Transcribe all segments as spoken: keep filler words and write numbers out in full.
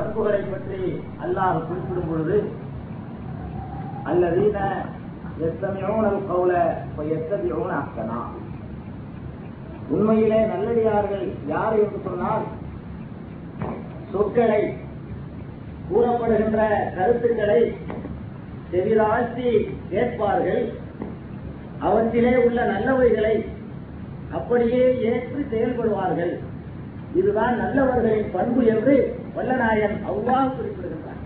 பண்புகளை பற்றி அல்லாஹ் குறிப்பிடும் பொழுது அல்லதீன எத்தமையோனல் கவுல எத்தனையோன அக்கனா, உண்மையிலே நல்லடியார்கள் யார் என்று சொன்னால் சொற்களை கூறப்படுகின்ற கருத்துக்களை செவிலாற்றி கேட்பார்கள், அவற்றிலே உள்ள நல்லவைகளை அப்படியே ஏற்று செயல்படுவார்கள். இதுதான் நல்லவர்களின் பண்பு என்று வல்லநாயன் அல்லாஹ் குறிப்பிடுகின்றார்.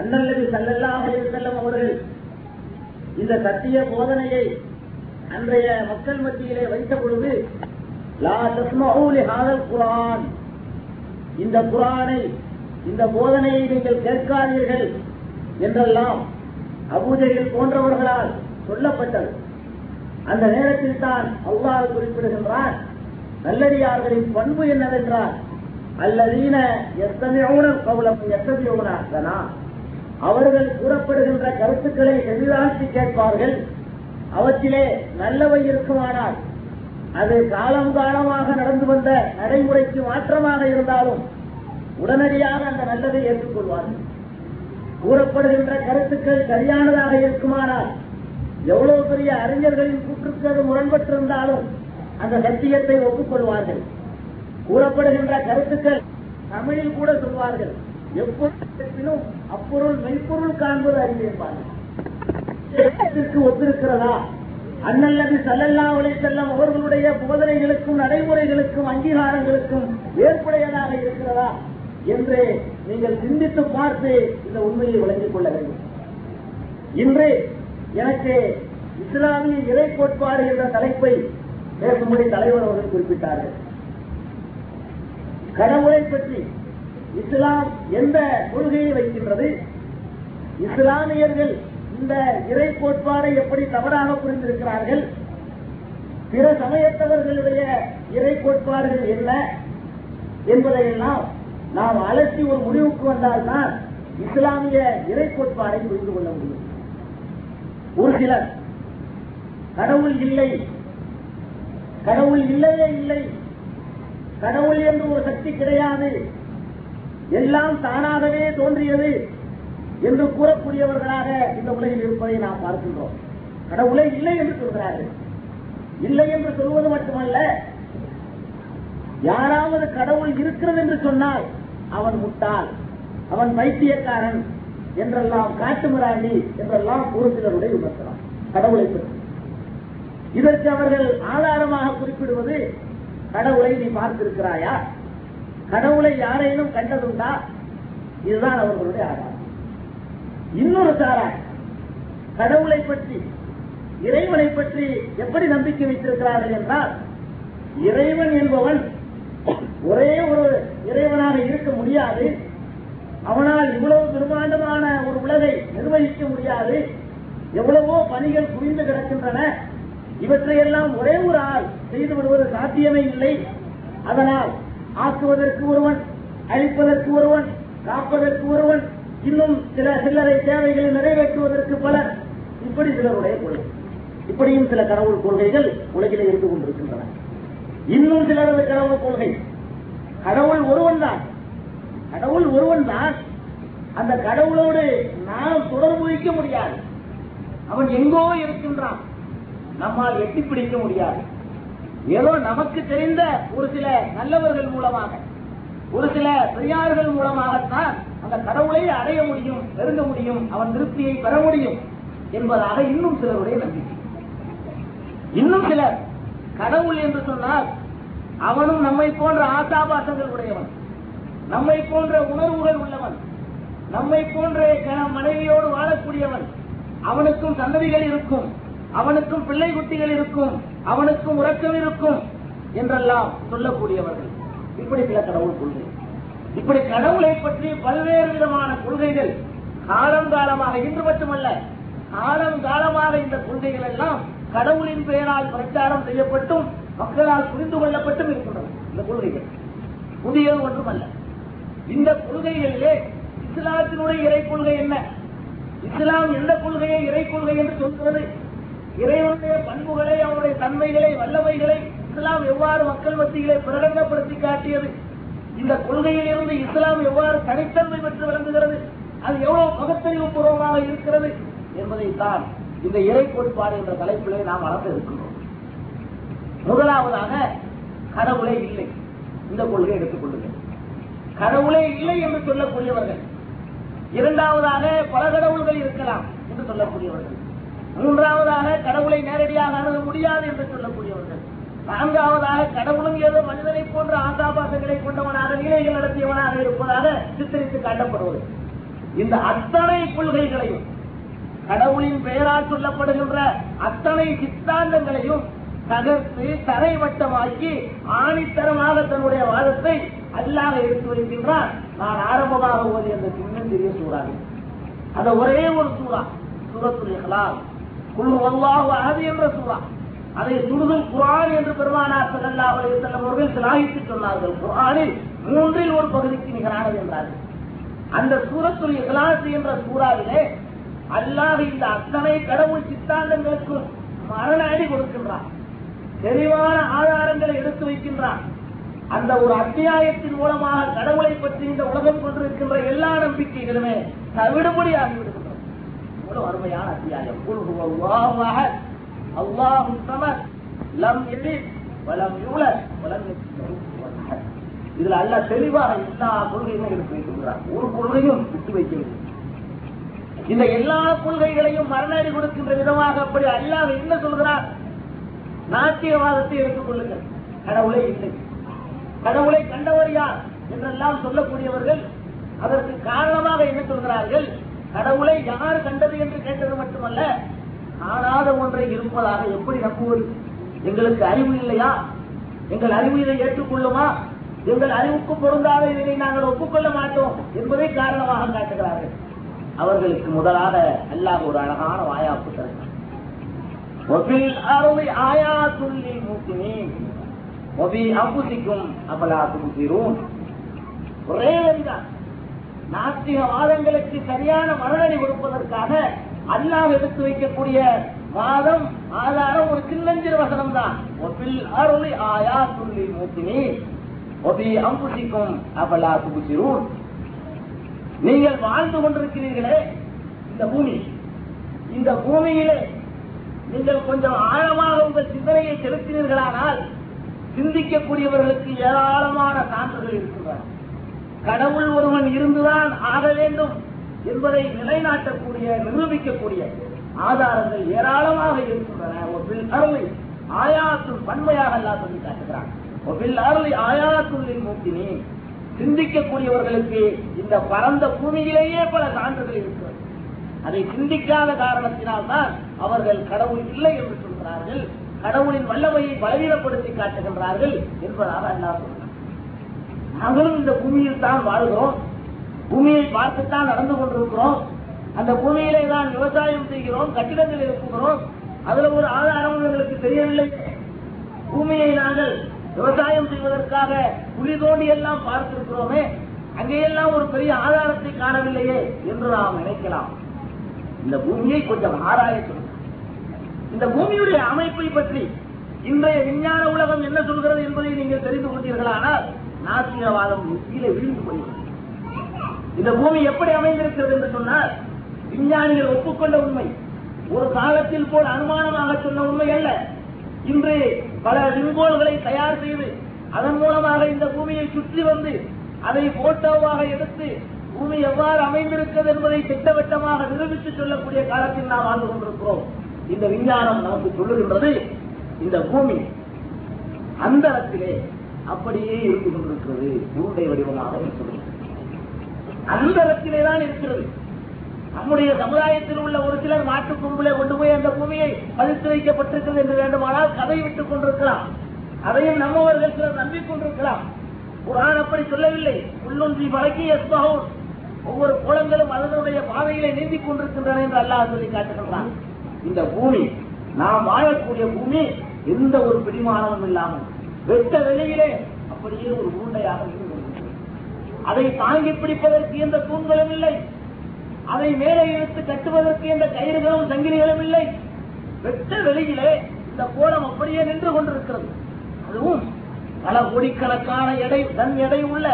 அண்ணல் நபி ஸல்லல்லாஹு அலைஹி வஸல்லம் அவர்கள் இந்த சத்திய போதனையை அன்றைய மக்கள் மத்தியிலே வைத்த பொழுது லா தஸ்மஉ லிஹாதல் குர்ஆன், இந்த குர்ஆனை இந்த போதனையை நீங்கள் கேட்காதீர்கள் என்றெல்லாம் அபூஜஹல் போன்றவர்களால் சொல்லப்பட்டது. அந்த நேரத்தில் தான் அல்லாஹ் குறிப்பிடுகின்றார் நல்லடியார்களின் பண்பு என்னவென்றால் அல்லதீன யஸ்தமிஊனல் கவுல ஃபயத்தபிஊன அஹ்சனா, அவர்கள் கூறப்படுகின்ற கருத்துக்களை செவிதாழ்த்தி கேட்பார்கள், அவற்றிலே நல்லவை இருக்குமானால் அது காலம் காலமாக நடந்து வந்த நடைமுறைக்கு மாற்றமாக இருந்தாலும் உடனடியாக அந்த நல்லதை ஏற்றுக்கொள்வார்கள். கூறப்படுகின்ற கருத்துக்கள் சரியானதாக இருக்குமானால் எவ்வளவு பெரிய அறிஞர்களின் கூற்றுக்கு அது முரண்பட்டிருந்தாலும் அந்த சத்தியத்தை ஒப்புக்கொள்வார்கள். கூறப்படுகின்ற கருத்துக்கள் தமிழில் கூட சொல்வார்கள், எப்பொழுதும் அப்பொருள் மெய்ப்பொருள் காண்பது அறிந்திருப்பார்கள். ஒத்திருக்கிறதா? அண்ணல் நபி ஸல்லல்லாஹு அலைஹி வஸல்லம் அவர்களுடைய போதனைகளுக்கும் நடைமுறைகளுக்கும் அங்கீகாரங்களுக்கும் ஏற்புடையதாக இருக்கிறதா என்று நீங்கள் சிந்தித்து பார்த்து இந்த உண்மையை விளங்கிக் கொள்ள வேண்டும். இன்று எனக்கு இஸ்லாமிய இறை கோட்பாடு என்ற தலைப்பை பேசும்படி தலைவர் அவர்கள் குறிப்பிட்டார்கள். கடவுளை பற்றி இஸ்லாம் எந்த கொள்கையை வைக்கின்றது, இஸ்லாமியர்கள் இந்த இறை கோட்பாடை எப்படி தவறாக புரிந்திருக்கிறார்கள், பிற சமயத்தவர்களுடைய இறை கோட்பாடுகள் என்ன என்பதையெல்லாம் நாம் அலசி ஒரு முடிவுக்கு வந்தால்தான் இஸ்லாமிய இறை கோட்பாடை புரிந்து கொள்ள முடியும். ஒரு சிலர் கடவுள் இல்லை, கடவுள் இல்லையே இல்லை, கடவுள் என்று ஒரு சக்தி கிடையாது, எல்லாம் தானாகவே தோன்றியது என்று கூறக்கூடியவர்களாக இந்த உலகில் இருப்பதை நாம் பார்க்கின்றோம். கடவுளை இல்லை என்று சொல்கிறார்கள். இல்லை என்று சொல்வது மட்டுமல்ல, யாராவது கடவுள் இருக்கிறது என்று சொன்னால் அவன் முட்டாள், அவன் பைத்தியக்காரன் என்றெல்லாம், காட்டுமிராண்டி என்றெல்லாம் ஒரு சிலருடைய விமர்சனம் கடவுளை பற்றி. இதற்கு அவர்கள் ஆதாரமாக குறிப்பிடுவது, கடவுளை நீ பார்த்திருக்கிறாயா, கடவுளை யாரையும் கண்டதுண்டா? இதுதான் அவர்களுடைய ஆதாரம். இன்னொரு சாராய் கடவுளை பற்றி இறைவனை பற்றி எப்படி நம்பிக்கை வைத்திருக்கிறார்கள் என்றால், இறைவன் என்பவன் ஒரே ஒரு இறைவனாக இருக்க முடியாது, அவனால் இவ்வளவு பிரமாண்டமான ஒரு உலகை நிர்வகிக்க முடியாது, எவ்வளவோ பணிகள் குவிந்து கிடக்கின்றன, இவற்றையெல்லாம் ஒரே ஒரு ஆள் செய்து விடுவது சாத்தியமே இல்லை, அதனால் ஆக்குவதற்கு ஒருவன், அழிப்பதற்கு ஒருவன், காப்பதற்கு ஒருவன், இன்னும் சில சில்லறை தேவைகளை நிறைவேற்றுவதற்கு பலர், இப்படி சிலருடைய கொள்கை. இப்படியும் சில கடவுள் கொள்கைகள் உலகிலே இருந்து கொண்டிருக்கின்றன. இன்னும் சிலரது கடவுள் கொள்கை கடவுள் ஒருவன் தான், கடவுள் ஒருவன் தான், அந்த கடவுளோடு நாம் தொடர்பு வைக்க முடியாது, அவன் எங்கோ இருக்கின்றான், நம்மால் எட்டி பிடிக்க முடியாது, ஏதோ நமக்கு தெரிந்த ஒரு சில நல்லவர்கள் மூலமாக ஒரு சில பெரியார்கள் மூலமாகத்தான் அந்த கடவுளை அடைய முடியும், நெருங்க முடியும், அவன் திருப்தியை பெற முடியும் என்பதாக இன்னும் சிலருடைய நம்பிக்கை. இன்னும் சிலர் கடவுள் என்று சொன்னால் அவனும் நம்மை போன்ற ஆசாபாசங்கள் உடையவன், நம்மை போன்ற உணர்வுகள் உள்ளவன், நம்மை போன்ற மனைவியோடு வாழக்கூடியவன், அவனுக்கும் சந்ததிகள் இருக்கும், அவனுக்கும் பிள்ளை குட்டிகள் இருக்கும், அவனுக்கும் உறக்கம் இருக்கும் என்றெல்லாம் சொல்லக்கூடியவர்கள். இப்படி சில கடவுள் கொள்கை, இப்படி கடவுளை பற்றி பல்வேறு விதமான கொள்கைகள் காலங்காலமாக, இன்று மட்டுமல்ல காலங்காலமாக இந்த கொள்கைகள் எல்லாம் கடவுளின் பெயரால் பிரச்சாரம் செய்யப்பட்டும் மக்களால் புரிந்து கொள்ளப்பட்டும் இருக்கின்றன. இந்த கொள்கைகள் புதியது ஒன்றுமல்ல. இந்த கொள்கைகளிலே இஸ்லாத்தினுடைய இறை கொள்கை என்ன, இஸ்லாம் எந்த கொள்கையை இறை கொள்கை என்று சொல்கிறது, இறைவனுடைய பண்புகளை அவனுடைய தன்மைகளை வல்லமைகளை இஸ்லாம் எவ்வாறு மக்கள் மத்தியிலே பிரகடனப்படுத்தி காட்டியது, இந்த கொள்கையிலிருந்து இஸ்லாம் எவ்வாறு தனித்தன்மை பெற்று விளங்குகிறது, அது எவ்வளவு மகத்தறிவு பூர்வமாக இருக்கிறது என்பதைத்தான் இந்த இறை கோட்பாடு என்ற தலைப்பிலே நாம் வளர்த்து இருக்கிறோம். முதலாவதாக கடவுளே இல்லை, இந்த கொள்கையை எடுத்துக் கொள்ளுங்கள். கடவுளே இல்லை என்று சொல்லக்கூடியவர்கள், இரண்டாவதாக பல கடவுள்கள் இருக்கலாம் என்று சொல்லக்கூடியவர்கள், மூன்றாவதாக கடவுளை நேரடியாக அணுக முடியாது என்று சொல்லக்கூடியவர்கள், நான்காவதாக கடவுளும் ஏதோ மனிதனை போன்ற ஆசாபாசங்களை கொண்டவனாக நிலைகள் நடத்தியவனாக இருப்பதாக சித்தரித்து காட்டப்படுவது. இந்த அத்தனை கொள்கைகளையும், கடவுளின் பெயரால் சொல்லப்படுகின்ற அத்தனை சித்தாந்தங்களையும் தகர்த்து தரைவட்டமாக்கி ஆணித்தரமாக தன்னுடைய வாதத்தை அல்லாஹ் எடுத்து வருகின்றார். நான் ஆரம்பமாக ஓதி அந்த சின்னஞ்சிறிய சூறாக, அந்த ஒரே ஒரு சூறா, சூரத்துல் இஹ்லாஸ், குல் வல்லாஹு அஹத் என்ற சூறா, அதை சுடுதுல் குர்ஆன் என்று பெருமானார் ஸல்லல்லாஹு அலைஹி வஸல்லம் அவர்கள் சிலாயித்து சொன்னார்கள். குர்ஆனில் மூன்றில் ஒரு பகுதிக்கு நிகரானது என்றார்கள். அந்த சூரத்துல் இஹ்லாஸ் என்ற சூறாவிலே அல்லாஹ் இந்த அத்தனை கடவுள் சித்தாந்தங்களுக்கு மரண அடி கொடுக்கின்றார், தெளிவான ஆதாரங்களை எடுத்து வைக்கின்றார். அந்த ஒரு அத்தியாயத்தின் மூலமாக கடவுளை பற்றி இந்த உலகம் கொண்டிருக்கின்ற எல்லா நம்பிக்கைகளுமே தவிடுபடி ஆகிவிடுகின்றன. இவ்வளவு அருமையான அத்தியாயம். குல் ஹுவல்லாஹு அஹத், அல்லாஹு ஸமத், லம் யலித் வலம் யூலத் வலம் யக்குன் லஹு குஃபுவன் அஹத். இதில் அல்லாஹ் தெளிவாக எல்லா கொள்கையும் எடுத்து வைக்கின்றார், ஒரு கொள்கையும் விட்டு வைக்கவில்லை. இந்த எல்லா கொள்கைகளையும் மரணடி கொடுக்கின்ற விதமாக அப்படி அல்லாஹ் என்ன சொல்கிறார்? நாத்தியவாதத்தை எடுத்துக் கொள்ளுங்கள், கடவுளை இல்லை, கடவுளை கண்டவர் யார் என்றெல்லாம் சொல்லக்கூடியவர்கள் அதற்கு காரணமாக என்ன சொல்கிறார்கள்? கடவுளை யார் கண்டது என்று கேட்டது மட்டுமல்ல, காணாத ஒன்றை இருப்பதாக எப்படி நம்புவது? எங்களுக்கு அறிவு இல்லையா? எங்கள் அறிவு இதை ஏற்றுக்கொள்ளுமா? எங்கள் அறிவுக்கு பொருந்தாத இதனை நாங்கள் ஒப்புக்கொள்ள மாட்டோம் என்பதை காரணமாக காட்டுகிறார்கள். அவர்களுக்கு முதலாக அல்லாஹ் ஒரு அழகான வாயாப்பு தருகிறார். நாத்திகவாதங்களுக்கு சரியான மறுநடி கொடுப்பதற்காக அல்லாஹ் எடுத்து வைக்கக்கூடிய வாதம் ஆதாரம் ஒரு சின்னஞ்சிறு வசனம் தான். நீங்கள் வாழ்ந்து கொண்டிருக்கிறீர்களே இந்த பூமி, இந்த பூமியிலே நீங்கள் கொஞ்சம் ஆழமாக உங்கள் சிந்தனையை செலுத்தினீர்களானால் சிந்திக்கக்கூடியவர்களுக்கு ஏராளமான சான்றுகள் இருக்கின்றன. கடவுள் ஒருவன் இருந்துதான் ஆக வேண்டும் என்பதை நிலைநாட்டக்கூடிய, நிரூபிக்கக்கூடிய ஆதாரங்கள் ஏராளமாக இருக்கின்றன. ஒப்பில் அருளை ஆயாத்துள் பன்மையாக அல்லா சொல்லி காட்டுகிறான். ஒப்பில் அருளை ஆயாத்துள்ளின் மூத்தினி, சிந்திக்கக்கூடியவர்களுக்கு இந்த பரந்த பூமியிலேயே பல சான்றுகள் இருக்கிறது. அதை சிந்திக்காத காரணத்தினால்தான் அவர்கள் கடவுள் இல்லை என்று சொல்கிறார்கள், கடவுளின் வல்லமையை பலவீனப்படுத்தி காட்டுகின்றார்கள் என்பதாக அல்லாஹ் சொல்றார். நாங்களும் இந்த பூமியில் தான் வாழ்கிறோம், பூமியை பார்த்துத்தான் நடந்து கொண்டிருக்கிறோம், அந்த பூமியிலே தான் விவசாயம் செய்கிறோம், கட்டிடங்கள் எழுப்புகிறோம். அதுல ஒரு ஆதாரம் எங்களுக்கு தெரியவில்லை. பூமியை நாங்கள் விவசாயம் செய்வதற்காக குழி தோண்டி எல்லாம் பார்த்திருக்கிறோமே, அங்கேயெல்லாம் ஒரு பெரிய ஆதாரத்தை காணவில்லையே என்று நாம் நினைக்கலாம். இந்த பூமியை கொஞ்சம் ஆராய சொல்கிறோம். இந்த பூமியுடைய அமைப்பை பற்றி இன்றைய விஞ்ஞான உலகம் என்ன சொல்கிறது என்பதை நீங்கள் தெரிந்து கொண்டீர்களானால் நாத்திகவாதம் கீழே விழுந்து போகிறது. இந்த பூமி எப்படி அமைந்திருக்கிறது என்று சொன்னால் விஞ்ஞானிகள் ஒப்புக்கொண்ட உண்மை, ஒரு காலத்தில் போல் அனுமானமாக சொன்ன உண்மை அல்ல. இன்று பல விண்கோள்களை தயார் செய்து அதன் மூலமாக இந்த பூமியை சுற்றி வந்து அதை போட்டோவாக எடுத்து பூமி எவ்வாறு அமைந்திருக்கிறது என்பதை திட்டவட்டமாக நிரூபித்து சொல்லக்கூடிய காலத்தில் நாம் வாழ்ந்து கொண்டிருக்கிறோம். இந்த விஞ்ஞானம் நமக்கு சொல்லுகின்றது, இந்த பூமி அந்தரத்திலே அப்படியே இருந்து கொண்டிருக்கிறது, உருண்டை வடிவமாக சொல்லுகிறது, அந்தரத்திலே தான் இருக்கிறது. நம்முடைய சமுதாயத்தில் உள்ள ஒரு சிலர் மாட்டுக் கொம்பிலே கொண்டு போய் அந்த பூமியை பதித்து வைக்கப்பட்டிருக்கிறது என்று வேண்டுமானால் கதை விட்டுக் கொண்டிருக்கலாம். அதையும் நம்மவர்கள் சிலர் நம்பிக்கொண்டிருக்கலாம். குர்ஆன் அப்படி சொல்லவில்லை. உள்ளொன்றி வழக்கி எஸ்பஹூர், ஒவ்வொரு கோலங்களும் அதனுடைய பாதையிலே நீந்திக் கொண்டிருக்கின்றன என்று அல்லாஹ் சொல்லி காட்டுகின்றான். இந்த பூமி, நாம் வாழக்கூடிய பூமி, எந்த ஒரு பிடிமானமும் இல்லாமல் வெட்ட வெளியிலே அப்படியே ஒரு உருண்டையாக இருந்து கொண்டிருக்கிறது. அதை தாங்கி பிடிப்பதற்கு எந்த தூண்களும் இல்லை, அதை மேலே இழுத்து கட்டுவதற்கு எந்த கயிறுகளும் சங்கிலிகளும் இல்லை. வெட்ட வெளியிலே இந்த கோலம் அப்படியே நின்று கொண்டிருக்கிறது. அதுவும் பல கோடிக்கணக்கான எடை தன் எடை உள்ள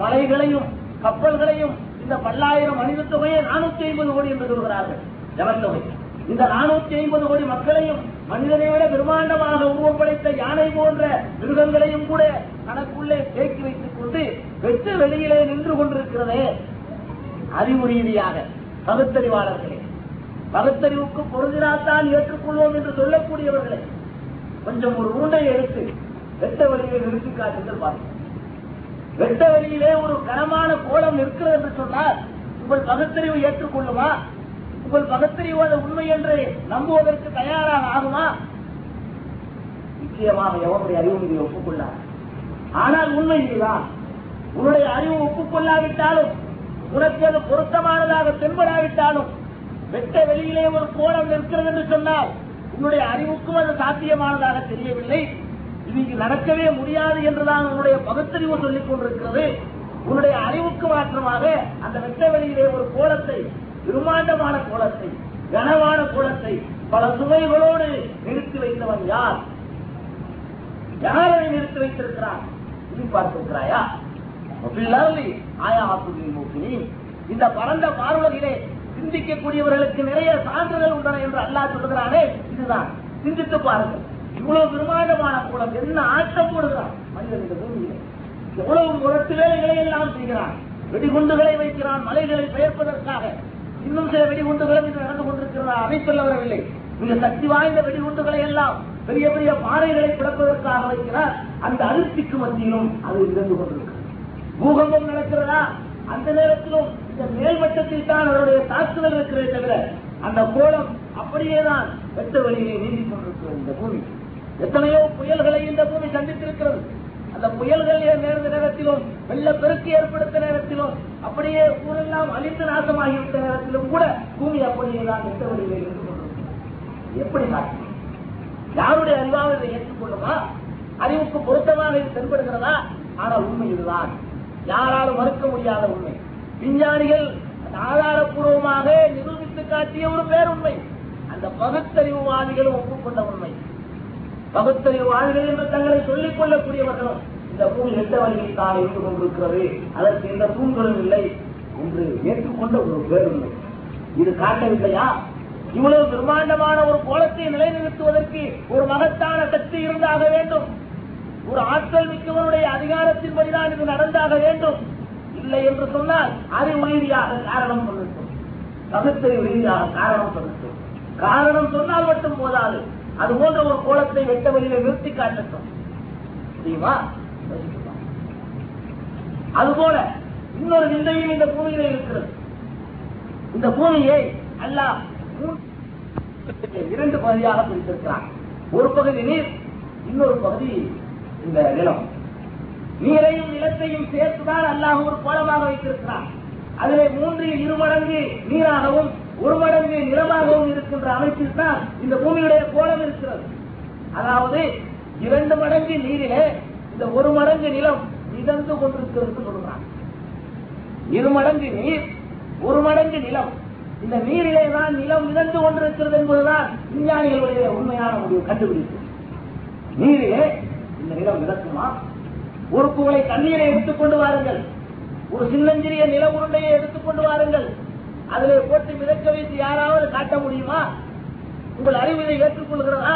மலைகளையும் கப்பல்களையும் இந்த பல்லாயிரம் மனித தொகையை நானூத்தி ஐம்பது கோடி என்று சொல்கிறார்கள். ஜனத்தொகை இந்த நானூத்தி ஐம்பது கோடி மக்களையும் மனிதனை விட பிரம்மாண்டமாக உருவப்படைத்த யானை போன்ற மிருகங்களையும் கூட தனக்குள்ளே தேக்கி வைத்துக் கொண்டு வெட்டு வெளியிலே நின்று கொண்டிருக்கிறதே, அறிவு ரீதியாக பகுத்தறிவாளர்களே, பகுத்தறிவுக்கு பொருந்தினால்தான் ஏற்றுக்கொள்வோம் என்று சொல்லக்கூடியவர்களே, கொஞ்சம் ஒரு உருண்டை எடுத்து வெட்ட வெளியிலே நிறுத்தி காட்டுங்கள் பார்ப்போம். வெட்ட வெளியிலே ஒரு கனமான கோலம் இருக்கிறது என்று சொன்னால் உங்கள் பகுத்தறிவு ஏற்றுக்கொள்ளுமா? உங்கள் பகுத்தறிவு அது உண்மை என்று நம்புவதற்கு தயாராக ஆகுமா? நிச்சயமாக எவருடைய அறிவு மீது ஒப்புக்கொள்ளார். ஆனால் உண்மை இதுதான், உன்னுடைய அறிவு ஒப்புக்கொள்ளாவிட்டாலும் உனக்கு அது பொருத்தமானதாக தென்படாவிட்டாலும் வெட்ட வெளியிலே ஒரு கோலம் நிற்கிறது என்று சொன்னால் உன்னுடைய அறிவுக்கும் அது சாத்தியமானதாக தெரியவில்லை, இது நடக்கவே முடியாது என்றுதான் உன்னுடைய பகுத்தறிவு சொல்லிக் கொண்டிருக்கிறது. உன்னுடைய அறிவுக்கு மாற்றமாக அந்த வெட்ட வெளியிலே ஒரு கோலத்தை, பிரமாண்டமான கோலத்தை, கனமான கோலத்தை பல சுமைகளோடு நிறுத்தி வைத்தவன் யார்? யாரை நிறுத்தி வைத்திருக்கிறான்? பார்த்திருக்கிறாயா? இந்த பரந்த பார்வையிலே சிந்திக்கக்கூடியவர்களுக்கு நிறைய சான்றுகள் உள்ளன என்று அல்லாஹ் சொல்கிறானே, இதுதான். சிந்தித்து பாருங்கள், இவ்வளவு பிரமாண்டமான கோலம், என்ன ஆட்டம் போடுகிறான் மனிதன் இந்த பூமியிலே, எவ்வளவு முரட்டு வேலைகளை எல்லாம் செய்கிறான். வெடிகுண்டுகளை வைக்கிறான் மலைகளை பெயர்ப்பதற்காக. இன்னும் சில வெடிகுண்டுகளும் இது நடந்து கொண்டிருக்கிறதா? அதை சொல்ல வரவில்லை. இந்த சக்தி வாய்ந்த வெடிகுண்டுகளை எல்லாம் பெரிய பெரிய பாறைகளை பிளப்பதற்காக வைக்கிறார். அந்த அதிர்ச்சிக்கு மத்தியிலும் அது இருந்து கொண்டிருக்கிறது. பூகம்பம் நடக்கிறதா? அந்த நேரத்திலும் இந்த மேல்மட்டத்தில் தான் அவருடைய தாக்குதல் இருக்கிறதே தவிர அந்த கோலம் அப்படியேதான் வெட்ட வழியை நீந்திக் கொண்டிருக்கிறது. இந்த பூமி எத்தனையோ புயல்களை இந்த பூமி சந்தித்திருக்கிறது. அந்த புயல்கள் நேர்ந்த நேரத்திலும், வெள்ளப்பெருக்கு ஏற்படுத்த நேரத்திலும், அப்படியே ஊரெல்லாம் அழிந்து நாசமாகிவிட்ட நேரத்திலும் கூட பூமி அப்படியே தான் வெட்ட வழியை இருந்து கொண்டிருக்கிறது. எப்படி சாத்தியம்? யாருடைய அறிவாக ஏற்றுக்கொள்ளுமா? அறிவுக்கு பொருத்தமாக இது தென்படுகிறதா? ஆனால் உண்மை இதுதான், யாராலும் மறுக்க முடியாத உண்மை, விஞ்ஞானிகள் ஆதாரப்பூர்வமாக நிரூபித்து காட்டிய ஒரு பேருண்மை, அந்த பகுத்தறிவுவாதிகள் ஒப்புக்கொண்ட உண்மை. பகுத்தறிவுவாதிகள் என்று தங்களை சொல்லிக் கொள்ளக்கூடியவர்களும் இந்த பூமி எந்த வழியில் தான் இருந்து கொண்டிருக்கிறது, அதற்கு எந்த தூண்களும் இல்லை என்று ஏற்றுக்கொண்ட ஒரு பேருண்மை. இது காட்டவில்லையா? இவ்வளவு பிரம்மாண்டமான ஒரு கோலத்தை நிலைநிறுத்துவதற்கு ஒரு மகத்தான சக்தி இருந்தாக வேண்டும், ஒரு ஆற்றல் மிக்கவருடைய அதிகாரத்தின் வழிதான் இது நடந்தாக வேண்டும். இல்லை என்று சொன்னால் அறிவு ரீதியாக காரணம் சொல்லட்டும், பகுத்தறிவு ரீதியாக காரணம் சொல்லட்டும். காரணம் சொன்னால் மட்டும் போதாது, அதுபோன்ற ஒரு கோலத்தை வெட்ட வெளியில நிறுத்தி காட்டட்டும். தெரியுமா? அதுபோல இன்னொரு நிலையும் இந்த பூமியில இருக்கிறது. இந்த பூமியை அல்லாஹ் இரண்டு பகுதியாக பிரித்திருக்கிறார். ஒரு பகுதி நீர், இன்னொரு பகுதி இந்த நிலம். நீரையும் நிலத்தையும் சேர்த்துதான் அல்லாஹ் ஒரு கோலமாக வைத்திருக்கிறார். அதிலே மூன்றில் இரு மடங்கு நீராகவும் ஒரு மடங்கு நிலமாகவும் இருக்கின்ற அமைப்பில் தான் இந்த பூமியுடைய கோலம் இருக்கிறது. அதாவது இரண்டு மடங்கு நீரிலே இந்த ஒரு மடங்கு நிலம் மிதந்து கொண்டிருக்கிறது சொல்றாங்க. இரு மடங்கு நீர், ஒரு மடங்கு நிலம், இந்த நீரிலே தான் நிலம் மிதந்து கொண்டிருக்கிறது என்பதுதான் விஞ்ஞானிகளுடைய உண்மையான முடிவு, கண்டுபிடிப்பு. நீரிலே இந்த நிலம் மிதக்குமா? ஒரு குவளை தண்ணீரை எடுத்துக்கொண்டு வாருங்கள், ஒரு சின்னஞ்சிறிய நில உருண்டையை எடுத்துக்கொண்டு வாருங்கள், அதிலே போட்டு மிதக்க வைத்து யாராவது காட்ட முடியுமா? உங்கள் அறிவியை ஏற்றுக்கொள்கிறதா?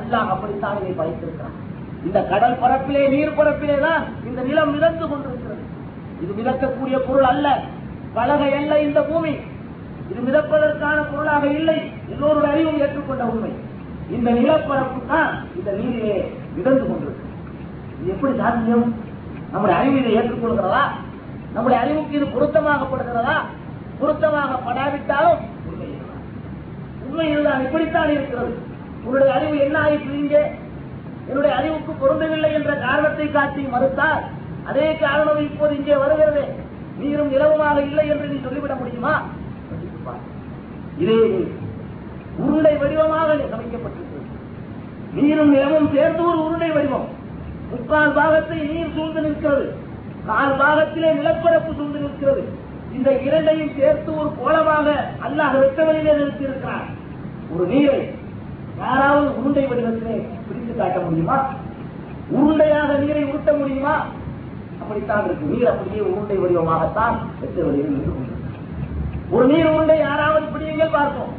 அல்லாஹ் அப்படித்தான் இதை படைத்திருக்கிறான். இந்த கடல் பரப்பிலே, நீர் பரப்பிலே தான் இந்த நிலம் மிதந்து கொண்டிருக்கிறது. இது மிதக்கக்கூடிய பொருள் அல்ல, பலகை அல்ல இந்த பூமி, இது மிதப்பதற்கான பொருளாக இல்லை. எல்லோருடைய அறிவும் ஏற்றுக்கொண்ட உண்மை. இந்த நிலப்பரப்பு தான் இந்த நீரிலே மிதந்து கொண்டிருக்கு. இது எப்படி சாத்தியம்? நம்முடைய அறிவு இதை ஏற்றுக்கொள்கிறதா? நம்முடைய அறிவுக்கு இது பொருத்தமாகப்படுகிறதா? பொருத்தமாக படாவிட்டாலும் உண்மை இதுதான், உண்மை இதுதான், இப்படித்தான் இருக்கிறது. உன்னுடைய அறிவு என்ன ஆயிடுறீங்க? என்னுடைய அறிவுக்கு பொருந்தவில்லை என்ற காரணத்தை காட்டி மறுத்தால் அதே காரணம் இப்போது இங்கே வருகிறது. நீரும் நிலவுமாக இல்லை என்று நீ சொல்லிவிட முடியுமா? இதே உருண்டை வடிவமாக சமைக்கப்பட்டிருக்கிறது. நீரும் நிலமும் சேர்ந்து ஒரு உருண்டை வடிவம். முக்கால் பாகத்தை நீர் சூழ்ந்து நிற்கிறது, கால் பாகத்திலே நிலப்பரப்பு சூழ்ந்து நிற்கிறது. இந்த இரண்டையும் சேர்த்து ஒரு கோலமாக அல்லாஹ் வெட்டவெளியிலே நிறுத்தியிருக்கிறார். ஒரு நீரை யாராவது உருண்டை வடிவத்திலே பிடித்து காட்ட முடியுமா? உருண்டையாக நீரை உருட்ட முடியுமா? அப்படித்தான் இருக்கு. நீர் அப்படியே உருண்டை வடிவமாகத்தான் வெற்று வடிவில் இருந்து கொண்டிருக்கிறது. ஒரு நீர் உருண்டை யாராவது பிடிவீர்கள் பார்ப்போம்.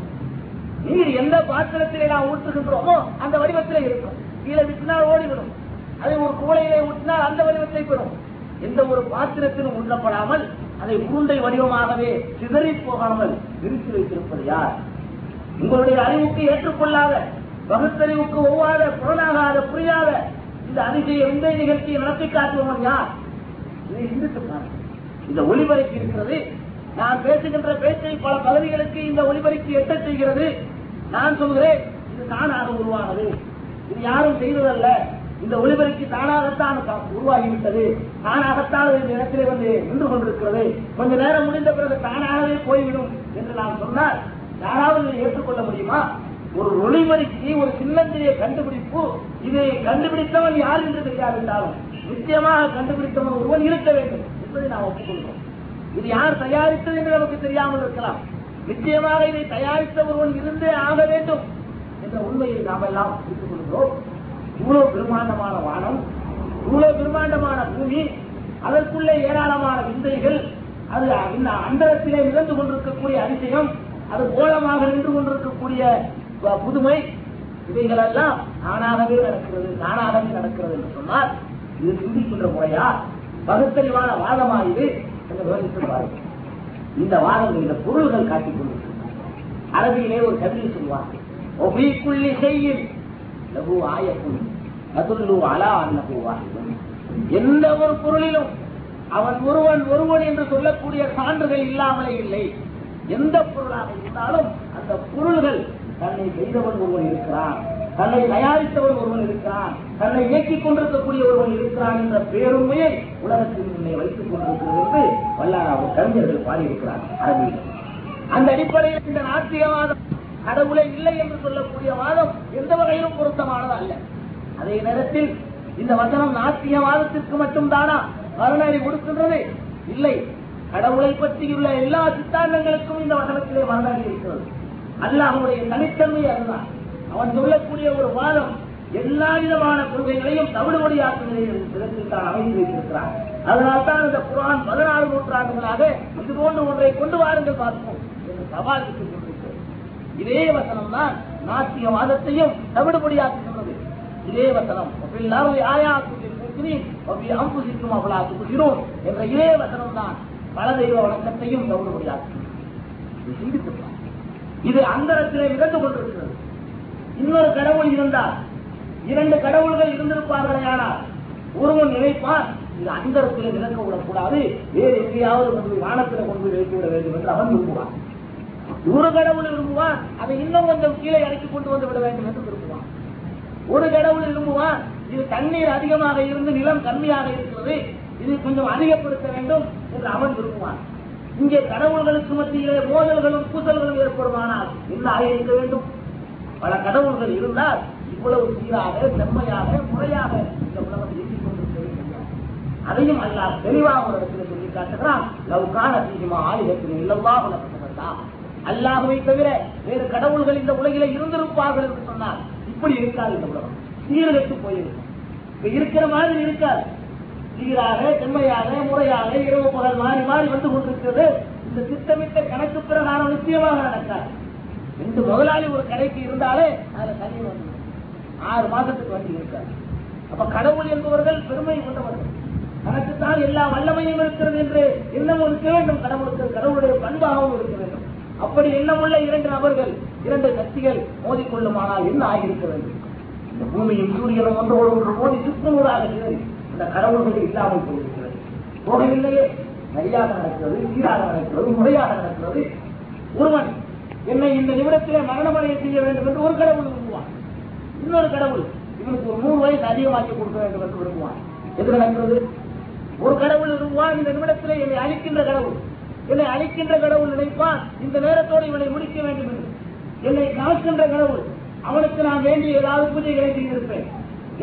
நீர் எந்த பாத்திரத்திலே நாம் ஊற்றுகின்றோமோ அந்த வடிவத்திலே இருக்கும். கீழே விட்டினால் ஓடிவிடும். அதை ஒரு கூடையிலே ஊற்றினால் அந்த வடிவத்தை பெறும். எந்த ஒரு பாத்திரத்திலும் உண்ணப்படாமல் அதை உருண்டை வடிவமாகவே சிதறி போகாமல் விரித்து வைத்திருப்பது யார்? உங்களுடைய அறிவுக்கு ஏற்றுக்கொள்ளாத, பகுத்தறிவுக்கு ஒவ்வாத, புலனாகாத, புரியாத இந்த அறிவியை எந்த நிகழ்ச்சியை நடத்தி காட்டுவோம் யார்? இதை சிந்தித்துப்பார். இந்த ஒளிபரப்பு இருக்கிறது. நான் பேசுகின்ற பேச்சை பல பகுதிகளுக்கு இந்த ஒளிபரப்பு எட்ட செய்கிறது. நான் சொல்கிறேன், இது தானாக உருவானது, இது யாரும் செய்ததல்ல. இந்த ஒளிபரப்பு தானாகத்தான் உருவாகிவிட்டது, தானாகத்தான் இந்த இடத்திலே வந்து நின்று கொண்டிருக்கிறது, கொஞ்ச நேரம் முடிந்த பிறகு தானாகவே போய்விடும் என்று நான் சொன்னால் யாராவது ஏற்றுக்கொள்ள முடியுமா? ஒரு ஒளிபரப்பு, ஒரு சின்னத்திலே கண்டுபிடிப்பு, இதை கண்டுபிடித்தவன் யார் என்று தெரியாவிட்டாலும் நிச்சயமாக கண்டுபிடித்தவன் ஒருவன் இருக்க வேண்டும் என்பதை நான் ஒப்புக்கொள்கிறோம். இது யார் தயாரித்தது என்று நமக்கு தெரியாமல் இருக்கலாம். நிச்சயமாக இதை தயாரித்த ஒருவன் இருந்தே ஆக வேண்டும் என்ற உண்மையை நாம் எல்லாம் புரிந்து கொள்கிறோம். இவ்வளவு பிரம்மாண்டமான வானம், இவ்வளவு பிரம்மாண்டமான பூமி, அதற்குள்ளே ஏராளமான விந்தைகள், அது அந்தரத்திலே நிகழ்ந்து கொண்டிருக்கக்கூடிய அதிசயம், அது கோலமாக நின்று கொண்டிருக்கக்கூடிய புதுமை, இவைகளெல்லாம் தானாகவே நடக்கிறது, தானாகவே நடக்கிறது என்று சொன்னால் இது சிந்திக்கின்ற முறையா? பகுத்தறிவான வாதமா இது? இந்த வாதம் இந்த பொருள்கள் காட்டிக் கொண்டிருக்கின்றன. அரபியிலே ஒரு கவிதை சொல்வார்கள், எந்த ஒரு பொருளிலும் அவன் ஒருவன் ஒருவன் என்று சொல்லக்கூடிய சான்றுகள் இல்லாமலே இல்லை. எந்த பொருளாக இருந்தாலும் அந்த பொருள்கள் தன்னை செய்தவன் ஒருவன் இருக்கிறான், தன்னை தயாரித்தவன் ஒருவன் இருக்கிறான், தன்னை இயக்கிக் கொண்டிருக்கக்கூடிய ஒருவன் இருக்கிறான் என்ற பேருமையை உலகத்தின் முன்னே வைத்துக் கொண்டிருக்கிறது என்று வல்லாராவும் கவிஞர்கள் பாடியிருக்கிறார் அரபியில். அந்த அடிப்படையில் இந்த நாத்திகவாதம், கடவுளை இல்லை என்று சொல்லக்கூடிய வாதம் எந்த வகையிலும் பொருத்தமானது அல்ல. அதே நேரத்தில் இந்த வசனம் நாத்திகவாதத்திற்கு மட்டும்தானா மறுநறி கொடுக்கின்றது? இல்லை, கடவுளை பற்றியுள்ள எல்லா சித்தாந்தங்களுக்கும் இந்த வசனத்திலே மறுநறி இருக்கிறது. அல்லாஹ்வுடைய தனித்தன்மை அதுதான். அவன் சொல்லக்கூடிய ஒரு வாதம் எல்லா விதமான கொள்கைகளையும் தவிடுபடியாக்கும் நிலையில் தான் அமைந்து வைத்திருக்கிறார். அதனால்தான் இந்த குர்ஆன் பதினாறு நூற்றாண்டுகளாக இது போன்று ஒன்றை கொண்டு வாருங்கள் பார்ப்போம் என்று சவால் விட்டுக் கொண்டிருக்கிறது. இதே வசனம் தான் நாத்திகவாதத்தையும் தவிடுபடியாக்குகின்றது. இதே வசனம் என்ற இதே வசனம் தான் பல தெய்வ வணக்கத்தையும் தவிடுபடியாக்குகிறது. சிந்தித்துக்கலாம். இது அந்தரத்திலே இறந்து கொண்டிருக்கிறது. இன்னொரு கடவுள் இருந்தால், இரண்டு கடவுள்கள் இருந்திருப்பார்களே, ஆனால் ஒருவன் நினைப்பான் இது அந்தரத்திலே நிற்க விடக்கூடாது, வேறு எங்கேயாவது கொண்டு வானத்திலே கொண்டு போய் நிறுத்திவிட வேண்டும் என்று அவன் விரும்புவான். ஒரு கடவுள் விரும்புவான் அதை இன்னும் கொஞ்சம் கீழே இறக்கி கொண்டு வந்து விட வேண்டும் என்று விரும்புவான். ஒரு கடவுள் விரும்புவான் இது தண்ணீர் அதிகமாக இருந்து நிலம் கம்மியாக இருக்கிறது, இது கொஞ்சம் அதிகப்படுத்த வேண்டும் என்று அவன் விரும்புவான். இங்கே கடவுள்களுக்கு மத்தியிலே மோதல்களும் பூசல்களும் ஏற்படுமானால் என்ன ஆகியிருக்க வேண்டும்? பல கடவுள்கள் இருந்தால் இவ்வளவு சீராக, செம்மையாக, முறையாக இந்த உலகம் இயக்கிக் கொண்டிருக்க, அதையும் அல்லாஹ் தெளிவாக ஒரு இடத்துல சொல்லி காட்டுகிறான். லவ்கான அதிகமா ஆயுதத்தில் இல்லவா உலகப்பட்டா, அல்லாஹ்வை தவிர வேறு கடவுள்கள் இந்த உலகிலே இருந்திருப்பார்கள் என்று சொன்னால் இப்படி இருக்காது. இந்த உலகம் சீரழித்து போயிருக்கும். இப்ப இருக்கிற மாதிரி இருக்காது. சீராக, செம்மையாக, முறையாக, இரவு பகல் மாறி மாறி வந்து கொண்டிருக்கிறது. இந்த திட்டமிட்ட கணக்கு பிரகாரம் நிச்சயமாக நடக்காது. ரெண்டு முதலாளி ஒரு கடைக்கு இருந்தாலே அதுல தனி வந்து ஆறு மாதத்துக்கு வண்டி இருக்காது. அப்ப கடவுள் என்பவர்கள் பெருமை கொண்டவர்கள், தனக்குத்தான் எல்லா வல்லமையும் இருக்கிறது என்று எண்ணம் இருக்க வேண்டும். கடவுளுக்கு கடவுளுடைய பண்பாகவும் இருக்க வேண்டும். அப்படி எண்ணமுள்ள இரண்டு நபர்கள், இரண்டு சக்திகள் மோதிக்கொள்ளுமானால் என்ன ஆகியிருக்கிறது? இந்த பூமியும் சூரியனும் ஒன்றோடு ஒன்று மோதி சுற்றுநூறாக இந்த கடவுள்கள் இல்லாமல் போயிருக்கிறது. போகவில்லையே, சரியாக நடக்கிறது, சீராக நடக்கிறது, முறையாக நடக்கிறது. ஒருவன் என்னை இந்த நிமிடத்திலே மரணமடைய செய்ய வேண்டும் என்று ஒரு கடவுள் விரும்புவான். இன்னொரு கடவுள் இவனுக்கு ஒரு நூறு வயசு அதிகமாக்கி கொடுக்க வேண்டும் என்று விரும்புவான். எது நடக்கிறது? ஒரு கடவுள் விரும்புவான் இந்த நிமிடத்திலே என்னை அழிக்கின்ற கடவுள். என்னை அழிக்கின்ற கடவுள் நினைப்பான் இந்த நேரத்தோடு இவனை முடிக்க வேண்டும் என்று. என்னை காக்கின்ற கடவுள் அவனுக்கு நான் வேண்டிய ஏதாவது பூஜைகளை செய்திருப்பேன்.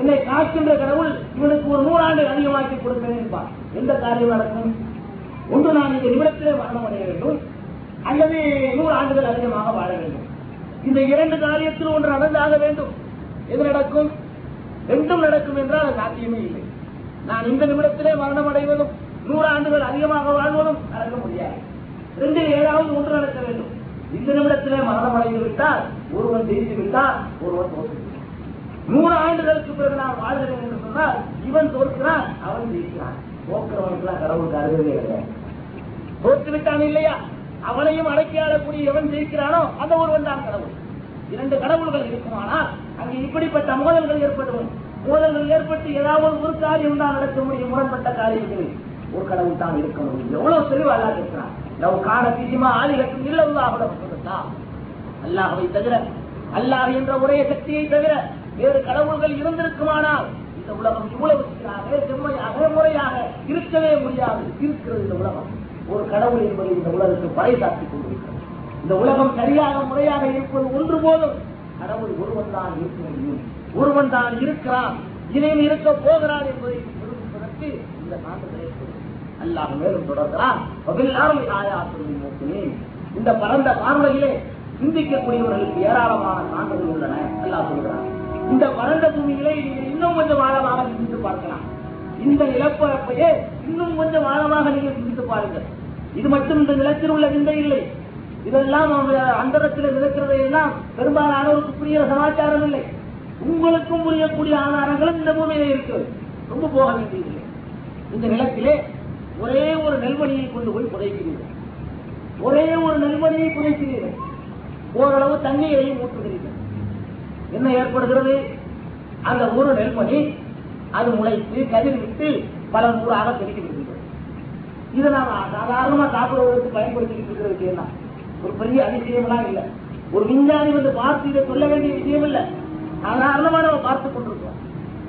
என்னை காக்கின்ற கடவுள் இவனுக்கு ஒரு நூறாண்டு அதிகமாக்கி கொடுப்பேன் என்பான். எந்த காரியம் நடக்கும்? ஒன்று, நான் இந்த நிமிடத்திலே மரணமடைய வேண்டும், அல்லது நூறு ஆண்டுகள் அதிகமாக வாழ வேண்டும். இந்த இரண்டு காரியத்தில் ஒன்று நடந்தாக வேண்டும். எது நடக்கும்? ரெண்டும் நடக்கும் என்றால் அது சாத்தியமே இல்லை. நான் இந்த நிமிடத்திலே மரணம் அடைவதும் நூறு ஆண்டுகள் அதிகமாக வாழ்வதும் நடக்க முடியாது. ரெண்டு ஏழாவது ஒன்று நடக்க வேண்டும். இந்த நிமிடத்திலே மரணம் அடைந்து விட்டால் ஒருவன் ஜெயித்து விட்டால் ஒருவன் தோற்றுவிட்டான். நூறு ஆண்டுகளுக்கு பிறகு நான் வாழ்கிறேன் என்று சொன்னால் இவன் தோற்கிறான் அவன் ஜெயிக்கிறான். தோற்கிறவனுக்குலாம் கடவுளுக்கு அருகே கிடையாது. தோற்றுவிட்டான் இல்லையா, அவனையும் அடக்கியாளக்கூடிய எவன் ஜெயிக்கிறானோ அந்த ஒருவன் தான் கடவுள். இரண்டு கடவுள்கள் இருக்குமானால் அங்கு இப்படிப்பட்ட மோதல்கள் ஏற்படுவது, மோதல்கள் ஏற்பட்டு ஏதாவது ஒரு காரியம் தான் நடக்க முடியும். முரண்பட்ட காரியங்களில் ஒரு கடவுள் தான் இருக்க முடியும். எவ்வளவு தெளிவாக இருக்கிறான். லவ் காண பிரிமா ஆதிகட்டும் இல்லா, அல்லாஹ்வை தவிர, அல்லாஹ் என்ற ஒரே சக்தியை தவிர வேறு கடவுள்கள் இருந்திருக்குமானால் இந்த உலகம் இவ்வளவு சீராக செம்மையாக முறையாக இருக்கவே முடியாது. இருக்கிறது இந்த உலகம். ஒரு கடவுள் என்பது இந்த உலகத்தை பறைசாற்றிக் கொண்டிருக்கிறது. இந்த உலகம் சரியாக முறையாக இருப்பது ஒன்று போதும். கடவுள் ஒருவன் தான் இருக்கிறது, ஒருவன் தான் இருக்கிறான், இனியும் இருக்க போகிறான் என்பதை நிரூபிப்பதற்கு இந்த சான்றுகள் ஏற்படும். அல்லாஹ் மேலும் தொடர்கிறான், இந்த பரந்த பார்வையிலே சிந்திக்கக்கூடியவர்களுக்கு ஏராளமான சான்றுகள் உள்ளன. அல்லாஹ் சொல்கிறான், இந்த பரந்த பூமியிலே நீங்கள் இன்னும் கொஞ்சம் ஆழமாக சிந்தித்து பார்க்கலாம். இந்த நிலப்பரப்பையே இன்னும் கொஞ்சம் ஆழமாக நீங்கள் சிந்தித்து பாருங்கள். இது மட்டும் இந்த நிலத்தில் உள்ள விந்தை இல்லை, இதெல்லாம் அந்தரத்தில் நிலக்கிறதை எல்லாம் பெரும்பாலானவருக்கு புரிய சமாச்சாரம் இல்லை. உங்களுக்கும் புரியக்கூடிய ஆதாரங்களும் இந்த பூமியிலே இருக்கிறது. ரொம்ப போக வேண்டியதில்லை. இந்த நிலத்திலே ஒரே ஒரு நெல்மணியை கொண்டு போய் புதைக்கிறீர்கள், ஒரே ஒரு நெல்மணியை புதைக்கிறீர்கள், ஓரளவு தண்ணீரையும் ஊற்றுகிறீர்கள். என்ன ஏற்படுகிறது? அந்த ஒரு நெல்மணி அது முளைத்து கதிர்விட்டு பல நூறாக தெரிவிக்கிறது. இதை நாம் சாதாரணமா சாப்பிடுவதற்கு பயன்படுத்திக்கிட்டு இருக்கிற விஷயம் தான். ஒரு பெரிய அதிசயம்லாம் இல்லை. ஒரு விஞ்ஞானி வந்து பார்த்து இதை சொல்ல வேண்டிய விஷயம் இல்லை. சாதாரணமா நம்ம பார்த்துக் கொண்டிருக்கோம்.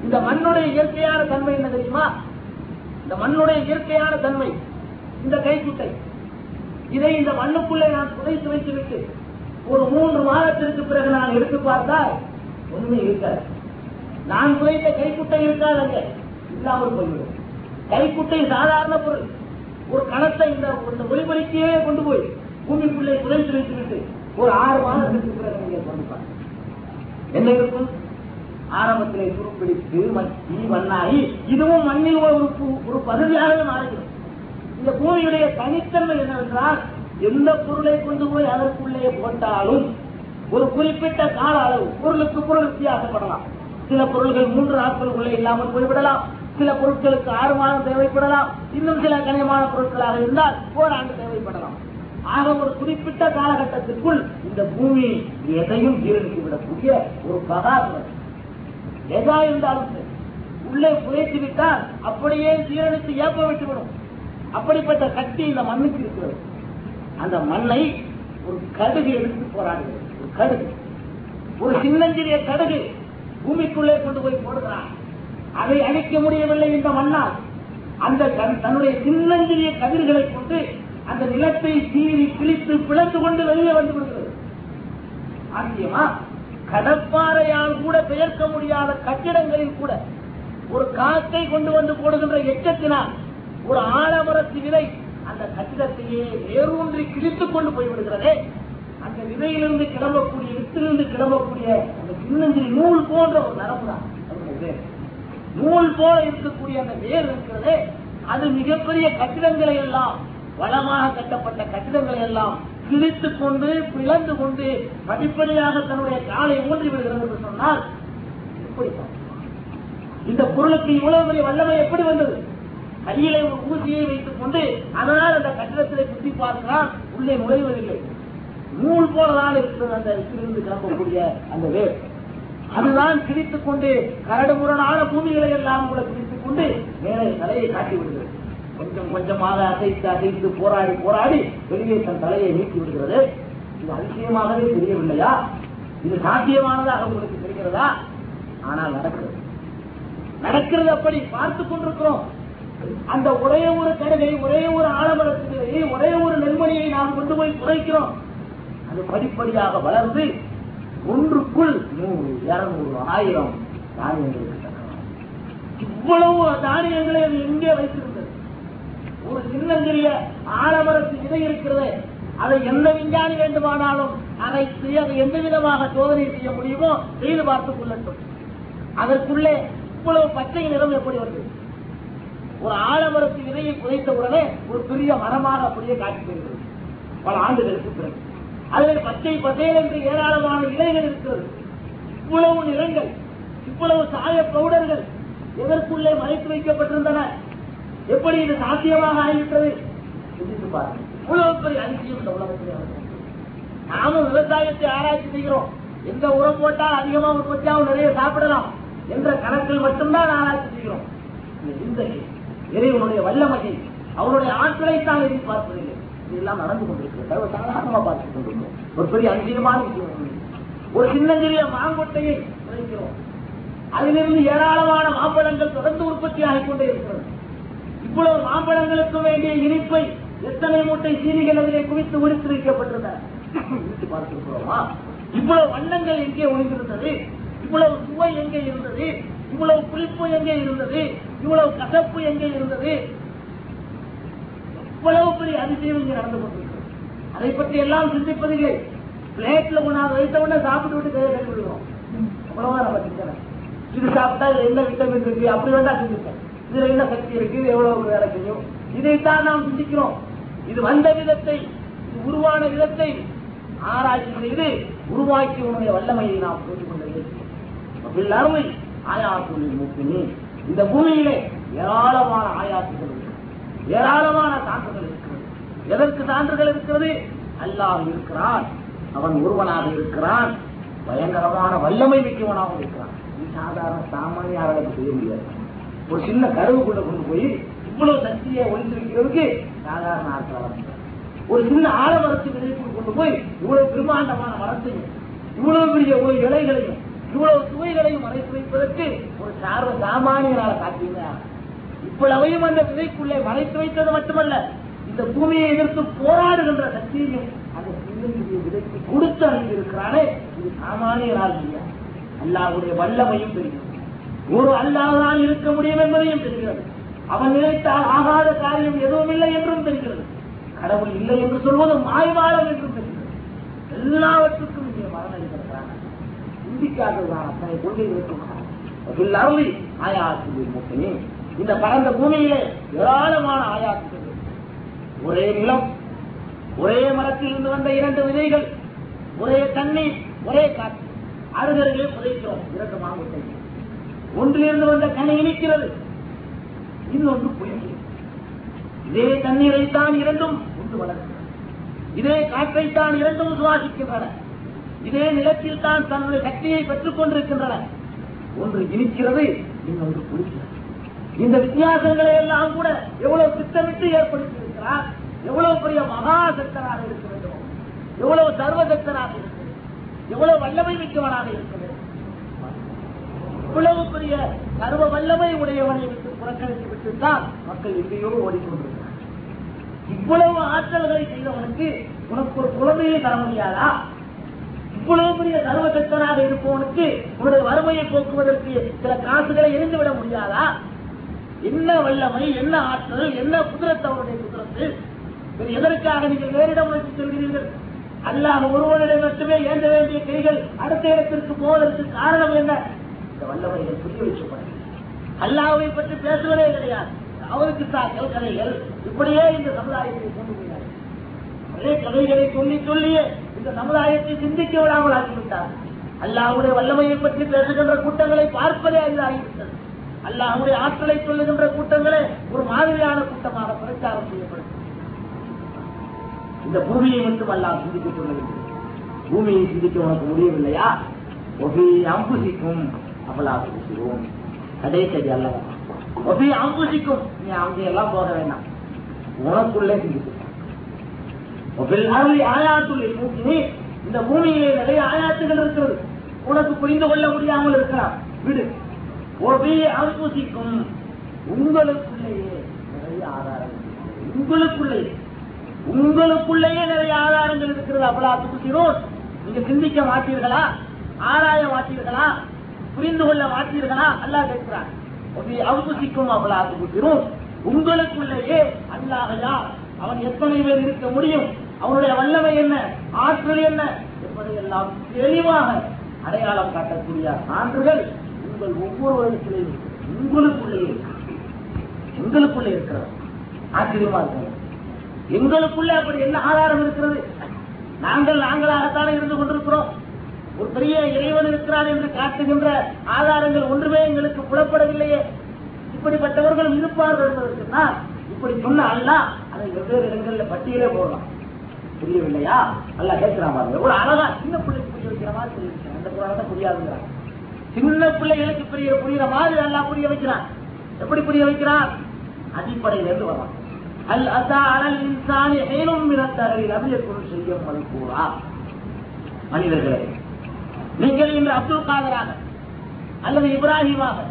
இந்த மண்ணுடைய இயற்கையான தன்மை என்ன தெரியுமா? இந்த மண்ணுடைய இயற்கையான தன்மை இந்த கைக்குட்டை, இதை இந்த மண்ணுக்குள்ளே நான் புதைத்து வைத்துவிட்டு ஒரு மூன்று மாதத்திற்கு பிறகு நான் எடுத்து பார்த்தால் ஒண்ணுமே இருக்காது. நான் புதைத்த கைக்குட்டை இருக்காது, அங்கே இல்லாமல் போய்விடும். கைக்குட்டை சாதாரண பொருள். ஒரு கணத்தை இந்த ஒளிபரிக்கையே கொண்டு போய் பூமிக்குள்ளே புதைத்து வைத்துவிட்டு ஒரு ஆறு மாதத்திற்கு பிறகு நீங்கள் கொண்டிருப்பாங்க. என்ன இருக்கும்? ஆரம்பத்திலே துருப்பிடித்து மத்தி மண்ணாகி இதுவும் மண்ணில் ஒரு பகுதியாகவே மாறுகிறது. இந்த பூமியுடைய தனித்தன்மை என்னவென்றால், எந்த பொருளை கொண்டு போய் அதற்குள்ளே போட்டாலும் ஒரு குறிப்பிட்ட கால அளவு பொருளுக்கு பொருள் வித்தியாசப்படலாம். சில பொருட்கள் மூன்று நாட்களுக்குள்ளே இல்லாமல் போய்விடலாம், சில பொருட்களுக்கு ஆறு மாதம் தேவைப்படலாம், இன்னும் சில கனியமான பொருட்களாக இருந்தால் ஓராண்டு தேவைப்படலாம். ஆக ஒரு குறிப்பிட்ட காலகட்டத்திற்குள் இந்த பூமி எதையும் ஜீரணித்துவிடக்கூடிய ஒரு பதார்த்தம் எதா இருந்தாலும் உள்ளே புதைத்துவிட்டால் அப்படியே ஜீரணித்து ஏப்ப விட்டுவிடும். அப்படிப்பட்ட சக்தி இந்த மண்ணுக்கு இருக்கிறது. அந்த மண்ணை ஒரு கடுகு எடுத்து போராடுகிறது. ஒரு கடுகு, ஒரு சின்னஞ்சிறிய கடுகு பூமிக்குள்ளே கொண்டு போய் போடுகிறான். அதை அழிக்க முடியவில்லை இந்த மண்ணால். அந்த தன்னுடைய சின்னஞ்சிறிய கதிர்களை கொண்டு அந்த நிலத்தை சீறி பிழித்து பிளந்து கொண்டு வெளியே வந்து விடுகிறது. ஆச்சரியமா? கடற்பாறையால் கூட பெயர்க்க முடியாத கட்டிடங்களில் கூட ஒரு காற்றை கொண்டு வந்து போடுகின்ற எச்சத்தினால் ஒரு ஆலமரத்து விதை அந்த கட்டிடத்தையே வேரூன்றி கிழித்துக் கொண்டு போய்விடுகிறதே. அந்த விதையிலிருந்து கிளம்பக்கூடிய, வித்திலிருந்து கிளம்பக்கூடிய அந்த சின்னஞ்சிறு நூல் போன்ற ஒரு நரம்பு தான் நூல் போல இருக்கக்கூடிய அந்த வேர் இருக்கிறதே. அது மிகப்பெரிய கட்டிடங்களை எல்லாம், வளமாக கட்டப்பட்ட கட்டிடங்களை எல்லாம் கிழித்துக் கொண்டு பிளந்து கொண்டு படிப்படியாக தன்னுடைய காலை ஊன்றி விடுகிறது என்று சொன்னால் இப்படித்தான் இந்த பொருளுக்கு இவ்வளவு பெரிய வல்லமை எப்படி வந்தது? கையிலே ஒரு ஊசியை வைத்துக் கொண்டு அதனால் அந்த கட்டிடத்திலே குத்தி பார்க்கிறான், உள்ளே நுழைவதில்லை. நூல் போலதான் இருக்கிறது அந்த சிறிந்து கிளம்பக்கூடிய அந்த வேர். அதுதான் கிழித்துக் கொண்டு கரடுமுரடான பூமிகளை எல்லாம் கூட கிழித்துக் கொண்டு மேலே தலையை காட்டி விடுகிறது. கொஞ்சம் கொஞ்சமாக அசைத்து அசைத்து போராடி போராடி வெளியே தன் தலையை நீக்கி விடுகிறது. இது அதிசயமாகவே தெரியவில்லையா? இது சாத்தியமானதாக உங்களுக்கு தெரிகிறதா? ஆனால் நடக்கிறது, நடக்கிறது. அப்படி பார்த்துக் கொண்டிருக்கிறோம். அந்த ஒரே ஒரு கடுகை, ஒரே ஒரு ஆலமரத்திலேயே ஒரே ஒரு நெல்மணியை நாம் கொண்டு போய் குறைக்கிறோம். அது படிப்படியாக வளர்ந்து ஒன்றுக்குள் நூறு, இருநூறு, ஆயிரம் தானியங்கள். இவ்வளவு தானியங்களை அது எங்கே வைத்திருந்தது? ஒரு சின்னஞ்சிறிய ஆலமரத்து விதை இருக்கிறது. அதை எந்த விஞ்ஞானி வேண்டுமானாலும் அரைத்து அதை எந்த விதமாக சோதனை செய்ய முடியுமோ செய்து பார்த்துக் கொள்ளட்டும். அதற்குள்ளே இவ்வளவு பச்சை நிறம் எப்படி வருது? ஒரு ஆலமரத்து விதையை புதைத்த உடனே ஒரு பெரிய மரமாக அப்படியே காட்சி பெறுகிறது. பல ஆண்டுகளுக்கு பிறகு அதில் பச்சை பசேல் என்று ஏராளமான இலைகள் இருக்கிறது. இவ்வளவு நிறங்கள், இவ்வளவு சாய பவுடர்கள் எதற்குள்ளே மறைத்து வைக்கப்பட்டிருந்தன? எப்படி இது சாத்தியமாக ஆகிவிட்டது? நாமும் விவசாயத்தை ஆராய்ச்சி செய்கிறோம். எந்த உரம் போட்டால் அதிகமாக உற்பத்தியாகவும் நிறைய சாப்பிடலாம் என்ற கணக்கில் மட்டும்தான் ஆராய்ச்சி செய்கிறோம். இறைவனுடைய வல்லமையை, அவருடைய ஆற்றலை தான் எதிர்த்து பார்ப்பதில்லை. இதெல்லாம் நடந்து கொண்டிருக்கிறது, சாதாரணமாக பார்த்துக் கொண்டிருக்கிறோம். ஒரு பெரிய அதிகமான விஷயம், ஒரு சின்னஞ்சிறிய மாங்கொட்டையை விளைக்கிறோம், அதிலிருந்து ஏராளமான மாம்பழங்கள் தொடர்ந்து உற்பத்தியாகிக் கொண்டே இருக்கிறது. இவ்வளவு மாம்பழங்களுக்கு வேண்டிய இனிப்பை எத்தனை மூட்டை சீனிகள் அதிலே குவித்து ஒழித்து வைக்கப்பட்டிருந்தோமா? இவ்வளவு வண்ணங்கள் எங்கே ஒழிந்திருந்தது? இவ்வளவு சுவை எங்கே இருந்தது? இவ்வளவு புளிப்பு எங்கே இருந்தது? இவ்வளவு கசப்பு எங்கே இருந்தது? இவ்வளவு பெரிய அதிசயம் இங்கே நடந்து கொண்டிருக்கிறது. அதை பற்றி எல்லாம் சிந்திப்பதில்லை. பிளேட்ல கொண்டாந்து வைத்தவுடனே சாப்பிட்டு விட்டு கையை விடுவோம். அவ்வளவுதான் நம்ம சிந்தனை. இது சாப்பிட்டா இதுல என்ன விட்டமின் இருக்கு, அப்படி வேண்டாம் சிந்திப்போம். இதுல என்ன சக்தி இருக்கு, இது எவ்வளவு வேலை செய்யும், இதைத்தான் நாம் சிந்திக்கிறோம். இது வந்த விதத்தை, இது உருவான விதத்தை ஆராய்ச்சி செய்து உருவாக்கி உன்னுடைய வல்லமையை நாம் புரிந்து கொண்டது. ஆயாத்துள்ள மூப்பினி, இந்த பூமியிலே ஏராளமான ஆயாத்துகள் இருக்கிறது, ஏராளமான சான்றுகள் இருக்கிறது. எதற்கு சான்றுகள் இருக்கிறது? அல்லாஹ் இருக்கிறான், அவன் ஒருவனாக இருக்கிறான், பயங்கரமான வல்லமை மிக்கவனாக இருக்கிறான். சாதாரண சாமானியாளர்கள் செய்ய முடியாது. ஒரு சின்ன கருவுக்குள்ள கொண்டு போய் இவ்வளவு சக்தியை ஒழித்து வைக்கிறதுக்கு சாதாரண ஆற்றல். ஒரு சின்ன ஆலமரத்து விதைக்குள் கொண்டு போய் இவ்வளவு பிரம்மாண்டமான மரத்தையும் இவ்வளவு பெரிய ஒரு இலைகளையும் இவ்வளவு சுவைகளையும் மறைத்து வைப்பதற்கு ஒரு சார்வ சாமானியராக காட்டினா, இவ்வளவையும் அந்த விதைக்குள்ளே மறைத்து வைத்தது மட்டுமல்ல, இந்த பூமியை எதிர்த்து போராடுகின்ற சக்தியையும் அந்த சின்ன விதைக்கு கொடுத்து அணிந்திருக்கிறானே, இது சாமானியரால் முடியாது. அல்லாஹ்வுடைய வல்லமையும் தெரியும். ஒரு அல்லாஹ்தான் இருக்க முடியும் என்பதையும் தெரிகிறது. அவன் நினைத்தால் ஆகாத காரியம் எதுவும் இல்லை என்றும் தெரிகிறது. கடவுள் இல்லை என்று சொல்வது மாய்வாளம் என்றும் தெரிகிறது. எல்லாவற்றுக்கும் இங்கே மரணம் சிந்திக்காததுதான் அத்தனை கொள்கை. ஆயாத்து இந்த பரந்த பூமியிலே ஏராளமான ஆயாத்துகள். ஒரே நிலம், ஒரே மரத்தில் இருந்து வந்த இரண்டு விதைகள், ஒரே தண்ணீர், ஒரே காற்று. அருகருகே புதைக்கிறோம் இரண்டு மாவட்டை. ஒன்றிலிருந்து வந்த கனி இனிக்கிறது, இன்னொன்று புயல். இதே தண்ணீரைத்தான் இரண்டும் கொண்டு வளர்க்கிறது, இதே காற்றைத்தான் இரண்டும் சுவாசிக்கின்றன, இதே நிலத்தில் தான் தன்னுடைய சக்தியை பெற்றுக் கொண்டிருக்கின்றன. ஒன்று இனிக்கிறது, இன்னொன்று புரிகிறது. இந்த வித்தியாசங்களை எல்லாம் கூட எவ்வளவு திட்டமிட்டு ஏற்படுத்தியிருக்கிறார், எவ்வளவு பெரிய மகாசக்தராக இருக்க வேண்டும், எவ்வளவு சர்வசக்தராக இருக்க வேண்டும், எவ்வளவு வல்லமை மிக்கவனாக இருக்க வேண்டும். இவ்வளவு பெரிய சர்வ வல்லமை உடையவனை விட்டு புறக்கணித்து விட்டுத்தான் மக்கள் எங்கேயோ ஓடிக்கொண்டிருக்கிறார். இவ்வளவு ஆற்றல்களை செய்தவனுக்கு உனக்கு ஒரு குழந்தையை தர முடியாதா? இவ்வளவு பெரிய சர்வசக்தனாக இருப்பவனுக்கு உன்னுடைய வறுமையை போக்குவதற்கு சில காசுகளை எரிந்துவிட முடியாதா? என்ன வல்லமை, என்ன ஆற்றல், என்ன குதிரத்து அவருடைய குதிரத்து! எதற்காக நீங்கள் வேறிடம் வைத்து செல்கிறீர்கள்? அல்லாஹ் ஒருவனிடம் மட்டுமே ஏந்த வேண்டிய கைகள் அடுத்த இடத்திற்கு போவதற்கு காரணம் என்ன? இந்த வல்லமைகள் புரிய வச்சப்படுகிறது. அல்லாஹ்வை பற்றி பேசுவதே கிடையாது. அவருக்கு தாக்கல் கதைகள் இப்படியே இந்த சமுதாயத்தை கொண்டு போகிறார். அதே கதைகளை சொல்லி சொல்லியே இந்த சமுதாயத்தை சிந்திக்க விடாமல் ஆகிவிட்டார். அல்லாஹ்வுடைய வல்லமையை பற்றி பேசுகின்ற கூட்டங்களை பார்ப்பதே அல்ல ஆகிவிட்டது. அல்லாஹ்வுடைய ஆற்றலை சொல்லுகின்ற கூட்டங்களே ஒரு மாதிரியான கூட்டமாக பிரச்சாரம் செய்யப்படும். இந்த பூமியை மட்டும் அல்லாஹ் சிந்திக்க சொல்லுகிறது. பூமியை சிந்திக்க உனக்கு முடியவில்லையா? ஒபி அம்புசிக்கும் அபலாசிக்கிறோம். அதே சரி அல்ல, ஒபி அம்புசிக்கும், நீ அவங்க எல்லாம் போக வேண்டாம், உனக்குள்ளே சிந்திக்க. இந்த பூமியிலே நிறைய ஆயாத்துகள் இருக்கிறது, உனக்கு புரிந்து கொள்ள முடியாமல் இருக்கலாம். விடு. ஆசிக்கும் உங்களுக்குள்ளேயே நிறைய ஆதாரங்கள், உங்களுக்குள்ளேயே உங்களுக்குள்ளேயே நிறைய ஆதாரங்கள் இருக்கிறது. அபலாத்துக்கிறோம். நீங்க சிந்திக்க மாட்டீர்களா? ஆராய மாட்டீர்களா? புரிந்து கொள்ள மாட்டீர்களா? அல்லா கேட்கிறார். அவுசிக்கும் அபலாத்துக்கிறோம். உங்களுக்குள்ளேயே அல்லாஹ்யா அவன் எத்தனை பேர் இருக்க முடியும், அவனுடைய வல்லமை என்ன, ஆற்றல் என்ன என்பதையெல்லாம் தெளிவாக அடையாளம் காட்டக்கூடிய சான்றுகள் உங்கள் ஒவ்வொருவரிடத்திலேயும் உங்களுக்குள்ளேயே எங்களுக்குள்ளே இருக்கிறது. ஆச்சரியமா இருக்கிறது. எங்களுக்குள்ளே அப்படி என்ன ஆதாரம் இருக்கிறது? நாங்கள் நாங்களாகத்தானே இருந்து கொண்டிருக்கிறோம். ஒரு பெரிய இறைவன் இருக்கிறான் என்று காட்டுகின்ற ஆதாரங்கள் ஒன்றுமே எங்களுக்கு புலப்படவில்லையே. இப்படிப்பட்டவர்களும் இருப்பார்கள் என்பதற்குன்னா இப்படி சொன்னா அதை வெவ்வேறு இடங்களில் பட்டியலே போடலாம். புரியவில்லையா? நல்லா கேட்கிற மாதிரி ஒரு அழகா சின்ன பிள்ளைக்கு புரிய வைக்கிற மாதிரி சொல்லியிருக்கேன். அந்த புராணம் புரியாதுங்கிறாங்க. சின்ன பிள்ளைகளுக்கு புரிய புரியுற மாதிரி நல்லா புரிய வைக்கிறான். எப்படி புரிய வைக்கிறான்? அடிப்படையிலிருந்து வரான். அல் அதா அனல் இன்சான் ஏனும் மிரத்தகரில் அபியக்குள் செய்ய மறுக்கூறா. மனிதர்களே, நீங்கள் இன்று அப்துல் காதராக அல்லது இப்ராஹிமாக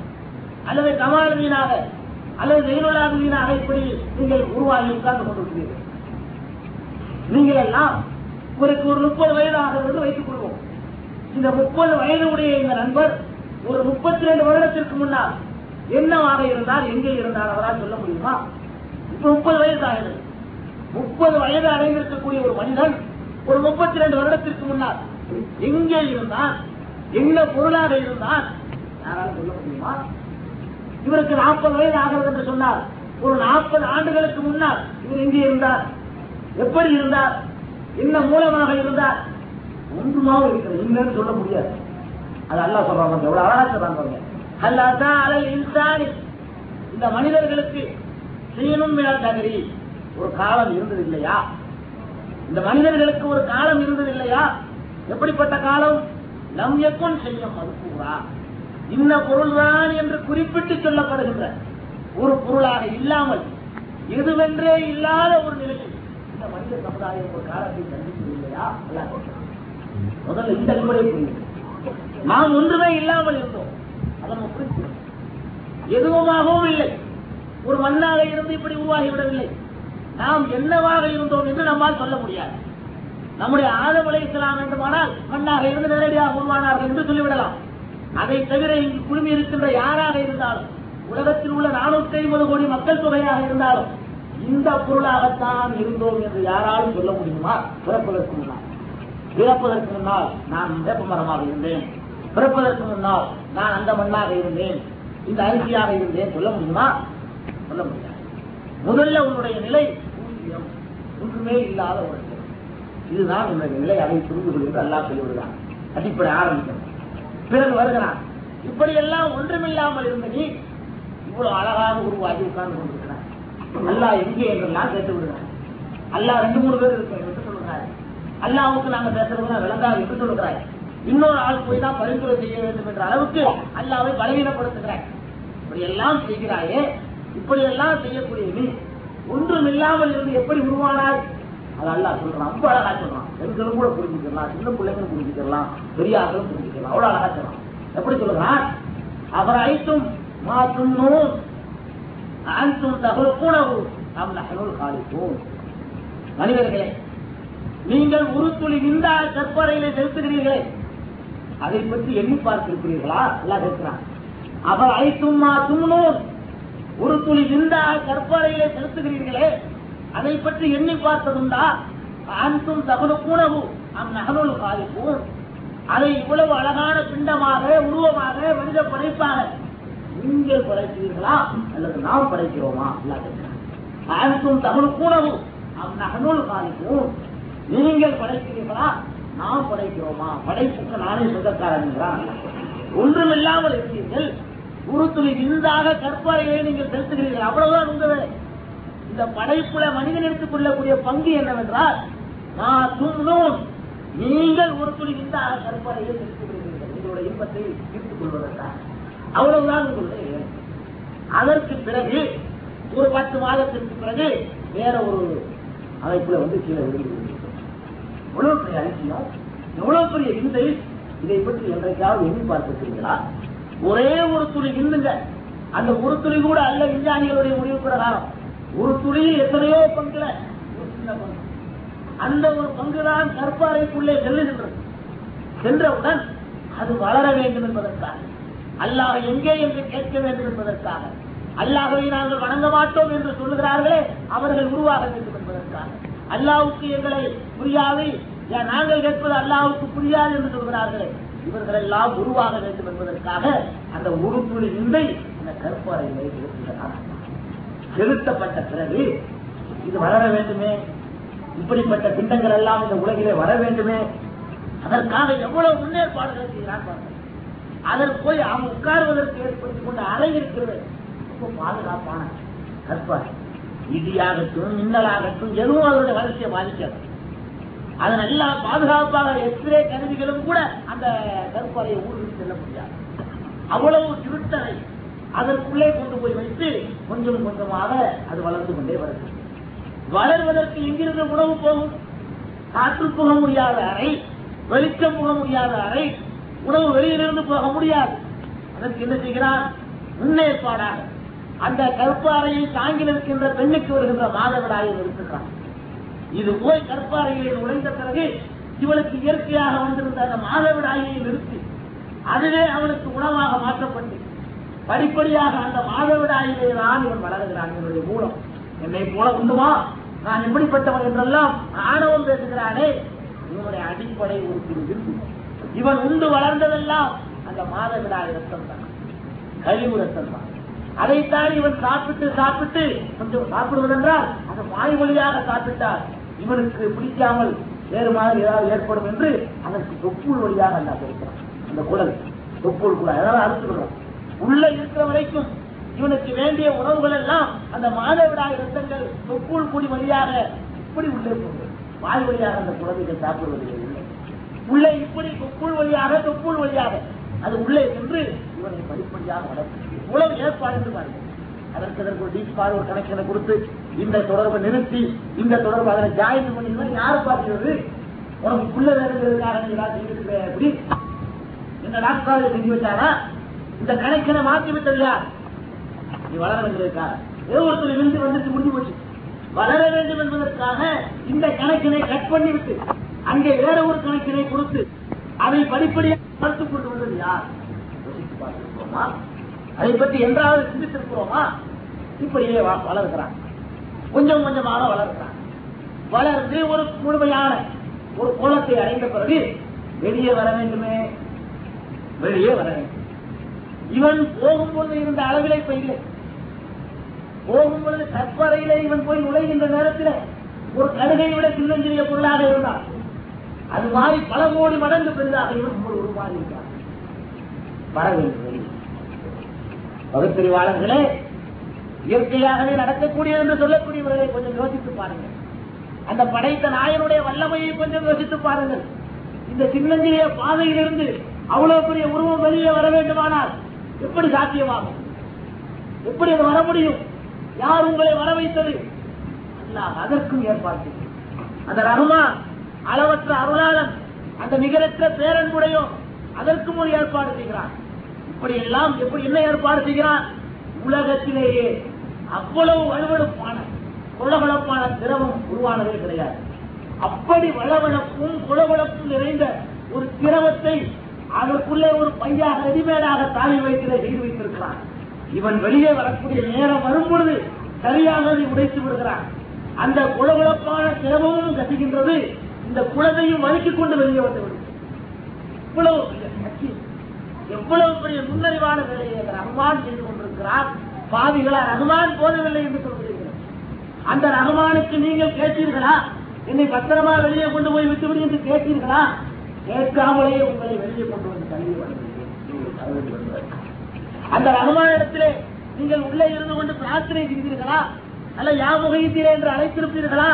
அல்லது கமாலுதீனாக அல்லது ஜெயினுலாதீனாக இப்படி நீங்கள் உருவாகி உட்கார்ந்து கொண்டிருக்கிறீர்கள். நீங்கள் எல்லாம் உங்களுக்கு ஒரு முப்பது வயது ஆகிறது வைத்துக் கொள்வோம். இந்த முப்பது வயது உடைய இந்த நண்பர் ஒரு முப்பத்தி ரெண்டு வருடத்திற்கு முன்னால் என்னவாக இருந்தால் எங்கே இருந்தால் அவரால் சொல்ல முடியுமா? இப்ப முப்பது வயது ஆகிறது. முப்பது வயது அடைந்திருக்கக்கூடிய ஒரு மனிதன் ஒரு முப்பத்தி ரெண்டு வருடத்திற்கு முன்னால் எங்கே இருந்தால் என்ன பொருளாக இருந்தால் யாரால் சொல்ல முடியுமா? இவருக்கு நாற்பது வயது ஆகிறது என்று சொன்னால் ஒரு நாற்பது ஆண்டுகளுக்கு முன்னால் இவர் எங்கே இருந்தார், எப்படி இருந்தார், என்ன மூலமாக இருந்தார், ஒன்றுமாக இருக்கிறது இல்லைன்னு சொல்ல முடியாது. அது அல்லா சொல்றாங்க. எவ்வளவு அழகா சொல்றாங்க. அல்லாஹ் அலல் இன்சானி, இந்த மனிதர்களுக்கு சீனும் தகரி ஒரு காலம் இருந்தது இல்லையா? இந்த மனிதர்களுக்கு ஒரு காலம் இருந்தது இல்லையா? எப்படிப்பட்ட காலம்? நம் எக்கம் செய்ய மறுக்கூறா, இன்ன பொருள்தான் என்று குறிப்பிட்டு சொல்லப்படுகின்ற ஒரு பொருளாக இல்லாமல் எதுவென்றே இல்லாத ஒரு நிலையில் இந்த மனித சமுதாயம் ஒரு காலத்தை சந்தித்தது இல்லையா? முதல்ல இந்த முறை புரியுது. நாம் ஒன்றுமே இல்லாமல் இருந்தோம். அதன் குறிப்பு எதுவுமாகவும் இல்லை. ஒரு மண்ணாக இருந்து இப்படி உருவாகிவிடவில்லை. நாம் என்னவாக இருந்தோம் என்று நம்மால் சொல்ல முடியாது. நம்முடைய ஆதம் அலைஹிஸ்ஸலாம் என்றுமானால் மண்ணாக இருந்து நேரடியாக உருவானார்கள் என்று சொல்லிவிடலாம். அதை தவிர இங்கு குழுமி இருக்கின்ற யாராக இருந்தாலும், உலகத்தில் உள்ள நானூற்றி ஐம்பது கோடி மக்கள் தொகையாக இருந்தாலும், இந்த பொருளாகத்தான் இருந்தோம் என்று யாராலும் சொல்ல முடியுமா? பிறப்பதற்கு முன்னால் பிறப்பதற்கு முன்னால் நான் வேப்ப மரமாக இருந்தேன், பிறப்பதற்கு முன்னால் நான் அந்த மண்ணாக இருந்தேன், இந்த அரிசியாக இருந்தேன் சொல்ல முடியுமா? சொல்ல முடியாது. முதல்ல உன்னுடைய நிலை பூஜ்யம், ஒன்றுமே இல்லாத ஒரு நிலை. இதுதான் உன்னுடைய நிலை. அதை புரிந்து கொள்வது அல்லாஹ் சொல்லிவிடுகிறான். அடிப்படை ஆரம்பிக்கணும். பிறகு வருகிறான். இப்படியெல்லாம் ஒன்றுமில்லாமல் இருந்த நீ இவ்வளவு அழகாக உருவாகி உட்கார்ந்து கொண்டிருக்கிறான். அல்லா எங்கே என்றெல்லாம் கேட்டு விடுறான். அல்லா ரெண்டு மூணு பேர் இருக்க என்று சொல்லுகிறாரு. அல்லாவுக்கு நாங்கள் பேசுறதுனா விளங்காது என்று சொல்லுகிறாய். இன்னொரு ஆள் போய் தான் பரிந்துரை செய்ய வேண்டும் என்ற அளவுக்கு அல்லாவை பலவீனப்படுத்துகிறாய். இப்படியெல்லாம் செய்கிறாயே. இப்படியெல்லாம் செய்யக்கூடிய நீ ஒன்றுமில்லாமல் இருந்து எப்படி உருவானாய்? அது அல்லா சொல்றான். ரொம்ப அழகா சொல்றான். பெண்களும் கூட புரிஞ்சுக்கலாம், சின்ன பிள்ளைங்களும் புரிஞ்சுக்கலாம், பெரியார்களும் புரிஞ்சுக்கலாம். அவ்வளவு அழகா சொல்றான். எப்படி சொல்லுறான்? அவர் ஐத்தும் மாத்தும் ஆண்டும் தகவல் கூடவும் நாம் நகல் காலிப்போம். மனிதர்களே, நீங்கள் உருத்துளி நின்ற கற்பறையிலே செலுத்துகிறீர்களே, அதை பற்றி எண்ணி பார்த்திருக்கிறீர்களா? அல்லா கேட்கிறான். அவர் ஐத்தும் மாத்தும் உருத்துளி நின்ற கற்பறையிலே செலுத்துகிறீர்களே, அதை பற்றி எண்ணி பார்த்ததுண்டா? அன்றும் தகுந்த கூடவு நம் நகலோடு காலிப்போம். அதை இவ்வளவு அழகான பிண்டமாக, உருவமாக, மனித படைப்பாக நீங்கள் படைக்கிறீர்களா அல்லது நாம் படைக்கிறோமா? அன்றும் தகுந்த கூடவு நம் நகலோடு காலிப்போம். நீங்கள் படைக்கிறீர்களா, நாம் படைக்கிறோமா? படைப்புக்கு நானே சொந்தக்காரன். ஒன்றுமில்லாமல் இருக்கிறீர்கள். உருத்துளி விருந்தாக கற்பறையை நீங்கள் செலுத்துகிறீர்கள். அவ்வளவுதான் உங்களது. இந்த படைப்புல மனிதன் எடுத்துக் கொள்ளக்கூடிய பங்கு என்னவென்றால், நீங்கள் ஒரு துளி இந்த கற்பனையை எடுத்துக்கொள்கிறீர்கள். உங்களுடைய இன்பத்தை தீர்த்துக் கொள்வதற்காக அவ்வளவுதான் உங்களுடைய. அதற்கு பிறகு ஒரு பத்து மாதத்திற்கு பிறகு வேற ஒரு அமைப்புல வந்து கீழே விடுகிறீர்கள். எவ்வளவு பெரிய அதிசயம், எவ்வளவு பெரிய விந்தை! இதை பற்றி என்றைக்காவது எண்ணி பார்த்திருக்கிறீர்களா? ஒரே ஒரு துளி விந்துங்க. அந்த ஒரு துளி கூட அல்ல விஞ்ஞானிகளுடைய முடிவு பிரகாரம். ஒரு துளியில் எத்தனையோ பங்குல ஒரு சின்ன பங்கு. அந்த ஒரு பங்குதான் கற்பாறைக்குள்ளே செல்லுகின்றது. சென்றவுடன் அது வளர வேண்டும் என்பதற்காக, அல்லாஹ் எங்கே என்று கேட்க வேண்டும் என்பதற்காக, அல்லாஹ்வை நாங்கள் வணங்க மாட்டோம் என்று சொல்லுகிறார்களே அவர்கள் உருவாக வேண்டும் என்பதற்காக, அல்லாஹ்வுக்கு எங்களை புரியாது, நாங்கள் கேட்பது அல்லாஹ்வுக்கு புரியாது என்று சொல்கிறார்களே இவர்களெல்லாம் உருவாக வேண்டும் என்பதற்காக அந்த உறுப்புணி இல்லை அந்த கருப்பறைகளை நிறுத்துகிறார். நிறுத்தப்பட்ட பிறகு இது வளர வேண்டுமே, இப்படிப்பட்ட திட்டங்கள் எல்லாம் இந்த உலகிலே வர வேண்டுமே, அதற்காக எவ்வளவு முன்னேற்பாடுகள் செய்கிறார். அதற்கு போய் அவங்க உட்கார்வதற்கு ஏற்படுத்திக் கொண்ட அறை இருக்கிறது ரொம்ப பாதுகாப்பான கற்பாறை. இடியாகட்டும் மின்னலாகட்டும் எதுவும் அவருடைய வளர்ச்சியை பாதிக்காது. அது நல்லா பாதுகாப்பாக எக்ஸ்ரே கருவிகளும் கூட அந்த கற்பாறையை ஊருக்கு செல்ல முடியாது. அவ்வளவு திருட்டரை அதற்குள்ளே கொண்டு போய் வைத்து கொஞ்சம் கொஞ்சமாக அது வளர்ந்து கொண்டே வருகிறது. வளர்வதற்கு இங்கிருந்து உணவு போகும், காற்று போக முடியாத அறை, வெளிச்சம் போக முடியாத அறை, உணவு வெளியிலிருந்து போக முடியாது. அதற்கு என்ன செய்கிறார்? முன்னேற்பாடாக அந்த கற்பாறையை தாங்கி நிற்கின்ற பெண்ணுக்கு வருகின்ற மாதவிடாயை நிறுத்துகிறார். இது போய் கற்பாறையை நுழைந்த பிறகு இவளுக்கு இயற்கையாக வந்திருந்த அந்த மாதவிடாயை நிறுத்தி அதுவே அவளுக்கு உணவாக மாற்றப்பட்டு படிப்படியாக அந்த மாதவிடாயிலே தான் இவன் வளர்கிறான். என்னுடைய மூலம் என்னை போல உண்டுமா, நான் எப்படிப்பட்டவன் என்றெல்லாம் ஆணவம் பேசுகிறானே, இவனுடைய அடிப்படை உறுப்பில் இருக்கும். இவன் உண்டு வளர்ந்ததெல்லாம் அந்த மாதவிடாய் ரத்தம் தான், கழிவு ரத்தம் தான். அதைத்தான் இவன் சாப்பிட்டு சாப்பிட்டு கொஞ்சம் சாப்பிடுவதென்றால் அந்த வாய்மொழியாக சாப்பிட்டால் இவனுக்கு பிடிக்காமல் வேறு மாதிரி ஏதாவது ஏற்படும் என்று அதற்கு தொப்புள் வழியாக நான் பேசுகிறான். அந்த குடல் தொப்புள் கூட ஏதாவது அறுத்துக்கிறோம். உள்ள இருக்கிற வரைக்கும் இவனுக்கு வேண்டிய உணவுகள் எல்லாம் அந்த மாதவிடாய் ரத்தங்கள் தொப்புள் கூடி வழியாக இப்படி உள்ளே போகும். வாய் வழியாக அந்த குழந்தைகள் சாப்பிடுவதில்லை. உள்ளே இப்படி தொப்புள் வழியாக தொப்புள் வழியாக அது உள்ளே சென்று இவனை படிப்படியாக வளர்க்கும். உலக ஏற்பாடு அதற்கு அதற்கு ஒரு டீப் பார்வை கணக்கினை கொடுத்து இந்த தொடர்பை நிறுத்தி இந்த தொடர்பு அதனை ஜாயின் பண்ணி யார் பார்க்கிறது உனக்குள்ள வேறு இந்த டாக்டர் செஞ்சு வச்சாரா இந்த கணக்கினை மாற்றி விட்டதா நீ வளர வேண்டியதற்காக ஏதோ ஒருத்தர் விழுந்து வந்துட்டு முடிஞ்சு போச்சு. வளர வேண்டும் என்பதற்காக இந்த கணக்கினை கட் பண்ணிவிட்டு அங்கே வேற ஒரு கணக்கினை கொடுத்து அதை படிப்படியாக வளர்த்து கொண்டு வந்தது யார்? யோசித்து பார்த்திருக்கிறோமா? அதை பற்றி என்றாவது சிந்தித்திருக்கிறோமா? இப்படியே வளர்கிறான், கொஞ்சம் கொஞ்சமாக வளர்கிறான். வளர்ந்து ஒரு முழுமையான ஒரு கோலத்தை அடைந்த பிறகு வெளியே வர வேண்டுமே, வெளியே வர வேண்டும். இவன் போகும்போது இருந்த அளவிலே போய் இல்லை, போகும்பொழுது கற்பறையிலே இவன் போய் நுழைகின்ற நேரத்தில் ஒரு கடுகை விட சின்னஞ்சிறிய பொருளாக இருந்தான். அது மாதிரி பல கோடி மடங்கு பெரிதாக இவன் உருவாகி இருக்கிறார். பறவை பகுத்தறிவாளர்களே, இயற்கையாகவே நடக்கக்கூடியது என்று சொல்லக்கூடியவர்களை கொஞ்சம் யோசித்து பாருங்கள். அந்த படைத்த நாயனுடைய வல்லமையை கொஞ்சம் யோசித்து பாருங்கள். இந்த சின்னஞ்சிறிய பாதையிலிருந்து அவ்வளவு பெரிய உருவம் வெளியே வர வேண்டுமானால் எப்படி சாத்தியமாகும்? எப்படி அது வர முடியும்? யார் உங்களை வர வைத்தது? அல்லாஹ் அதற்கும் ஏற்பாடு. அந்த ரஹ்மான் அளவற்ற அருளாளன், அந்த நிகரற்ற பேரன்புடையோன், அதற்கும் ஒரு ஏற்பாடு செய்கிறான். இப்படி எல்லாம் எப்படி என்ன ஏற்பாடு செய்கிறான்? உலகத்திலேயே அவ்வளவு வலுவழுப்பான குளவளப்பான திரவம் உருவானதே கிடையாது. அப்படி வளவளப்பும் குளவளப்பும் நிறைந்த ஒரு திரவத்தை அதற்குள்ளே ஒரு பையாக ரெடிமேடாக தாவி வைத்து செய்து வைத்திருக்கிறான். இவன் வெளியே வரக்கூடிய நேரம் வரும்பொழுது சரியாக உடைத்து விடுகிறான். அந்த குளவளப்பான திரவமும் கசிகின்றது, இந்த குழந்தையும் வலுக்கிக் கொண்டு வெளியே வந்துவிடும். இவ்வளவு எவ்வளவு பெரிய முன்னறிவான வேலையை ரஹ்மான் செய்து கொண்டிருக்கிறார். பாவிகளா, ரஹ்மான் போதவில்லை என்று சொல்கிறீர்கள். அந்த ரஹ்மானுக்கு நீங்கள் கேட்டீர்களா? என்னை பத்திரமா வெளியே கொண்டு போய் விட்டுவிடு என்று கேட்டீர்களா? கேட்காமலே உங்களை வெளியே கொண்டு வந்து தள்ளி வருகிறீர்கள். அந்த ரஹ்மானிடத்திலே நீங்கள் உள்ளே இருந்து கொண்டு பிரார்த்தனை செய்தீர்களா? அல்ல யா முகைதீரே என்று அழைத்திருப்பீர்களா?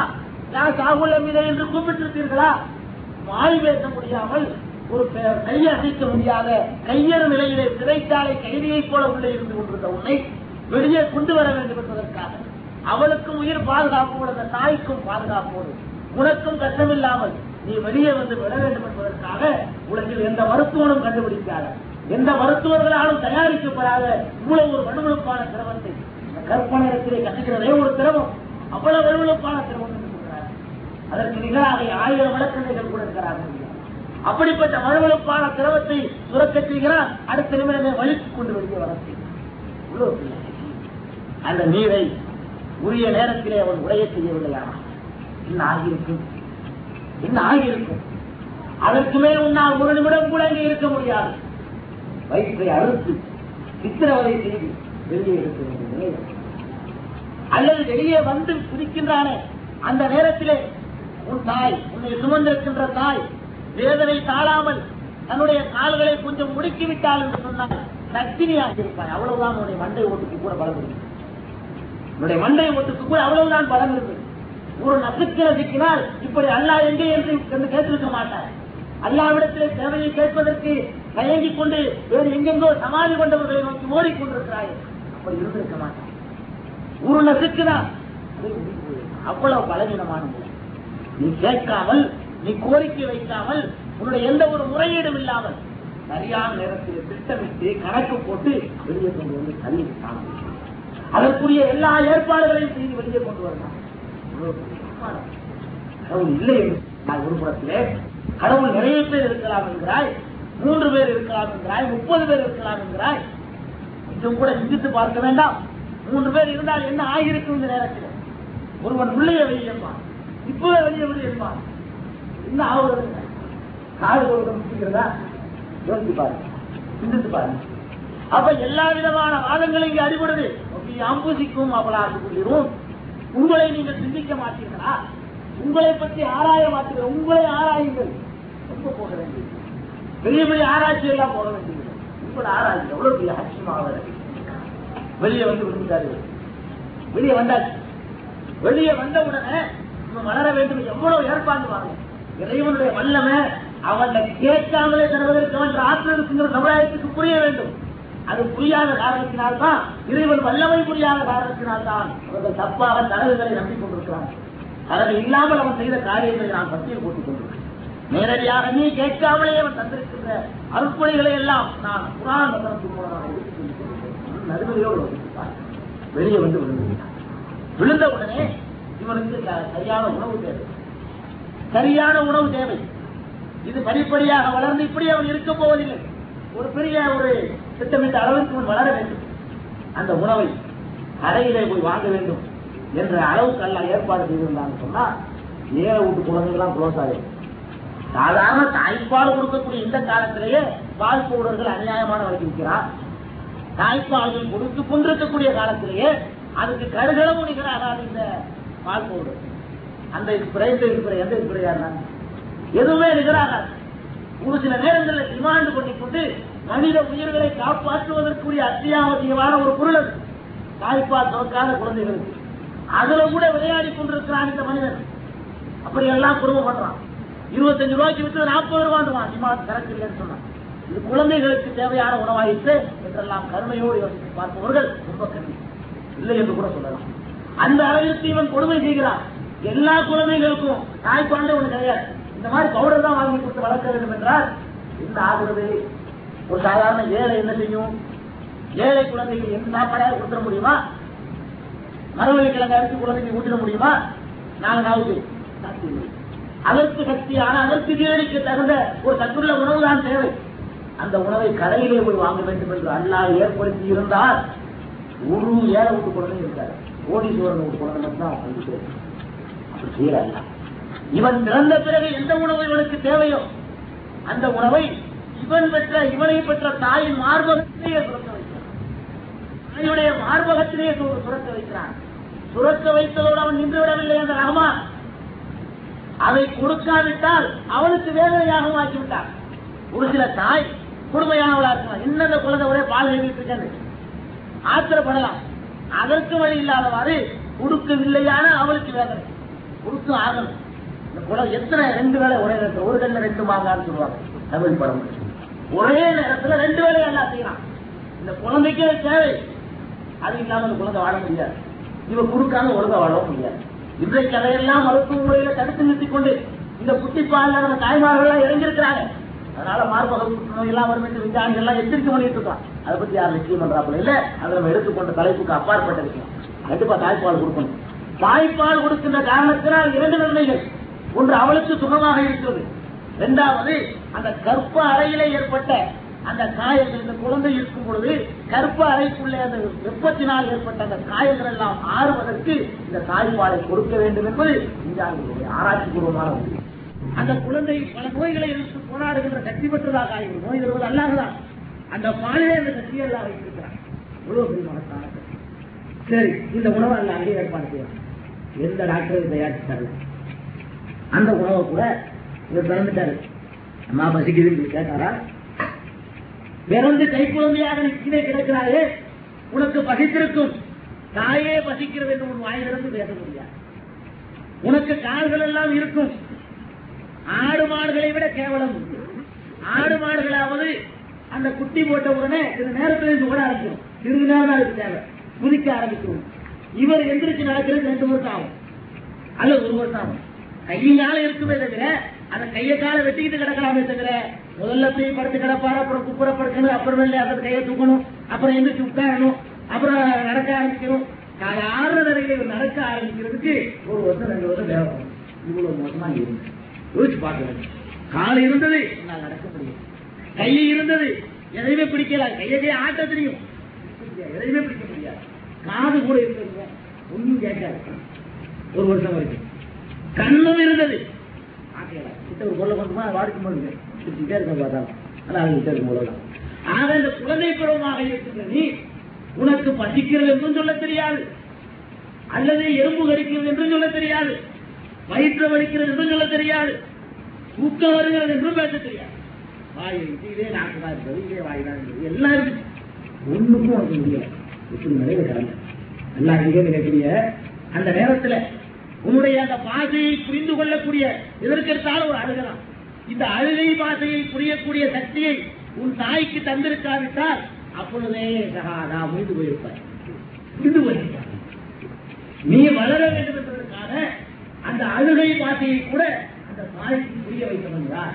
யார் சாகுள்ள மீதே என்று கூப்பிட்டிருப்பீர்களா? வாய் பேச முடியாமல், ஒரு கையை அசைக்க முடியாத கையறு நிலையிலே சிறைச்சாலை கைதியை போல உள்ளே இருந்து கொண்டிருந்த உன்னை வெளியே கொண்டு வர வேண்டும் என்பதற்காக அவளுக்கும் உயிர் பாதுகாப்போடு, அந்த தாய்க்கும் பாதுகாப்போடு, உனக்கும் கஷ்டமில்லாமல் நீ வெளியே வந்து விட வேண்டும் என்பதற்காக உலகில் எந்த மருத்துவனும் கண்டுபிடிக்காத, எந்த மருத்துவர்களாலும் தயாரிக்கப்படாத இவ்வளவு ஒரு வலுவழுப்பான திரவத்தை கற்பனை இடத்திலே கட்டுகிறதே ஒரு திரவம், அவ்வளவு வலுவழுப்பான திரவம் என்று சொல்கிறார். அதற்கு நிகராக ஆயிரம் விளக்கங்கள் கூட இருக்கிறார்கள். அப்படிப்பட்ட வலுவழுப்பான திரவத்தை சுரக்க செய்கிறார். அடுத்த நிமிடமே வலித்துக் கொண்டு வெளியே வரப்போது அந்த நீரை உரிய நேரத்திலே அவன் உடைய செய்யவில்லையா? என்ன ஆகியிருக்கும்? என்ன ஆகியிருக்கும்? அதற்கு மேல் உன்னால் ஒரு நிமிடம் கூட அங்கே இருக்க முடியாது. வயிற்றை அறுத்து சித்திரவதை செய்து வெளியே இருக்க வேண்டும். அல்லது வெளியே வந்து குதிக்கின்றானே அந்த நேரத்திலே உன் தாய், உன்னை சுமந்திருக்கின்ற தாய் வேதனை தாழாமல் தன்னுடைய கால்களை கொஞ்சம் முடுக்கிவிட்டால் என்று சொன்னால் சக்தினியாக இருப்பாய். அவ்வளவுதான் உன்னுடைய மண்டை ஓட்டுக்கு கூட பலம் இருக்கு. உன்னுடைய மண்டை ஓட்டுக்கு கூட அவ்வளவுதான் பலம் இருக்கு. ஒரு நசுக்கிற சிக்கினால் இப்படி அல்லா எங்கே என்று கேட்டிருக்க மாட்டார். அல்லாவிடத்திலே தேவையை கேட்பதற்கு தயங்கிக் கொண்டு வேறு எங்கெங்கோ சமாதி கொண்டவர்களை நோக்கி ஓடிக்கொண்டிருக்கிறாய். அப்படி இருந்திருக்க மாட்டார். ஒரு நசுக்குனா அவ்வளவு பலவீனமானது. நீ கேட்காமல், நீ கோரிக்கை வைக்காமல், உன்னுடைய எந்த ஒரு முறையீடும் இல்லாமல் சரியான நேரத்தில் திட்டமிட்டு கணக்கு போட்டு வெளியே கொண்டு வந்து தள்ளி காணும். அதற்குரிய எல்லா ஏற்பாடுகளையும் செய்து வெளியே கொண்டு வரலாம். கடவுள் இல்லை என்றால் ஒரு புறத்திலே கடவுள் நிறைய பேர் இருக்கலாம் என்கிறாய், மூன்று பேர் இருக்கலாம் என்கிறாய், முப்பது பேர் இருக்கலாம் என்கிறாய். இன்னும் கூட சிந்தித்து பார்க்க வேண்டாம். மூன்று பேர் இருந்தால் என்ன ஆகியிருக்கும்? இந்த நேரத்தில் ஒருவன் உள்ளே வெளியேப்பான், இப்பவே வெளியே வெளியேப்பான். என்ன ஆகுறது? காடு கொடுக்க முடிக்கிறதா? யோசித்து பாருங்க, சிந்தித்து பாருங்க. அப்ப எல்லா விதமான வாதங்களும் இங்கே அடிபடுது. அம்பூசிக்கும் அவளாக கூடிரும். உங்களை நீங்கள் சிந்திக்க மாட்டீர்களா? உங்களை பற்றி ஆராய மாட்டீர்கள். உங்களை ஆராயுங்கள். ரொம்ப போக வேண்டியது, பெரிய பெரிய ஆராய்ச்சி எல்லாம் போக வேண்டியது. உங்களை ஆராய்ச்சி எவ்வளவு பெரிய ஆட்சியமாக வெளியே வந்து விழுந்தாரு. வெளியே வந்தாச்சு. வெளியே வந்தவுடனே நம்ம வளர வேண்டும். எவ்வளவு ஏற்பாடு வாங்க இறைவனுடைய வல்லமை அவனை கேட்காமலே தருவதற்கு அவன் ஆற்றலுக்குங்கிற சமுதாயத்துக்கு புரிய வேண்டும். அது புரியாத காரணத்தினால்தான், இறைவன் வல்லமை புரியாத காரணத்தினால்தான் அவர்கள் தப்பாக தரவுகளை நம்பிக் கொண்டிருக்கிறார்கள். தரவு இல்லாமல் அவன் செய்த காரியங்களை நான் பற்றியில் போட்டுக் கொண்டிருக்கிறேன். நேரடியாக நீ கேட்காமலே அவன் தந்திருக்கின்ற அருட்பொழிகளை எல்லாம் நான் குர்ஆன் வசனத்தின் மூலமாக நடுநிலையோடு வெளியே வந்து விழுந்துவிட்டான். விழுந்த உடனே இவனுக்கு சரியான உணவு தேவை. சரியான உணவு தேவை. இது படிப்படியாக வளர்ந்து இப்படி அவன் இருக்கப் போவதில்லை. ஒரு பெரிய ஒரு திட்டமிட்ட அளவுக்கு முன் வளர வேண்டும். அந்த உணவை கடையிலே போய் வாங்க வேண்டும் என்ற அளவுக்கு எல்லாம் ஏற்பாடு செய்திருந்தான்னு சொன்னா ஏழை வீட்டு குழந்தைகள்லாம் க்ளோஸ் ஆகும். சாதாரண தாய்ப்பால் கொடுக்கக்கூடிய இந்த காலத்திலேயே பால் பவுடர்கள் அநியாயமான வழக்கு இருக்கிறார். தாய்ப்பால்கள் கொடுத்து கொண்டிருக்கக்கூடிய காலத்திலேயே அதுக்கு கருகளவும் நிகராகாது. இந்த பால் பவுடர் அந்த ஸ்ப்ரேயில் இருக்கிற எந்த ஸ்ப்ரேயா இருந்தாலும் எதுவுமே நிகராகாது. ஒரு சில நேரங்களில் டிமாண்டு பண்ணிக்கொண்டு மனித உயிர்களை காப்பாற்றுவதற்குரிய அத்தியாவசியமான ஒரு பொருள் அது. தாய்ப்பால் சுரக்காத குழந்தைகளுக்கு அதுல கூட விளையாடி கொண்டிருக்கிறான் இந்த மனிதன். அப்படி எல்லாம் குடும்பம் பண்றான். இருபத்தஞ்சு ரூபாய்க்கு விட்டு நாற்பது ரூபாய் டிமாண்ட் சரக்கு இல்லைன்னு சொன்னான். இது குழந்தைகளுக்கு தேவையான உணவாயிற்று என்றெல்லாம் கருணையோடு யோசித்து பார்ப்பவர்கள் ரொம்ப கல்வி இல்லை என்று கூட சொல்லலாம். அந்த அளவிற்கு இவன் கொடுமை செய்கிறான். எல்லா குழந்தைகளுக்கும் தாய்ப்பாண்டே ஒன்று கிடையாது. இந்த மாதிரி பவுடர் தான் வாங்கி கொடுத்து வளர்க்க வேண்டும் என்றால் என்ன ஆகிறது? ஒரு சாதாரண ஏழை என்ன செய்யும்? ஏழை குழந்தைகள் எந்த சாப்பாடாக கொடுத்துட முடியுமா? மரவள்ளி கிழங்கு அரிசி குழந்தைக்கு ஊட்டிட முடியுமா? நாலாவது அதற்கு சக்தியான, அதற்கு தேவைக்கு தகுந்த ஒரு சத்துள்ள உணவு தான் தேவை. அந்த உணவை கடையிலே போய் வாங்க வேண்டும் என்று அல்லாஹ் ஏற்படுத்தி இருந்தால் ஒரு ஏழை விட்டு குழந்தை இருக்காரு. கோடீஸ்வரன் ஒரு குழந்தை தான் அப்படி செய்யல. இவன் பிறந்த பிறகு எந்த உணவு இவனுக்கு தேவையோ அந்த உணவை இவன் பெற்ற, இவனை பெற்ற தாயின் மார்பகத்திலேயே சுரக்க வைக்கிறான். தாயுடைய மார்பகத்திலேயே சுரக்க வைக்கிறான். சுரக்க வைத்ததோடு அவன் நின்றுவிடவில்லை என்ற ரஹ்மான். அதை கொடுக்காவிட்டால் அவனுக்கு வேதனையாகவும் ஆக்கிவிட்டான். ஒரு சில தாய் கொடுமையானவளா இருக்கலாம். இன்னந்த குழந்தை ஒரே பால் எழுதிட்டு இருக்காது ஆத்திரப்படலாம். அதற்கு வழி இல்லாதவாறு கொடுக்கவில்லையான அவளுக்கு வேதனை. கொடுக்க ஆகணும். இந்த குழந்தை எத்தனை ரெண்டு வேலை ஒரே நேரத்தில், ஒரு கண்ணு ரெண்டு வாங்கலாம்னு சொல்லுவாங்க தமிழ் படம். ஒரே நேரத்தில் ரெண்டு வேலையை எல்லாம் செய்யலாம். இந்த குழந்தைக்கே தேவை. அது இல்லாமல் இந்த குழந்தை வாழ முடியாது. இவன் குறுக்காக ஒழுங்கா வாழவும் முடியாது. இன்றைக்கு அதையெல்லாம் மருத்துவ முறையில தடுத்து நிறுத்திக் கொண்டு இந்த குட்டிப்பால் நம்ம தாய்மார்கள்லாம் இறங்கியிருக்கிறாங்க. அதனால மார்பக புற்றுநோய் எல்லாம் வரும் என்று விஞ்ஞானிகள் எல்லாம் எச்சரிக்கை பண்ணிட்டு இருக்கான். அதை பத்தி யார் நிச்சயம் பண்றாப்புல இல்லை. அதை நம்ம எடுத்துக்கொண்ட தலைப்புக்கு அப்பாற்பட்ட விஷயம். கண்டிப்பா தாய்ப்பால் கொடுக்கணும். தாய்ப்பால் கொடுக்கின்ற காரணத்தினால் இரண்டு நிலைகள். ஒன்று, அவளுக்கு சுகமாக இருக்கிறது. இரண்டாவது, அந்த கற்ப அறையிலே ஏற்பட்ட அந்த காயங்கள். இந்த குழந்தை இருக்கும் பொழுது கற்ப அறைக்குள்ளே அந்த வெப்பத்தினால் ஏற்பட்ட அந்த காயங்கள் எல்லாம் ஆறுவதற்கு இந்த தாய்ப்பாலை கொடுக்க வேண்டும் என்பது இந்தியாவினுடைய ஆராய்ச்சி பூர்வமான ஒன்று. அந்த குழந்தை பல நோய்களை எதிர்த்து போராடுகின்ற சக்தி பெற்றதாக ஆகிவிடும். நோய் வருவது அல்லாஹ்தான் அந்த பாலிலே அந்த சக்தி எல்லாம் வைத்திருக்கிறார். சரி, இந்த உணவை அல்ல அங்கே ஏற்பாடு செய்யலாம். எந்த டாக்டரும் தயாரித்தாரு அந்த உணவை கூட இவர் பிறந்துட்டாரு. அம்மா பசிக்குது கேட்டாரா? பிறந்து கைக்குழந்தையாக கீழே கிடக்கிறாரே, உனக்கு பசித்திருக்கும். தாயே பசிக்கிறது என்று உன் வாயிலிருந்து பேச முடியாது. உனக்கு கால்கள் எல்லாம் இருக்கும். ஆடு மாடுகளை விட கேவலம். ஆடு மாடுகளாவது அந்த குட்டி போட்ட உடனே நேரத்தில் சுட ஆரம்பிக்கும், சிறிது நேரம் இருக்கிறாங்க, குதிக்க ஆரம்பிக்கும். இவர் எந்திரிச்சு நடக்கிறது ரெண்டு வருஷம் ஆகும் அல்ல ஒரு வருஷம் ஆகும். கையினால இருக்குமே தவிர அந்த கையை கால வெட்டிக்கிட்டு கிடக்கலாமே தவிர, முதல்ல போய் படுத்து கிடப்பாரு, அப்புறம் குப்புற படுக்கணும், அப்புறமேல அந்த கையை தூக்கணும், அப்புறம் எந்திரிச்சு உட்காரணும், அப்புறம் நடக்க ஆரம்பிக்கணும். ஆறுதல் நடக்க ஆரம்பிக்கிறதுக்கு ஒரு வருஷம் ரெண்டு வருஷம் தேவைப்படும். இவ்வளவு மோசமா இருக்கு யோசிச்சு பார்க்க. கால் இருந்தது நான் நடக்க முடியும், கை இருந்தது எதையுமே பிடிக்கல, கையதே ஆட்ட தெரியும், எதையுமே பிடிக்க முடியாது. காது கூட இருந்தது ஒன்னும் கேட்காது ஒரு வருஷம் வரைக்கும். கண்ணும் இருந்தது கொள்ள கொஞ்சமா வாடிக்கும் போது இருக்க பார்த்தா அதான். ஆக இந்த குழந்தை பருவமாக இருக்கின்ற நீ உனக்கு பசிக்கிறது என்றும் சொல்ல தெரியாது, அல்லது எறும்பு கடிக்கிறது என்றும் சொல்ல தெரியாது, வயிற்று வலிக்கிறது என்றும் சொல்ல தெரியாது, தூக்கம் வருகிறது என்றும் பேச தெரியாது. வாய் இதே நாட்டுதான் இருந்தது, இதே வாய் தான் இருந்தது, எல்லாம் இருக்கு, ஒண்ணுக்கும் உனக்கு முடியாது. இப்படி நிறைய கடமை எல்லாம் எங்கே கேட்கக்கூடிய அந்த நேரத்தில் உன்னுடைய அந்த பாசையை புரிந்து கொள்ளக்கூடிய, எதற்கெடுத்தாலும் ஒரு அழுகலாம். இந்த அழுகை பாசையை புரியக்கூடிய சக்தியை உன் தாய்க்கு தந்திருக்காவிட்டால் அப்பொழுதே சகாதா முடிந்து போயிருப்பார். முடிந்து போயிருப்பார். நீ வளர வேண்டும் என்பதற்காக அந்த அழுகை பாசையை கூட அந்த தாய்க்கு புரிய வைக்கணுங்கிறார்.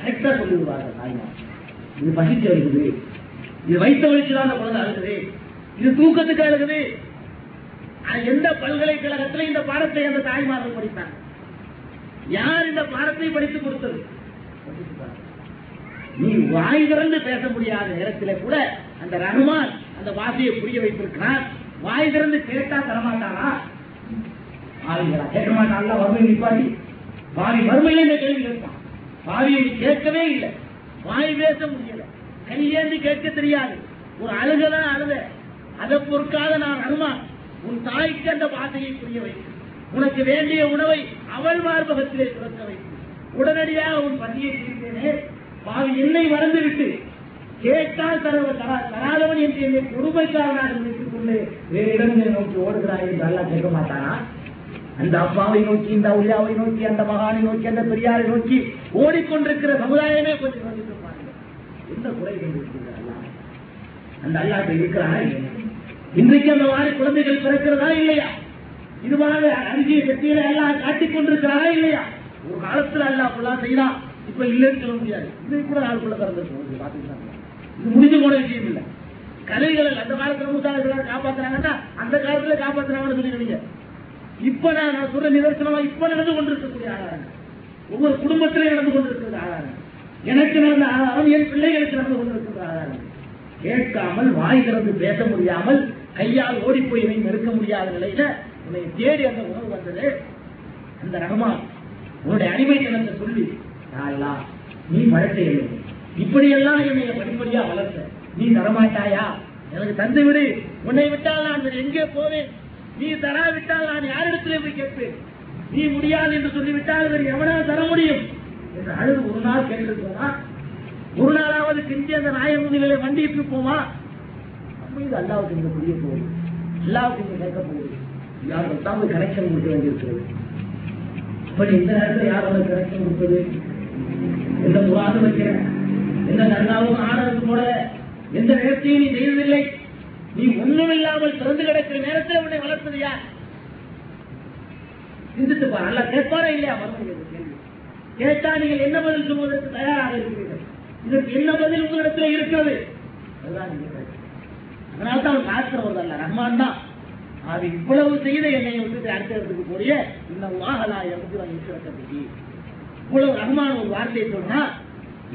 கரெக்டா சொல்லிடுவார்கள் தாய்மார். இது பசிச்சு அழுகுது, இது வைத்த வழிச்சுதான் அந்த குழந்தை அழுகுது, இது தூக்கத்துக்கு அழுகுது. எந்த பல்கலைக்கழகத்தில் இந்த பாடத்தை அந்த தாய்மார்கள் படித்தாங்க? யார் இந்த பாடத்தை படித்து கொடுத்தது? நீ வாய் திறந்து பேச முடியாத நேரத்தில் கூட அந்த ரஹ்மான் அந்த வாசியை புரிய வைத்திருக்கிறான். வாய் திறந்து கேட்டா தரமாட்டானா? கேட்க மாட்டான். வறுமை நிப்பாட்டி பாவி வறுமையில இந்த கேள்வி இருப்பான். பாவியை கேட்கவே இல்லை, வாய் பேச முடியல, கையேந்தி கேட்க தெரியாது, ஒரு அழுகதான் அழுத, அதை பொறுக்காத நான் ரஹ்மான் உன் தாய்க்கு அந்த வாசையை புரிய வைக்கும், உனக்கு வேண்டிய உணவை அவள் மார்பகத்திலே துறக்க வைக்கும், உடனடியாக உன் பசியை தீர்த்தேனே. பாவி என்னை மறந்துவிட்டு கேட்டால் தரவ தராதவன் என்று என்னை கொடுமைக்காரனாக நினைத்துக் கொண்டு வேறு இடங்களை நோக்கி ஓடுகிறாய் என்று அல்லா கேட்க மாட்டானா? அந்த அப்பாவை நோக்கி, இந்த அவுலியாவை நோக்கி, அந்த மகானை நோக்கி, அந்த பெரியாரை நோக்கி ஓடிக்கொண்டிருக்கிற சமுதாயமே கொஞ்சம் வந்துட்டு பாருங்க, எந்த குறை கொண்டிருக்கிறார் அந்த அல்லாட்ட இருக்கிறாரா? இன்றைக்கு அந்த மாதிரி குழந்தைகள் பிறக்கிறதா இல்லையா? இதுவாக அருகிய சக்திகளை எல்லாம் காட்டிக் கொண்டிருக்கிறாரா இல்லையா? ஒரு காலத்துல அல்லா அப்படிலாம் செய்யலாம், இப்ப இல்லைன்னு சொல்ல முடியாது. இன்னைக்கு கூட நாளுக்குள்ள திறந்துருக்கோம் பாத்தீங்கன்னா, இது முடிஞ்சு போன விஷயம் இல்லை. கலைகள் அந்த காலத்துல மூத்தாளர்களாக காப்பாத்துறாங்கன்னா அந்த காலத்துல காப்பாத்துறாங்கன்னு சொல்லிக்கிறீங்க. இப்ப நான் சொல்ற நிதர்சனமா இப்ப நடந்து கொண்டிருக்கக்கூடிய ஆதாரம், ஒவ்வொரு குடும்பத்திலே நடந்து கொண்டிருக்கிற ஆதாரம், எனக்கு நடந்த ஆதாரம், என் பிள்ளைகளுக்கு நடந்து கொண்டிருக்கிற ஆதாரம். கேட்காமல் வாய் திறந்து பேச முடியாமல் கையால் ஓடிப்போய் இணைந்து இருக்க முடியாத நிலையில உன்னை தேடி அந்த உணவு வந்தது. அந்த ரஹ்மான் உன்னுடைய அடிமை தினத்தை சொல்லி, நாளா நீ மழத்தை எழுது, இப்படியெல்லாம் என்னை படிப்படியா வளர்த்த, நீ தரமாட்டாயா? எனக்கு தந்து விடு, உன்னை விட்டால் நான் எங்கே போவேன்? நீ தராவிட்டால் நான் யாரிடத்திலே போய் கேட்பேன்? நீ முடியாது என்று சொல்லிவிட்டால் வேறு எவனால் தர முடியும் என்று அழுது ஒரு நாள் கேட்டிருக்கா? ஒரு நாளாவது கிஞ்சி அந்த நாயமுதிகளை வண்டிட்டு போமா? இது அல்லாவுக்கு இங்க புரிய போகுது, அல்லாவுக்கு இங்க கேட்க போகுது. யாரும் தான் கனெக்ஷன் கொடுக்க வேண்டியிருக்கிறது. பட் இந்த நேரத்தில் யாரோட கனெக்ஷன் கொடுப்பது? எந்த புறாது வைக்கிற, எந்த நல்லாவும் ஆனது போல, எந்த நேரத்தையும் நீ செய்ததில்லை. நீ ஒன்றும் இல்லாமல் திறந்து கிடக்கிற நேரத்தை உன்னை வளர்த்தது யார்? சிந்தித்து பாரு. நல்லா கேட்பாரா இல்லையா? மறுபடியும் கேட்டா நீங்கள் என்ன பதில் சொல்வதற்கு தயாராக இருக்கிறீர்கள்? இதற்கு என்ன பதில் உங்களிடத்துல இருக்கிறது? அதுதான் அதனால்தான் காக்கிறவர் அல்ல ரஹ்மான் தான் அது இவ்வளவு செய்த என்னை விட்டு அடுத்ததுக்கு போறிய இந்த வாகலா எனக்கு இவ்வளவு ரஹ்மான் ஒரு வார்த்தையை சொன்னா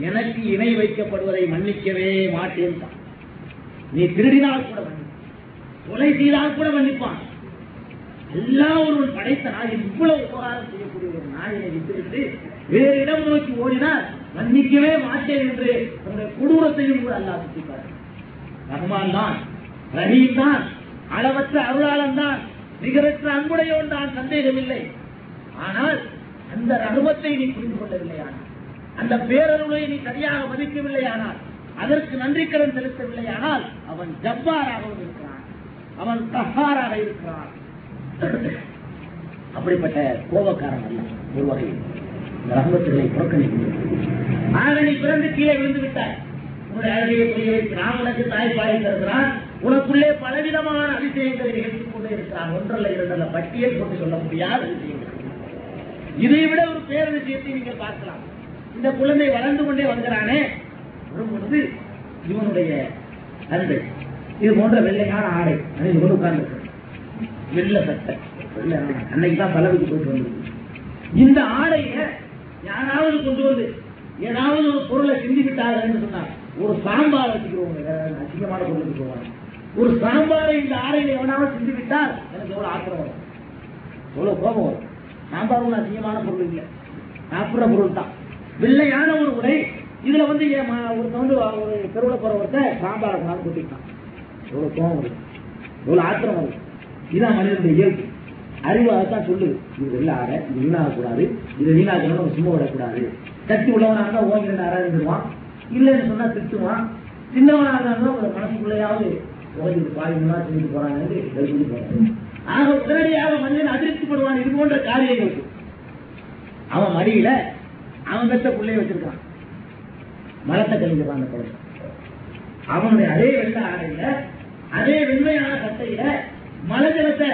எனக்கு இணை வைக்கப்படுவதை மன்னிக்கவே மாட்டேன் தான். நீ திருடினால் கூட மன்னிப்பான், கொலை செய்தால் கூட மன்னிப்பான். எல்லா ஒரு படைத்தனால் இவ்வளவு உபகாரம் செய்யக்கூடிய ஒரு நாயை விட்டுவிட்டு வேறு இடம் நோக்கி ஓடினால் மன்னிக்கவே மாட்டேன் என்று தன்னுடைய கொடூரத்தையும் கூட அல்லாஹ் சுட்டிக்காட்டு. ரஹ்மான் தான், ரஹீம் தான், அளவற்ற அருளாளன் தான், நிகரற்ற அன்புடையவன் தான், சந்தேகமில்லை. ஆனால் அந்த ரஹ்மத்தை நீ புரிந்து கொள்ளவில்லையானால், அந்த பேரருளை நீ சரியாக மதிக்கவில்லையானால், அதற்கு நன்றிக்கடன் செலுத்தவில்லையானால் அவன் ஜப்பாராகவும் இருக்கிறான், அவன் தஹாராக இருக்கிறான். அப்படிப்பட்ட கோபக்காரன் அல்ல. ஒரு வகையில் ரஹ்மத்துகளை புறக்கணிக்கிறது. ஆக நீ பிறந்து கீழே விழுந்து விட்டாய். உன்னுடைய அழகிய பிள்ளைகளை பிராமணனுக்கு தாய்ப்பாலை தருகிறான். உனக்குள்ளே பலவிதமான அதிசயங்களை நிகழ்த்திக் கொண்டே இருக்கிறான். ஒன்றல்ல இரண்டல்ல, பட்டியல் கொண்டு சொல்ல முடியாத அதிசயங்கள். இதை விட ஒரு பேரதிசயத்தை நீங்கள் பார்க்கலாம். இந்த குழந்தை வளர்ந்து கொண்டே வருகிறானே, வரும்பொழுது இவனுடைய அன்பு இது போன்ற வெள்ளையான ஆடை இவன் உட்கார்ந்து வெள்ள சட்டை, வெள்ள அன்னைக்குதான் பலவுக்கு போயிட்டு வந்திருக்கு. இந்த ஆடையை யாராவது கொண்டு வந்து ஏதாவது ஒரு பொருளை சிந்திக்கிட்டாங்க என்று சொன்னாங்க. ஒரு சாம்பார் வச்சுக்கிறவங்க அதிகமான பொருளுக்கு போவாங்க. ஒரு சாம்பாரை இந்த ஆடையில எவனாவது சிந்திக்கிட்டால் எனக்கு எவ்வளவு ஆத்திரம் வரும், எவ்வளவு கோபம் வரும். சாம்பார் ஒன்றும் அதிகமான பொருள் இல்லை, சாப்பிட்ற பொருள் தான். வெள்ளையான ஒரு உடை, இதுல வந்து ஒருத்த வந்து தெருவுல போற ஒருத்த சாம்பார் கூட்டிட்டான். எவ்வளவு கோபம் வருது, எவ்வளவு ஆத்திரம் வருது. இதான் மனிதனுடைய இயல்பு. அறிவாகத்தான் சொல்லுது, இது வெள்ள ஆடை, இது வீணாகக்கூடாது, இது வீணாக்கணும்னு நம்ம சும்மா விடக்கூடாது. கட்டி உள்ளவனாக தான் ஓங்கிலிருந்து ஆராய்ந்துடுவான், இல்லைன்னு சொன்னா திட்டுவான். சின்னவனாக இருந்தாலும் ஒரு மனசுக்குள்ளையாவது ஓங்கிட்டு பாருங்களா செஞ்சுட்டு போறாங்கன்னு கழிச்சுட்டு போறாங்க. ஆக உடனடியாக மனிதன் அதிருப்திப்படுவான். இது போன்ற காரியங்களுக்கு அவன் மடியில அவன் பெற்ற பிள்ளைய வச்சிருக்கான், மரத்தை கழிஞ்சிருவான் அந்த குழந்தை. அவனுடைய அதே வெள்ள ஆடையில, அதே வெண்மையான சட்டையில மலை ஜலத்தை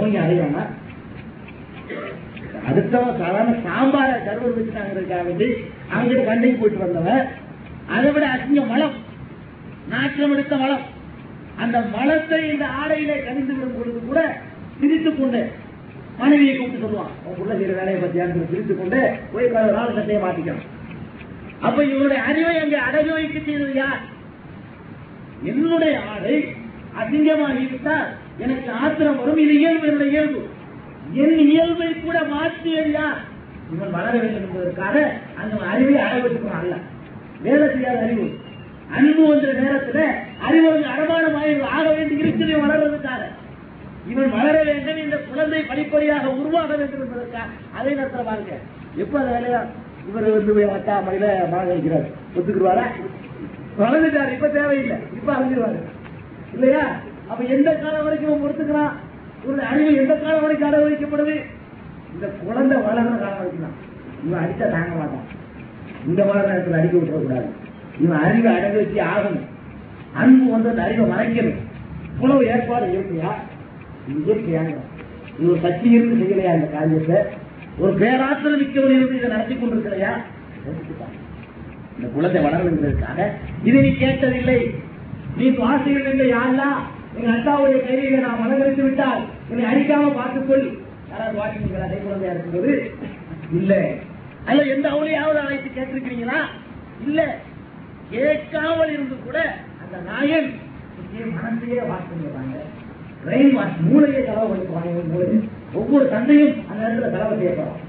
ஓங்கி அறையானா அடுத்தவன் சாதாரண சாம்பாரை கருவர் வச்சுட்டாங்கிறதுக்காக வேண்டி அங்கிட்டு கண்டைக்கு போயிட்டு வந்தவன் அதை விட அசிங்க மலம், நாற்றம் எடுத்த மலம், அந்த மலத்தை இந்த ஆடையில கணிந்து விடும் பொழுது கூட சிரித்துக் கொண்டு மனைவியை கூப்பிட்டு சொல்லுவான், உங்களுக்குள்ள சிறு வேலையை பத்தியான்னு சிரித்துக் கொண்டு போய் நாலு சட்டையை மாத்திக்கலாம். அப்ப இவருடைய அறிவை அங்கே அடகு வைக்க செய்தது யார்? என்னுடைய ஆடை அதிகமாகிவிட்டால் எனக்கு ஆத்திரம் வரும், இது இயல்பு, என்னுடைய இயல்பு. என் இயல்பை கூட மாற்றியது யார்? இவன் வளர வேண்டும் என்பதற்காக அந்த அறிவை அடைவெடுக்கிறான். அல்ல வேலை செய்யாத அறிவு, அன்பு என்ற நேரத்தில் அறிவு அடமானமாக ஆக வேண்டி இருக்கிறது வளர்வதற்காக. இவன் வளர வேண்டும், இந்த குழந்தை படிப்படியாக உருவாக வேண்டும் என்பதற்காக அதை நடத்துற பாருங்க. எப்ப அந்த வேலையா இவர் வந்து அக்கா மழையில மழை கழிக்கிறார், ஒத்துக்குருவாரா? வளர்ந்துட்டார், இப்ப தேவையில்லை, இப்ப அறிஞ்சிருவாரு இல்லையா? அப்ப எந்த காலம் வரைக்கும் ஒத்துக்கிறான்? ஒரு அறிவு எந்த காலம் வரைக்கும் அடை வைக்கப்படுது? இந்த குழந்தை வளர்ந்த காலம் வரைக்கும். இவன் அடித்தா தாங்க மாட்டான், இந்த வளர நேரத்தில் அடிக்க விட்டுறக்கூடாது. இவன் அறிவை அடை வச்சு ஆகணும். அன்பு வந்து அந்த அறிவை மறைக்கணும். உணவு ஏற்பாடு இயற்கையா? இயற்கையாக இது ஒரு சக்தி இருந்து செய்யலையா? இந்த காரியத்தை ஒரு பேராற்றல் மிக்கவன் இருந்து இதை நடத்தி கொண்டிருக்கலையா? இந்த குழந்தை வளர்ந்ததற்காக இதை நீ கேட்டதில்லை. நீ பாசிகள் யாரெல்லாம் எங்க அத்தாவுடைய கைதிகளை நான் மனங்கரித்து விட்டால் என்னை அடிக்காம பார்த்துக்கொள். யாராவது வாக்கிங்களா கை குழந்தையா இருக்கும்போது? இல்ல. அல்ல எந்த அவளையாவது அழைத்து கேட்டிருக்கிறீங்களா? இல்ல. கேட்காமல் இருந்து கூட அந்த நாயன் மனத்தையே வாஷ் பண்ணிடுறாங்க, பிரெயின் வாஷ், மூளையை செலவு பண்ணிடுவாங்க. ஒவ்வொரு தந்தையும் அந்த இடத்துல செலவு செய்யப்படும்,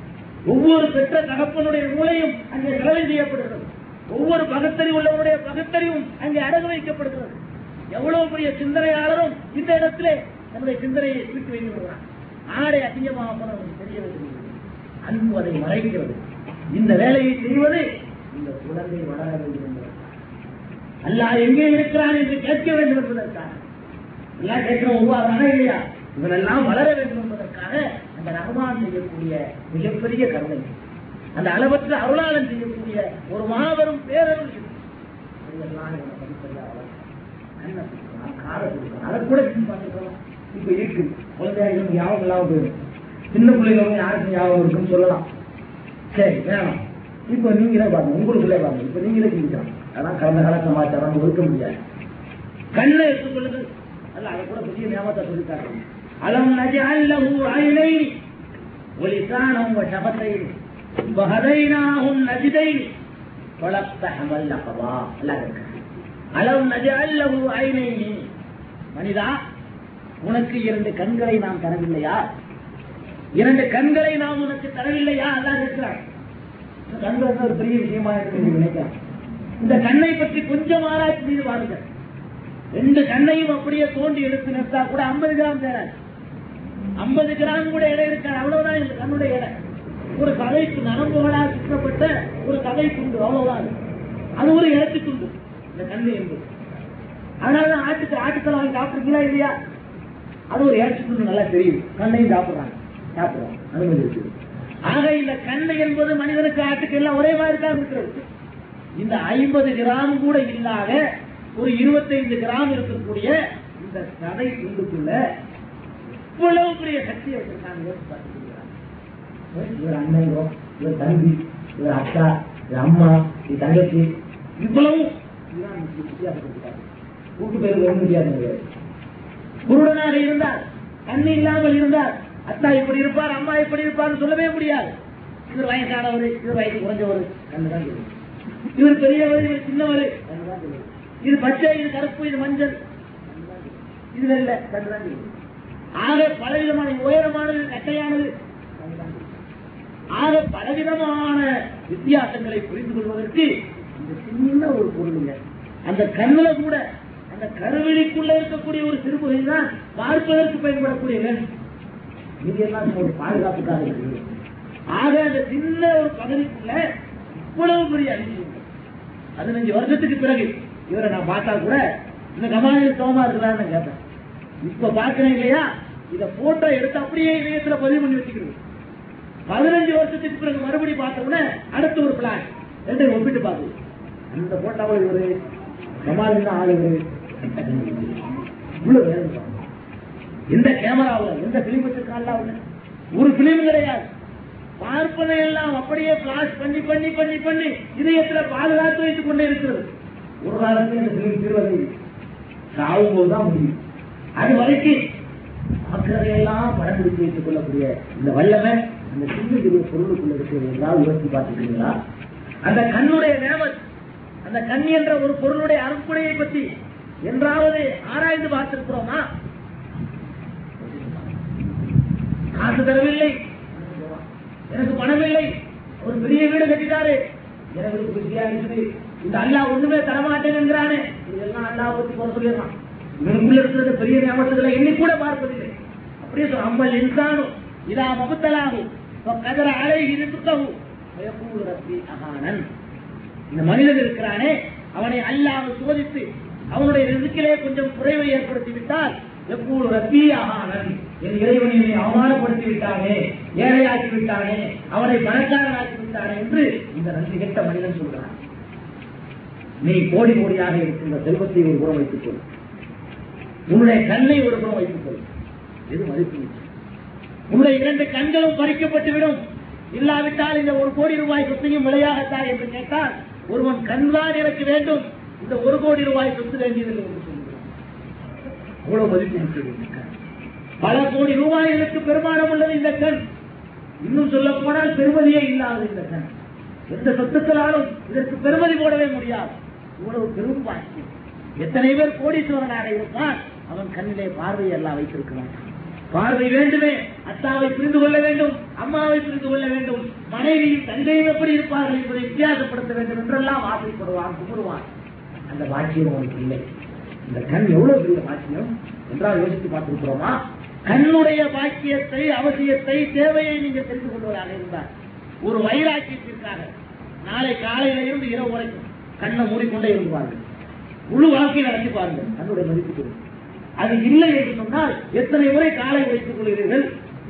ஒவ்வொரு பெற்ற தகப்பனுடைய மூளையும் அங்கே செலவு செய்யப்படுகிறது, ஒவ்வொரு பகுத்தறிவு உள்ளவருடைய பகுத்தறிவும் அங்கே அடகு வைக்கப்படுகிறது. எவ்வளவு பெரிய சிந்தனையாளரும் இந்த இடத்துல நம்முடைய சிந்தனையை தூக்கி வைத்து விடுறான். ஆடை அதிகமாக போனவன் தெரியவில்லை, அன்பு அதை மறைக்கிறது. இந்த வேலையை செய்வது இந்த குழந்தை வளர வேண்டும் என்பதற்காக, அல்லாஹ் எங்கே இருக்கிறான் என்று கேட்க வேண்டும் என்பதற்காக, எல்லாம் கேட்கிற ஒவ்வொரு இல்லையா, இவரெல்லாம் வளர வேண்டும் என்பதற்காக அந்த ரஹ்மான் செய்யக்கூடிய மிகப்பெரிய கருணை, அந்த அளவற்ற அருளாளன் செய்யக்கூடிய ஒரு மாபெரும் பேரருள் இப்ப இருக்கு. குழந்தைகளும் யாவும் இல்லாம போயிடும், சின்ன பிள்ளைகளும் யாருக்கும் யாவும் இருக்குன்னு சொல்லலாம். சரி வேணாம், இப்ப நீங்களே பாருங்க, உங்களுக்குள்ளே பாருங்க, இப்ப நீங்களே சிந்திக்கலாம். அதான் கடந்த கால சமாச்சாரம் ஒதுக்க முடியாது. கண்ணை எடுத்துக் கொள்ளுது அல்ல, அதை கூட பெரிய நியமத்தை சொல்லித்தாரு. அலம் நஜஅல் லஹு ஐனைனி வ லிஸானன் வ ஷஃபத்தைனி வஹதைனாஹும் நஜ்தைனி வலக்தஹமல் லஹவா. அல்லாஹ் அளவு நஜல்லு ஐனை, மனிதா உனக்கு இரண்டு கண்களை நான் தரவில்லையா? இரண்டு கண்களை நாம் உனக்கு தரவில்லையா அல்லாஹ் இருக்கிறான். கண்கள் ஒரு பெரிய விஷயமா இருக்கு நினைக்கிறேன். இந்த கண்ணை பற்றி கொஞ்சம் ஆராய்ச்சி மீது வாருங்க. ரெண்டு கண்ணையும் அப்படியே தோண்டி எடுத்து நிறுத்தா கூட ஐம்பது கிராம் தேர ஐம்பது கிராம் கூட எடை இருக்காது. அவ்வளவுதான் இந்த கண்ணுடைய எடை. ஒரு கதைக்கு நரம்புகளா சுற்றப்பட்ட ஒரு கதை துண்டு, அவ்வளவுதான். அது ஒரு இறச்சி துண்டு இந்த கண்ணு என்பது. அதனாலதான் ஆட்டுக்கு ஆட்டுக்கள் வாங்கி சாப்பிடுறீங்களா இல்லையா, அது ஒரு இறச்சி துண்டு நல்லா தெரியும். கண்ணையும் சாப்பிடுறாங்க சாப்பிடுறாங்க அனுமதி இருக்குது. ஆக இந்த கண்ணு என்பது மனிதனுக்கு ஆட்டுக்கு எல்லாம் ஒரே மாதிரி தான் இருக்கிறது. இந்த ஐம்பது கிராம் கூட இல்லாத ஒரு இருபத்தைந்து கிராம் இருக்கக்கூடிய இந்த கதை துண்டுக்குள்ள இவ்வளவு பெரிய சக்தியை இவர் அண்ணன், இவர் தம்பி, இவர் அக்கா, இவர் அம்மா, இது தங்கச்சி, இவ்வளவு கூட்டு பேர் வர முடியாது. குருடனாக இருந்தார், கண்ணு இல்லாமல் இருந்தார், அத்தா இப்படி இருப்பார், அம்மா இப்படி இருப்பார் சொல்லவே முடியாது. இவர் வயசானவர், இவர் வயசு குறைஞ்சவர், கண்ணுதான். இவர் பெரியவர், இவர் சின்னவர், கண்ணுதான். இது பச்சை, இது கருப்பு, இது மஞ்சள், இதுல இல்ல, கண்ணுதான். ஆக பலவிதமான உயரமானது, கட்டையானது, ஆக பலவிதமான வித்தியாசங்களை புரிந்து கொள்வதற்கு இந்த சின்ன ஒரு பொருள் அந்த கண்ணுல கூட அந்த கருவெளிக்குள்ள இருக்கக்கூடிய ஒரு சிறுபுகை தான் பார்ப்பதற்கு பயன்படக்கூடிய பாதுகாப்புக்காக இருக்கு. ஆக அந்த சின்ன ஒரு பகுதிக்குள்ள இவ்வளவு பெரிய அறிஞர். பதினஞ்சு வருஷத்துக்கு பிறகு இவரை நான் பார்த்தா கூட இந்த கமானித்தவமா இருக்கிறான்னு கேட்டேன். இப்ப பார்க்கிறேன் இல்லையா, இதை போட்டோ எடுத்து அப்படியே இணையத்துல பதிவு பண்ணி வச்சுக்கிறேன். பதினஞ்சு வருஷத்துக்கு பிறகு மறுபடி பார்த்தோம்னா அடுத்த ஒரு பிளான் ரெண்டையும் ஒப்பிட்டு பார்த்து அந்த போட்டாவோ இவரு கமால் தான் ஆளுவரு. இவ்வளவு எந்த கேமராவில் எந்த பிலிமத்திற்கான ஒரு பிலிம் கிடையாது. பார்ப்பதையெல்லாம் அப்படியே பிளாஷ் பண்ணி பண்ணி பண்ணி பண்ணி இதயத்துல பாதுகாத்து வைத்துக் கொண்டே இருக்கிறது. ஒரு காலத்துல இந்த பிலிம் திருவதி சாகும் போதுதான் முடியும். அது வரைக்கும் பார்க்கிறதையெல்லாம் படம் பிடித்து வைத்துக் கொள்ளக்கூடிய இந்த வல்லமை அந்த சின்ன பெரிய பொருளுக்குள்ள இருக்கிறீங்களா, உயர்த்தி பார்த்துக்கிறீங்களா? அந்த கண்ணுடைய நேமத், அந்த கண் என்ற ஒரு பொருளுடைய அருப்புடையை பற்றி என்றாவது ஆராய்ந்து பார்த்திருக்கிறோமா? காசு தரவில்லை, எனக்கு பணமில்லை, ஒரு பெரிய வீடு கட்டிட்டாரு, எனக்கு பிஸியா இருக்குது, இந்த அல்லா ஒண்ணுமே தரமாட்டேங்கிறானே, இதெல்லாம் அல்லா பற்றி போக சொல்லிடலாம். இவனுக்குள்ள இருக்கிறது பெரிய நேமத்துல எண்ணி கூட பார்ப்பதில்லை. அப்படியே அம்பல் இன்சானும் இதா முகத்தலாகும் கதற அழகி இருந்துக்கவும் இந்த மனிதன் இருக்கிறானே, அவனை அல்லாமல் சோதித்து அவனுடைய ரிஸ்கிலே கொஞ்சம் குறைவை ஏற்படுத்திவிட்டால் எப்போது ரப்பி அஹானன் என் இறைவனை அவமானப்படுத்தி விட்டானே, ஏழையாக்கி விட்டானே, அவனை பணக்காரன் ஆக்கி விட்டானே என்று இந்த நன்றி கெட்ட மனிதன் சொல்கிறான். நீ கோடி கோடியாக இருக்கின்ற செல்வத்தை ஒரு புறம் வைத்துக் கொள், உன்னுடைய கண்ணை ஒரு புறம் வைத்துக் கொள், எது மதிப்பு? உன்னுடைய இரண்டு கண்களும் பறிக்கப்பட்டுவிடும். இல்லாவிட்டால் இந்த ஒரு கோடி ரூபாய் சொத்தையும் விளையாகத்தான் என்று கேட்டால் ஒருவன் கண்தான் எனக்கு வேண்டும், இந்த ஒரு கோடி ரூபாய் சொத்து வேண்டியதில்லை என்று சொல்கிறான். அவ்வளவு மதிப்பு. பல கோடி ரூபாய்களுக்கு பெருமானம் உள்ளது இந்த கண். இன்னும் சொல்ல போனால் பெருமதியே இல்லாத இந்த கண் எந்த சொத்துக்களாலும் இதற்கு பெருமதி போடவே முடியாது. இவ்வளவு பெரும் பாக்கியம். எத்தனை பேர் கோடீஸ்வரனாக இருப்பான், அவன் கண்ணிலே பார்வையை எல்லாம் வைத்திருக்கிறான். பார்வை வேண்டுமே, அத்தாவை புரிந்து கொள்ள வேண்டும், அம்மாவை புரிந்து கொள்ள வேண்டும், மனைவியும் தந்தையும் எப்படி இருப்பார்கள் என்பதை வித்தியாசப்படுத்த வேண்டும் என்றெல்லாம் ஆசைப்படுவான், கும்பிடுவான். அந்த வாக்கியம் அவனுக்கு இல்லை. இந்த கண் எவ்வளவு பெரிய வாக்கியம் என்றால் யோசித்து பார்த்திருக்கிறோமா? கண்ணுடைய வாக்கியத்தை, அவசியத்தை, தேவையை நீங்கள் தெரிந்து கொள்வதாக இருந்தார் ஒரு வைராக்கியத்திற்காக நாளை காலையில இருந்து இரவு வரைக்கும் கண்ணை மூடிக்கொண்டே இருப்பார்கள், முழு வாழ்க்கை நடத்திப்பார்கள். கண்ணுடைய மதிப்பு அது இல்லை என்று சொன்னால் எத்தனை முறை காலை வைத்துக் கொள்கிறீர்கள்,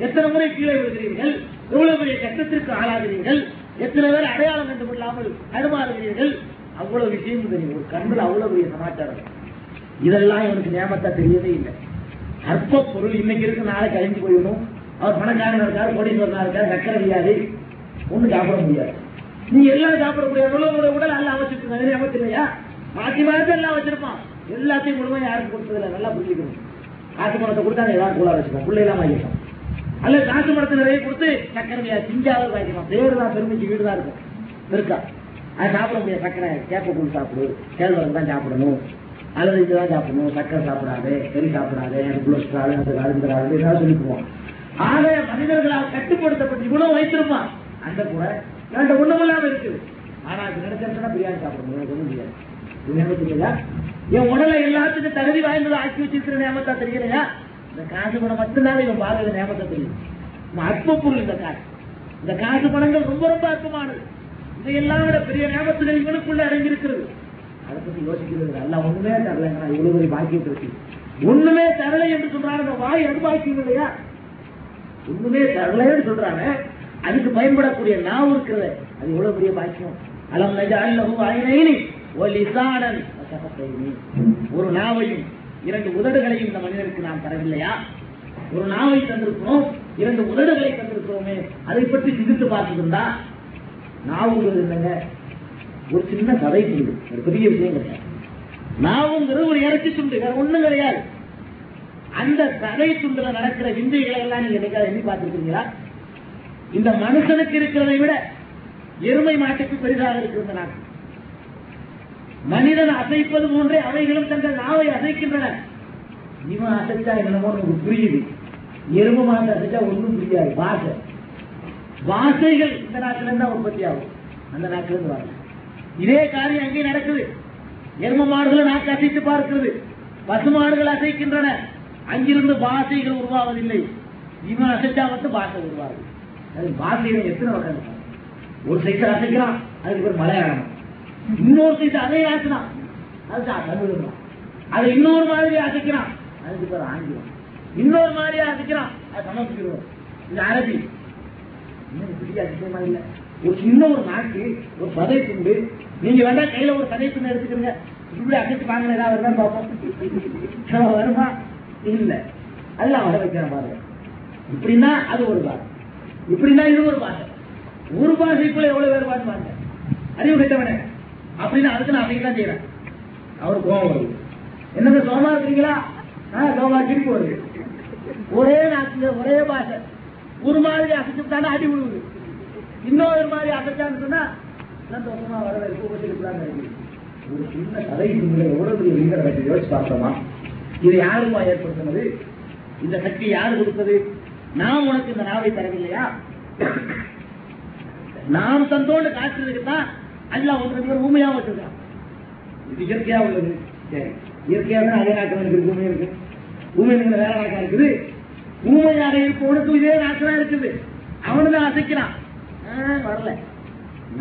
எத்தனை முறை கீழே விடுகிறீர்கள், எவ்வளவு பெரிய கஷ்டத்திற்கு ஆளாகிறீர்கள், எத்தனை பேர் அடையாளம் கண்டு கொள்ளாமல் தடுமாறுகிறீர்கள், அவ்வளவு விஷயம் தெரியும். ஒரு கண்ணில் அவ்வளவு பெரிய சமாச்சாரம். இதெல்லாம் இவனுக்கு நியமத்தா தெரியவே இல்லை. அற்ப பொருள் இன்னைக்கு இருக்கு, நாளைக்கு அழிஞ்சு போயிடணும். அவர் பணக்காரன் இருக்காரு, கோடீஸ்வரனா இருக்காரு, சக்கரை வியாதி, ஒண்ணு சாப்பிட முடியாது. நீ எல்லாம் சாப்பிட முடியாது. உடல் உடல் நல்லா அமைச்சிருக்க அமைச்சிருவையா, மாற்றி மாற்றி எல்லாம் வச்சிருப்பான். எல்லாத்தையும் முழுமையாக யாரும் கொடுத்ததில்லை. நல்லா புரிஞ்சுக்கணும். காசு பணத்தை கொடுத்தாங்க எல்லாரும் கூட வச்சுக்கலாம், பிள்ளை எல்லாம் வாங்கிக்கலாம். அல்ல காசு பணத்தை நிறைய கொடுத்து சக்கரை திஞ்சாவது வாங்கிக்கலாம். பேரு தான் பெருமைக்கு வீடு தான் இருக்கும் இருக்கா, அது சாப்பிட முடியாது. சக்கரை கேப்பை கொண்டு சாப்பிடு, கேழ்வரகு தான் சாப்பிடணும், அல்லது இதுதான் சாப்பிடணும், சக்கரை சாப்பிடாது, கறி சாப்பிடாது, குளோஸ்ட்ரால், அந்த காலத்தில் சொல்லிக்குவோம். ஆக மனிதர்களால் கட்டுப்படுத்தப்பட்டு இவ்வளவு வைத்திருப்பான் அந்த கூட என்கிட்ட ஒண்ணுமில்லாம இருக்குது. ஆனா அது நினைச்சா பிரியாணி சாப்பிடணும் முடியாது. என் உடலை எல்லாத்துக்கும் தகுதி வாய்ந்ததை ஆக்கி வச்சிருக்கிற நியமத்தா தெரியலையா? இந்த காசு பணம் மட்டும்தான் இவன் பாருங்க நியமத்தா தெரியும். அற்ப பொருள் இந்த காசு, இந்த காசு பணங்கள் ரொம்ப ரொம்ப அற்பமானது. இதையெல்லாம் விட பெரிய நியமத்துகள் இவனுக்குள்ள அடங்கியிருக்கிறது. அதை பத்தி யோசிக்கிறது அல்ல. ஒண்ணுமே தரலைங்களா இவ்வளவு பெரிய பாக்கியத்தை இருக்கு. ஒண்ணுமே தரலை என்று சொல்றாரு. அந்த வாய் அனுபாக்கியம் இல்லையா? ஒண்ணுமே தரலைன்னு சொல்றாங்க. அதுக்கு பயன்படக்கூடிய நான் இருக்கிறது அது எவ்வளவு பெரிய பாக்கியம். அலம் நஜஅல்லஹு ஐனைனி வ லிசானன் வ ஷஃபத்தைனி. ஒரு நாவையும் இரண்டு உதடுகளையும் இந்த மனிதனுக்கு நாம் தரவில்லையா? ஒரு நாவை தந்திருக்கிறோம், இரண்டு உதடுகளை தந்திருக்கிறோமே. அதை பற்றி சிந்தித்து பார்த்துருந்தா நாவுங்கிறது என்னங்க? ஒரு சின்ன கதை துண்டு, ஒரு பெரிய விஷயம் கிடையாது. நாவுங்கிறது ஒரு இறச்சி துண்டு, வேற ஒண்ணும் கிடையாது. அந்த கதை துண்டுல நடக்கிற விந்தைகளை எல்லாம் நீங்க நினைக்காத எண்ணி பார்த்துருக்கீங்களா? இந்த மனுஷனுக்கு இருக்கிறதை விட எருமை மாட்டுக்கு பெரிதாக இருக்கிறது நாக்கு. மனிதன் அசைப்பது போன்றே அவைகளும் தங்கள் நாவை அசைக்கின்றன. இவன் அசைச்சா என்னமோ புரியுது, எருமை மாட்டு அசைச்சா ஒன்றும் புரியாது. பாஷை பாஷைகள் இந்த நாட்டில இருந்து தான் உற்பத்தி ஆகும், அந்த நாட்டில இருந்து வரல. இதே காரியம் அங்கே நடக்குது. எருமை மாடுகளை நாக்கு அசைத்து பார்க்கிறது, பசுமாடுகள் அசைக்கின்றன. அங்கிருந்து பாஷைகள் உருவாவதில்லை. இவன் அசைச்சா மட்டும் பாஷை உருவாகுது. அது பாஷைகள் எத்தனை வகை இருக்கும். ஒரு சைஸை அசைக்கிறான், அதுக்கு ஒரு மலையாளம். இன்னொரு சைஸை அதே ஆசினான், அதுக்கு தமிழ்லாம். அதை இன்னொரு மாதிரி அசைக்கிறான், அதுக்கு பேர் ஆங்கிலம். இன்னொரு மாதிரியா அசைக்கிறான், அது சமஸ்கிருதம். இது அரபி. இன்னும் பெரிய அதிசயமா இல்லை? ஒரு சின்ன ஒரு நாக்கு, ஒரு சதை துண்டு. நீங்க வேண்டா கையில ஒரு சதை துண்டு எடுத்துக்கிறீங்க, இப்படி அசைச்சு வாங்கின ஏதாவது வருதான் பார்ப்போம். வருமா? இல்லை. அதெல்லாம் வர வைக்கிற பாருங்க. இப்படின்னா அது ஒரு பாரு, இப்படின்னா இது ஒரு பாரு. ஒரு பாஷைக்குள்ள எவ்வளவு வேறுபாடு பாருங்க. அறிவு கட்டவனே அப்படின்னு அதுக்கு நான் அப்படிதான் செய்யறேன். அவரு கோபம் வருது. என்னங்க சோமா இருக்கிறீங்களா? சோமா திருப்பி வருது. ஒரே நாட்டுல ஒரே பாஷை. ஒரு மாதிரி அசைச்சுட்டானா அடி விழுவுது, இன்னொரு மாதிரி அசைச்சான்னு சொன்னா தோசமா வரவேற்கலான்னு இருக்கு. ஒரு சின்ன கதை எவ்வளவு யோசிச்சு பார்த்தோமா? இது யாருமா ஏற்படுத்தினது? இந்த சக்தி யாரு கொடுத்தது? நான் உனக்கு இந்த நாவை தரவில்லையா? நாம் தந்தோடு காட்டுறதுக்குதான் அல்ல. ஒன்று ஊமையா வச்சிருக்கான். இது இயற்கையா உள்ளது. இயற்கையா தான் அதே நாட்டம் இருக்கு. ஊமை இருக்கு, ஊமை வேற நாட்டம் இருக்குது. ஊமையாக இருப்பவனுக்கும் இதே நாட்டம் இருக்குது. அவனு தான் அசைக்கிறான், வரல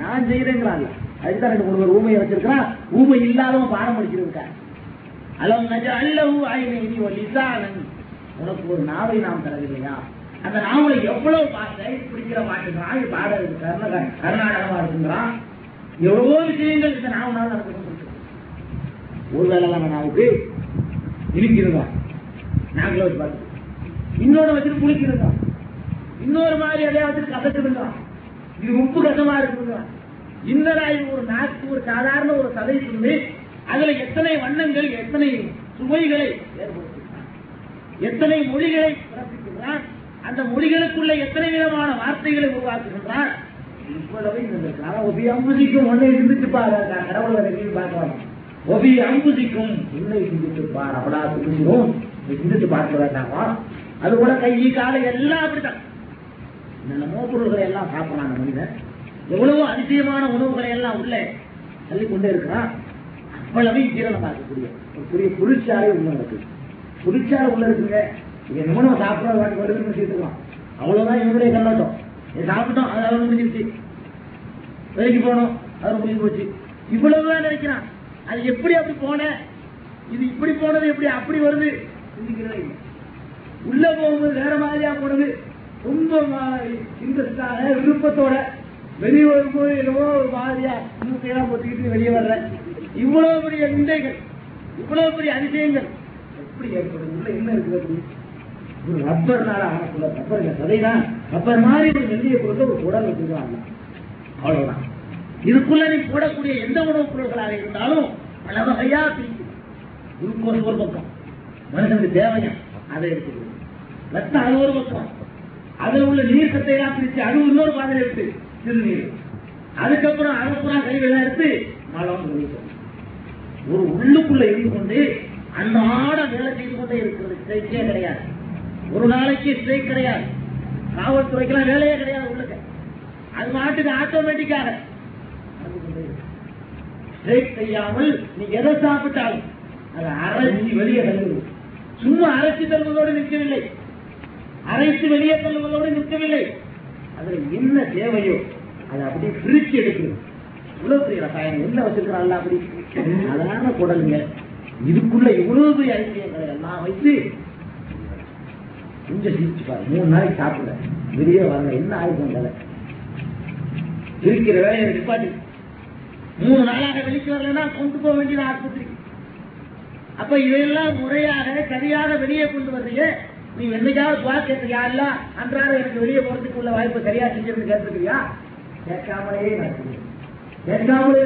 நான் செய்யறேங்கிறான். அதுதான் ரெண்டு மூணு பேர் ஊமையை வச்சிருக்கான். ஊமை இல்லாதவன் பாரம் அடிச்சிருக்கான். அல்ல நஜா அல்லஹு ஐனைனி வ லிசானன். உனக்கு ஒரு நாவை நாம் தரவில்லையா? அந்த நாவலை எவ்வளவு பாட்டை பிடிக்கிற மாட்டேங்கிறான். பாட கர்நாடகமா இருக்குங்கிறான். எவ்வளவோ விஷயங்கள் இந்த நாவனால் நடக்கணும். ஒருவேளை நாவுக்கு இனிக்கிறதா நாங்களே வச்சு பார்த்து, இன்னொன்று வச்சுட்டு குளிக்கிறதா, இன்னொரு மாதிரி எதையா வச்சுட்டு கசக்குதுங்கிறான். இது உப்பு கசமா இருக்குங்கிறான். இந்த ஒரு நாக்கு ஒரு சாதாரண ஒரு சதை சொல்லி அதுல எத்தனை வண்ணங்கள், எத்தனை சுவைகளை ஏற்படுத்துகிறான், எத்தனை மொழிகளை பிறப்பிக்கிறான். அந்த மொழிகளுக்குள்ள எத்தனை விதமான வார்த்தைகளை உருவாக்குகின்றான். இவ்வளவு ஒபி அம்புசிக்கும் உன்னை சிந்தித்து பாரு. கடவுளை பார்க்கலாம். ஒபி அம்புசிக்கும் உன்னை சிந்தித்து பார். அவளா சிந்திச்சிடும். சிந்தித்து பார்க்க வேண்டாமா? அது கூட கை காலை எல்லாம் அப்படித்தான். என்னென்னமோ பொருள்களை எல்லாம் சாப்பிடலாம் மனிதன். எவ்வளவோ அதிசயமான உணவுகளை எல்லாம் உள்ள தள்ளி கொண்டே இருக்கிறான். அவ்வளவு ஜீரணம் பார்க்கக்கூடிய ஒரு பெரிய குளிர்ச்சாலே உள்ள இருக்குது. குளிர்ச்சாலை உள்ள இருக்குங்க. இது என்னமோ நம்ம சாப்பிட்றோம் வருதுன்னு அவ்வளவுதான். இவங்களே கல்லாட்டம் சாப்பிட்டோம், அது அவரு முடிஞ்சிருச்சு. வேலைக்கு போனோம், அவரு முடிஞ்சு போச்சு. இவ்வளவுதான் நினைக்கிறான். அது எப்படி அப்படி போன, இது இப்படி போனது, எப்படி அப்படி வருது சிந்திக்கிறதே இல்லை. உள்ள போகும்போது வேற மாதிரியா போனது. ரொம்ப இன்ட்ரெஸ்டாக விருப்பத்தோட வெளியே வரும்போது என்னவோ ஒரு மாதிரியா மூக்கையா போட்டுக்கிட்டு வெளியே வர்ற. இவ்வளவு பெரிய விந்தைகள், இவ்வளவு பெரிய அதிசயங்கள் எப்படி ஏற்படுது? உள்ள என்ன இருக்குது? ஒரு ரப்பர் நாளா ஆகக்குள்ள ரப்பர் இல்லை சதைதான். ரப்பர் மாதிரி ஒரு நெல்லியை பொறுத்த ஒரு உடல் வச்சிருக்காங்க, அவ்வளவுதான். இதுக்குள்ள நீ போடக்கூடிய எந்த உணவுப் பொருட்களாக இருந்தாலும் பல வகையா பிரிக்கும். குளுக்கோஸ் ஒரு பக்கம், மனுஷனுக்கு தேவையா அதை எடுத்துக்கோ. ரத்தம் அது ஒரு பக்கம், அதுல உள்ள நீர் சத்தை எல்லாம் பிரிச்சு அது இன்னொரு பாதையில எடுத்து சிறுநீர். அதுக்கப்புறம் அறுப்புறா கைவெல்லாம் எடுத்து மலம். ஒரு உள்ளுக்குள்ள இருந்து கொண்டு அன்றாட வேலை செய்து கொண்டே இருக்கிறது. கிடையாது ஒரு நாளைக்கு கிடையாது. காவல்துறைக்கெல்லாம் வேலையே கிடையாது உள்ளது. அது நாட்டுக்கு ஆட்டோமேட்டிக்காக செய்யாமல் நீ எதை சாப்பிட்டாலும் அதை அரைச்சி வெளியே தள்ளுவது. சும்மா அரைச்சி தள்ளுவதோடு நிற்கவில்லை, அரைத்து வெளியே தள்ளுவதோடு நிற்கவில்லை, அதுல என்ன தேவையோ அதை அப்படியே பிரிச்சு எடுக்கிறது. உலகத்துறை ரசாயனம் என்ன வச்சிருக்கிறாள் அப்படி அதான குடலுங்க. இதுக்குள்ள இவ்வளவு ஐக்கியங்களை எல்லாம் வைத்து கொஞ்சம் சிரிச்சு பாரு. மூணு நாளைக்கு சாப்பிட வெளியே வரல, என்ன ஆயுதம் வேலை இருக்கிற வேலையை நிப்பாட்டி மூணு நாளாக வெளிக்கு வரலன்னா கொண்டு போக வேண்டியது ஆஸ்பத்திரி. அப்ப இவையெல்லாம் முறையாக சரியாக வெளியே கொண்டு வரலையே. நீ என்னைக்காவது வா கேட்கிறியா, இல்ல அன்றாட எனக்கு வெளியே போறதுக்கு உள்ள வாய்ப்பு சரியா செஞ்சிருந்து கேட்டுக்கிறியா? கேட்காமலே நடக்குது, கேட்காமலே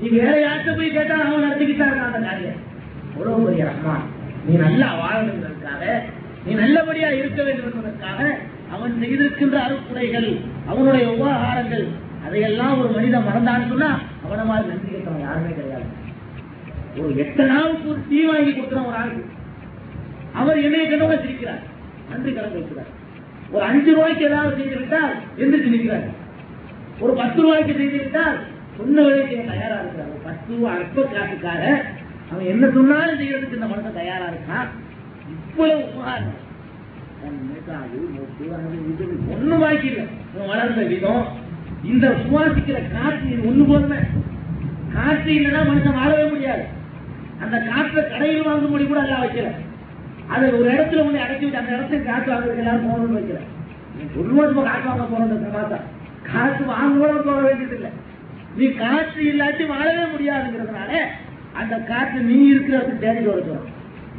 நீ வேற யார்கிட்ட போய் கேட்டா அவங்க நடத்திக்கிட்டாங்க அந்த காரியம். உறவு பெரிய ரஹ்மான், நீ நல்லா வாழணுங்கிறதுக்காக, நீ நல்லபடியா இருக்க வேண்டும் என்பதற்காக அவன் செய்திருக்கின்ற அறுப்புடைகள், அவனுடைய உபகாரங்கள், அதையெல்லாம் ஒரு மனிதன் மறந்தான்னு சொன்னா அவன மாதிரி நன்றி கேட்டவன் யாருமே கிடையாது. ஒரு எத்தனாவுக்கு ஒரு தீ வாங்கி கொடுக்குறவன் ஒரு ஆளுக்கு அவர் என்னைய கண்டவங்க சிரிக்கிறார், நன்றி கடன் வைக்கிறார். ஒரு அஞ்சு ரூபாய்க்கு ஏதாவது செய்து விட்டால் எந்திரிச்சு நிற்கிறார். ஒரு பத்து ரூபாய்க்கு செய்து விட்டால் சொன்ன விலைக்கு தயாரா இருக்கிறார். ஒரு பத்து ரூபாய் அற்ப காட்டுக்காக அவன் என்ன சொன்னாலும் செய்யறதுக்கு இந்த மனசை தயாரா இருக்கான். இவ்வளவு உபகாரணம் ஒண்ணு வாய்க்கு இல்லை. வளர்ந்த விதம் இந்த சுவாசிக்கிற காற்று ஒண்ணு போதுமே. காற்று இல்லைன்னா மனுஷன் வாழவே முடியாது. அந்த காற்றை கடையில் வாங்கும் மொழி கூட எல்லாம் வைக்கல. அது ஒரு இடத்துல ஒண்ணு அடைச்சி விட்டு அந்த இடத்துல காற்று வாங்குறதுக்கு எல்லாரும் போகணும்னு வைக்கல. சொல்லுவோம் காற்று வாங்க போறோம், காற்று வாங்கணும் போக வேண்டியது இல்லை. நீ காற்று இல்லாட்டி வாழவே முடியாதுங்கிறதுனால அந்த காற்று நீ இருக்கிறதுக்கு தேடி வரணும்.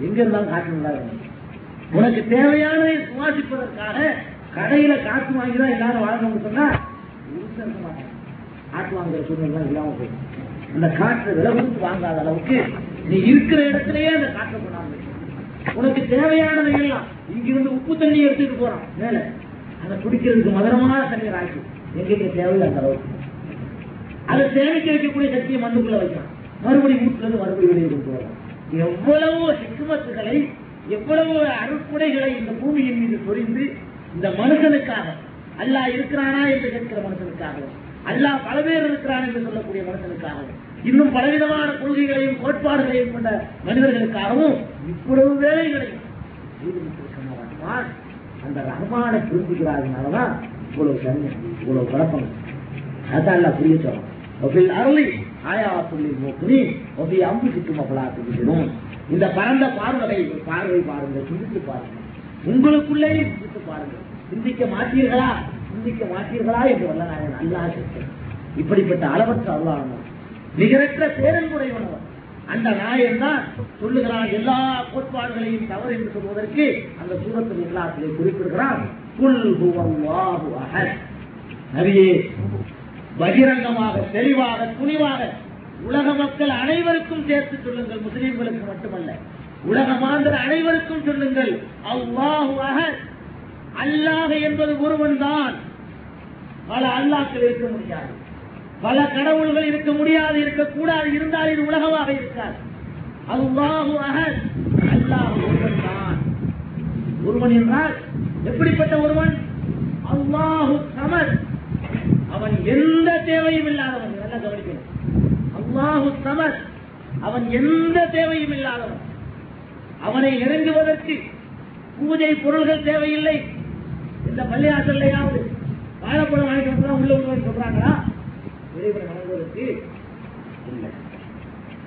எங்க இருந்தாலும் காற்று இல்லாத உனக்கு தேவையான சுவாசிப்பதற்காக கடையில காற்று வாங்கிதான் எல்லாரும் வாழணும்னு சொன்னா காற்று வாங்குற சூழ்நிலை இல்லாம போயிடும். அந்த காற்று விலை கொடுத்து வாங்காத அளவுக்கு நீ இருக்கிற இடத்துலயே அந்த காற்றை போனாங்க. உனக்கு தேவையானது எல்லாம் இங்கிருந்து உப்பு தண்ணி எடுத்துட்டு போறான் மேல, அதை குடிக்கிறதுக்கு மதுரமான தண்ணீர் ஆகி எங்களுக்கு தேவையில்லை அந்த அளவுக்கு. அதை சேமிக்க வைக்கக்கூடிய சக்தியை மண்ணுக்குள்ள வைக்கலாம், மறுபடியும் வீட்டுல மறுபடியும் வெளியே கொண்டு வரலாம். எவ்வளவோ ஹிக்மத்துகளை, எவ்வளவோ அறுப்புடைகளை இந்த பூமியின் மீது பொறிந்து இந்த மனுஷனுக்காக, அல்லாஹ் இருக்கிறானா என்று கேட்கிற மனுஷனுக்காகவும், அல்லாஹ் பல பேர் இருக்கிறான் என்று சொல்லக்கூடிய மனுஷனுக்காகவும், இன்னும் பலவிதமான கொள்கைகளையும் கோட்பாடுகளையும் கொண்ட மனிதர்களுக்காகவும் இவ்வளவு வேலைகளையும் அந்த ரஹ்மானை புரிஞ்சுக்கிறாருனாலதான் இவ்வளவு சமயம் இவ்வளவு குழப்பம். அதான் அல்லா புரிய சொல்லும் அருளி ஆயாவா புள்ளி நோக்கி ஒவ்வொரு அம்பு சுற்றும் அப்படின் இந்த பரந்த பார்வை பார்வை பாருங்கள், சிந்தித்து பாருங்கள், உங்களுக்குள்ளேயே சிந்தித்து பாருங்கள். சிந்திக்க மாட்டீர்களா சிந்திக்க மாட்டீர்களா என்று வல்லநாயகன் அல்லாஹ் கேட்கிறேன். இப்படிப்பட்ட அளவற்ற அல்லாஹ் நிகரற்ற பேரன்புடையவனவர் அந்த நாயன் தான் சொல்லுகிறான் எல்லா கோட்பாடுகளையும் தவறு என்று சொல்வதற்கு அந்த சூரத்தில் இல்லாத்திலே குறிப்பிடுகிறான். குல் ஹுவல்லாஹு அஹத், நபியே பகிரங்கமாக தெளிவாக துணிவாக உலக மக்கள் அனைவருக்கும் சேர்த்து சொல்லுங்கள், முஸ்லீம்களுக்கு மட்டுமல்ல உலக மாந்தர் அனைவருக்கும் சொல்லுங்கள். அல்லாஹு அஹத், அல்லாஹ் என்பது ஒருவன் தான். பல அல்லாஹ்கள் இருக்க முடியாது, பல கடவுள்கள் இருக்க முடியாது, இருக்கக்கூடாது, இருந்தால் இது உலகமாக இருக்காது. அல்லாஹு அஹத், அல்லாஹ் ஒருவன் தான். ஒருவன் என்றால் எப்படிப்பட்ட ஒருவன்? அல்லாஹு சமத், அவன் எந்த தேவையும் இல்லாதவன். நல்லா கவனிக்கணும், அல்லாஹு சமத், அவன் எந்த தேவையும் இல்லாதவன். அவனை இறங்குவதற்கு பூஜை பொருள்கள் தேவையில்லை. இந்த பள்ளியாசல்லையாவது வாழைப்பழம் வாங்கிட்டு உள்ள உள்ள சொல்றாங்களா? இறைவன் வணங்குவதற்கு இல்லை.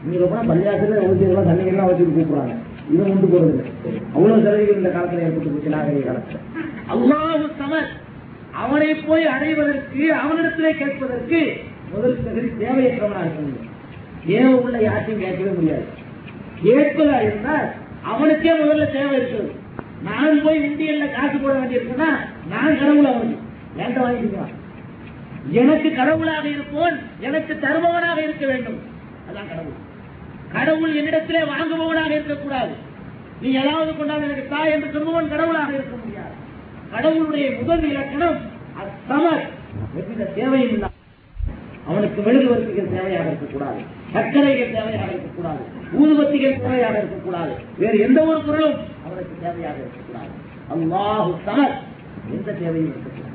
நீங்க பள்ளியாசல்ல ஊசியெல்லாம் தண்ணிகள்லாம் வச்சுட்டு கூப்பிடுறாங்க, இவன் கொண்டு போறது அவ்வளவு செலவுகள் இந்த காலத்துல ஏற்பட்டு போச்சு காலத்துல. அல்லாஹு சமத், அவனை போய் அடைவதற்கு அவனிடத்திலே கேட்பதற்கு முதல் தகுதி தேவையற்றவனாக இருக்க. ஏன் உள்ள யாரையும் கேட்கவே முடியாது. கேட்பதா இருந்தால் அவனுக்கே முதல்ல தேவை இருக்கிறது. நான் போய் இந்தியன்ல காசு போட வேண்டியிருக்கேன்னா நான் கடவுளாக வரணும், ஏண்ட வாங்கிக்கலாம். எனக்கு கடவுளாக இருப்போன் எனக்கு தருபவனாக இருக்க வேண்டும். அதான் கடவுள். கடவுள் என்னிடத்திலே வாங்குபவனாக இருக்கக்கூடாது. நீ ஏதாவது கொண்டாந்து எனக்கு தாய் என்று சொல்பவன் கடவுளாக இருக்க முடியாது. கடவுளுடைய முதல் இலக்கணம் அசமர், எவ்வித தேவையும் இல்லை. அவனுக்கு மெழுகுவர்த்திகள் தேவையாக இருக்கக்கூடாது, சர்க்கரைகள் தேவையாக இருக்கக்கூடாது, ஊதுவத்திகள் தேவையாக இருக்கக்கூடாது, வேறு எந்த ஒரு பொருளும் அவனுக்கு தேவையாக இருக்கக்கூடாது. அல்லாஹு சமத், எந்த தேவையும் இருக்கக்கூடாது.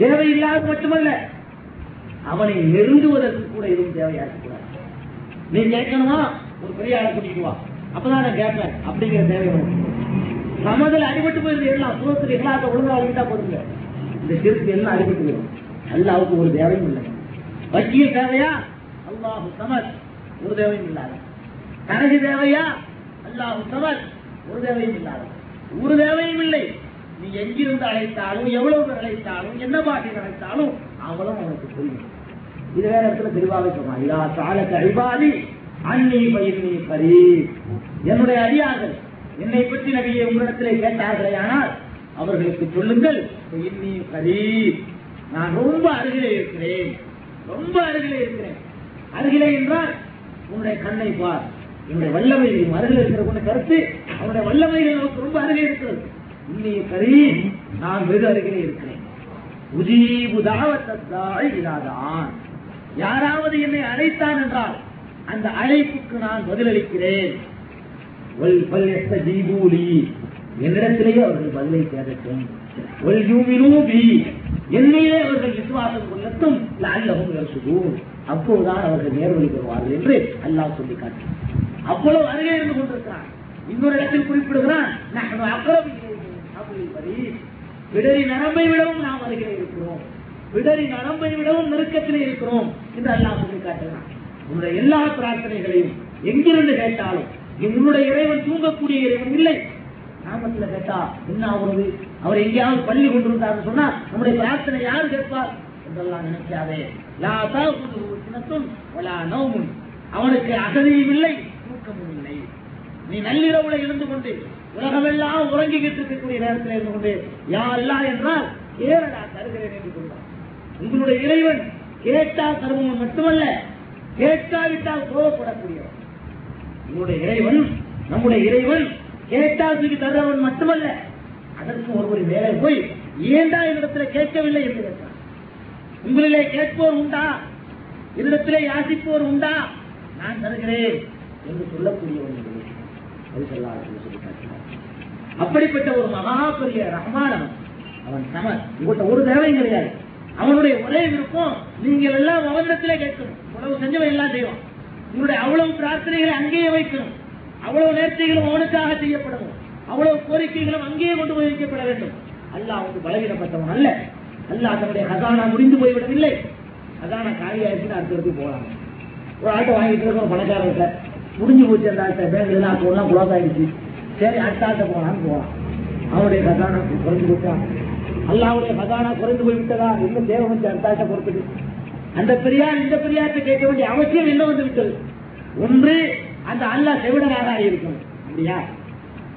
தேவை இல்லாத மட்டுமல்ல, அவனை நெருங்குவதற்கு கூட எதுவும் தேவையாகக்கூடாது. நீ கேட்கணுமா, ஒரு பெரிய ஆளை கூட்டிட்டு வா, அப்பதான் நான் கேட்பேன் அப்படிங்கிற தேவை நமக்கு. சமதில் அடிபட்டு போயிருந்து எல்லாம் சூழத்தில் இல்லாத ஒழுங்காக அடிக்கிட்டா போதுங்க. இந்த சிறுத்து எல்லாம் அடிபட்டு போயிடும். அல்லாவுக்கு ஒரு தேவையும் இல்லை. வக்கீல் தேவையா? அல்லாஹு சமத், ஒரு தேவையும் இல்லாத. கணக்கு தேவையா? அல்லாஹு சமத், ஒரு தேவையும் இல்லாத. ஒரு தேவையும் இல்லை. நீ எங்கிருந்து அழைத்தாலும், எவ்வளவு அழைத்தாலும், என்ன பாட்டில் அழைத்தாலும் அவளும் அவனுக்கு புரியும். இது வேற இடத்துல தெளிவாக சொன்னான், என்னுடைய அடியார்கள் என்னை பற்றி நபியை உங்களிடத்திலே கேட்டார்களே, ஆனால் அவர்களுக்கு சொல்லுங்கள் நான் ரொம்ப அருகிலே இருக்கிறேன், ரொம்ப அருகிலே இருக்கிறேன். அருகிலே என்றால் உன்னுடைய கண்ணை பார், என்னுடைய வல்லமைகளும் அருகில் இருக்கிற உன்னை கருத்து அவனுடைய வல்லமைகள் நமக்கு ரொம்ப அருகிலே இருக்கிறது. இன்னைய கரீம், நான் வெகு அருகிலே இருக்கிறேன். யாராவது என்னை அழைத்தான் என்றால் அந்த அழைப்புக்கு நான் பதிலளிக்கிறேன். என்னிடத்திலேயே அவர்கள் பதிலை தேடட்டும், என்னையே அவர்கள் விசுவாசம் கொள்ளட்டும், அப்போதுதான் அவர்கள் நேர்வழி பெறுவார்கள் என்று அல்லாஹ் சொல்லி காட்டினார். அவ்வளவு அருகே இருந்து கொண்டிருக்கிறான். இன்னொரு இடத்தில் குறிப்பிடுகிறான், பிடரி நரம்பை விடவும் நாம் அருகிலே இருக்கிறோம், பிடரி நரம்பை விடவும் நெருக்கத்திலே இருக்கிறோம் என்று அல்லாஹ் சொல்லி காட்டுகிறான். உன்னுடைய எல்லா பிரார்த்தனைகளையும் எங்கிருந்து கேட்டாலும், உன்னுடைய இறைவன் தூங்கக்கூடிய இறைவன் இல்லை. நாமத்தில் கேட்டா என்ன ஆகுறது? அவர் எங்கேயாவது பள்ளி கொண்டிருந்தார் சொன்னா நம்முடைய பிரார்த்தனை யார் கேட்பார் என்றெல்லாம் நினைக்காதே. அவனுக்கு அகதியும் இல்லை, தூக்கமும் இல்லை. நீ நள்ளிரவுல இருந்து கொண்டு உலகமெல்லாம் உறங்கிக்கிட்டு இருக்கக்கூடிய நேரத்தில் இருந்து கொண்டு யாரெல்லாம் என்றால் கேரளா தருகிறேன் என்று சொல்றான். உங்களுடைய இறைவன் கேட்டால் தருபவன் மட்டுமல்ல, கேட்டாவிட்டால் கோபப்படக்கூடியவன். உங்களுடைய இறைவன், நம்முடைய இறைவன் கேட்டாசுக்கு தருவன் மட்டுமல்ல, அதற்கு ஒருவரை வேலை போய் ஏண்டா என்னிடத்துல கேட்கவில்லை என்று கேட்டான். உங்களிலே கேட்போர் உண்டா? என்னிடத்திலே யாசிப்போர் உண்டா? நான் தருகிறேன் என்று சொல்லக்கூடியவன். அப்படிப்பட்ட ஒரு மகா பெரிய ரஹ்மான் அவன். சமத், உங்கள்கிட்ட ஒரு தேவையும் கிடையாது. அவனுடைய ஒரே விருப்பம் நீங்கள் எல்லாம் அவனிடத்திலே கேட்கணும். உணவு செஞ்சவன் எல்லாம் செய்வான். உங்களுடைய அவ்வளவு பிரார்த்தனைகளை அங்கேயே வைக்கணும். அவ்வளவு நேர்த்திகளும் அவனுக்காக செய்யப்படணும். அவ்வளவு கோரிக்கைகளும் அங்கேயே கொண்டு போய் வைக்கப்பட வேண்டும். அல்லாஹ் அவனுக்கு பலவீனப்பட்டவன் அல்ல. அல்லாஹ் தன்னுடைய ஹசானா முடிந்து போய்விடவில்லை. ஹசானா காலியாயிருச்சுன்னு அடுத்தடுத்து போகலாம். ஒரு ஆட்டை வாங்கிட்டு இருக்க ஒரு பணக்காரர்கிட்ட முடிஞ்சு போச்சு, அந்த ஆட்ட பேங்க்லாம் அக்கௌண்ட்லாம் குளோஸ் ஆகிடுச்சு, சரி அடுத்த ஆட்ட போகலான்னு போகலாம். அவனுடைய கதானா குறைந்து போட்டான். அல்லாவுடைய கதானா குறைந்து போய்விட்டதா? இன்னும் தேவை வந்து அடுத்த ஆட்ட பொறுத்துட்டு அந்த பெரியார் இந்த பெரியார்கிட்ட கேட்க வேண்டிய அவசியம் என்ன வந்து விட்டது? ஒன்று, அந்த அல்லா செவிடனாக இருக்கணும். அப்படியா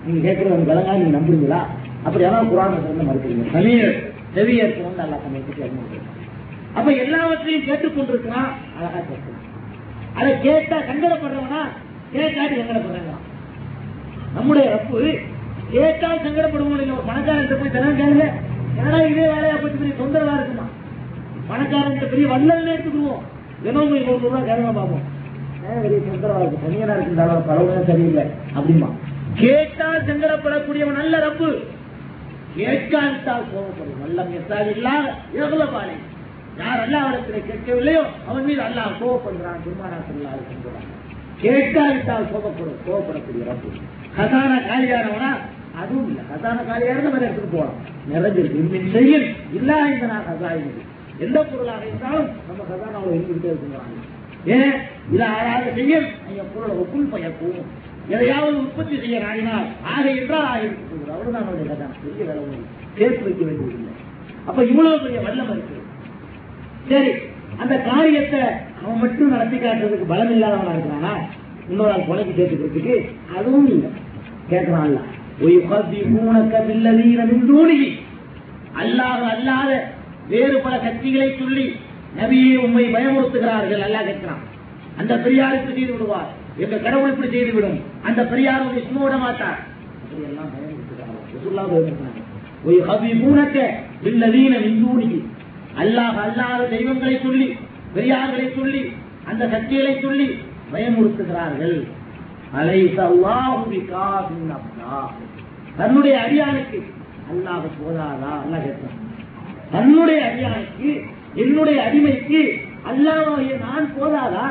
நீங்க கேட்கறது அவங்க விலங்காக நீங்க நம்புறீங்களா? அப்படி எல்லாம் புராணத்திலிருந்து மறுக்கிறீங்க. சமீர் செவியேற்கணும்னு அல்லா சமயத்துக்கு கேட்க. அப்ப எல்லாவற்றையும் கேட்டுக்கொண்டிருக்கிறான், அழகா கேட்கணும். அதை கேட்டா சங்கடப்படுறவனா? கேட்டாட்டு சங்கடப்படுறாங்க. நம்முடைய ரப்பு கேட்டால் சங்கடப்படுவோம். ஒரு பணக்காரன் போய் தினம் கேளுங்க, ஏன்னா இதே வேலையா போச்சு, பெரிய தொந்தரவா இருக்குமா? பணக்காரன் பெரிய வல்லல் எடுத்துக்குவோம். தினம் இருபது ரூபா கேளுங்க பார்ப்போம், பெரிய தொந்தரவா இருக்கு, தனியா இருக்குற பரவாயில்ல, சரியில்லை அப்படிமா. கேட்டால் சங்கடப்படக்கூடியவன் நல்ல ரப்பு. கேட்காவிட்டால் கோபப்படும். நல்ல மெத்தால் இல்லாத எவ்வளோ பாலை யார் அல்லாவிடத்திலே கேட்கவில்லையோ அவன் மீது அல்லாஹ் கோபப்படுகிறான். திருமணம் கேட்காவிட்டால் கோபப்படும், கோபப்படக்கூடிய ரப்பு. கதான காலியானவனா? அதுவும் இல்லை. கதான காலியான வேற எடுத்துட்டு போகலாம், நிறைஞ்சிருக்கு செய்யும் இல்லா. இந்த நான் கதா இருக்கு, எந்த பொருளாக இருந்தாலும் நம்ம கதானாவை எழுந்துகிட்டே இருக்கிறாங்க. ஏன் இது ஆறாக செய்யும்? என் பொருளை ஒப்புள் பயக்கும், எதையாவது உற்பத்தி செய்ய நாடினால் ஆக என்றால் ஆகிவிட்டு அவருதான் அவருடைய கதான பெரிய வேலை சேர்த்து வைக்க வேண்டியதில்லை. அப்ப இவ்வளவு பெரிய வல்லம் இருக்கு. சரி, அந்த காரியத்தை அவன் மட்டும் நடத்தி காட்டுறதுக்கு பலம் இல்லாதவனா இருக்கிறானா? இன்னொரு ஆள் கொலைக்கு கேட்டுக்கிறதுக்கு அதுவும் இல்லை, கேட்கிறான்ல. அல்லாஹ் அல்லாத வேறு பல சக்திகளை சொல்லி நபியை உண்மை பயமுறுத்துகிறார்கள். அல்லா கேட்கிறான், அந்த பெரியாருக்கு செய்து விடுவார், எங்க கடவுள் இப்படி செய்துவிடும், அந்த பெரியார் விஷ்ணு விட மாட்டார். அப்படியெல்லாம் பயமுறுத்துகிறார்கள். அல்லாஹ் அல்லாத தெய்வங்களை சொல்லி, பெரியார்களை சொல்லி, அந்த சக்திகளை சொல்லி பயமுறுத்துகிறார்கள். தன்னுடைய அடியானுக்கு அல்லாஹ் போதாதா? அல்லாஹ் கேட்பான், தன்னுடைய அடியானுக்கு, என்னுடைய அடிமைக்கு அல்லாஹ்வாகிய நான் போதாதா?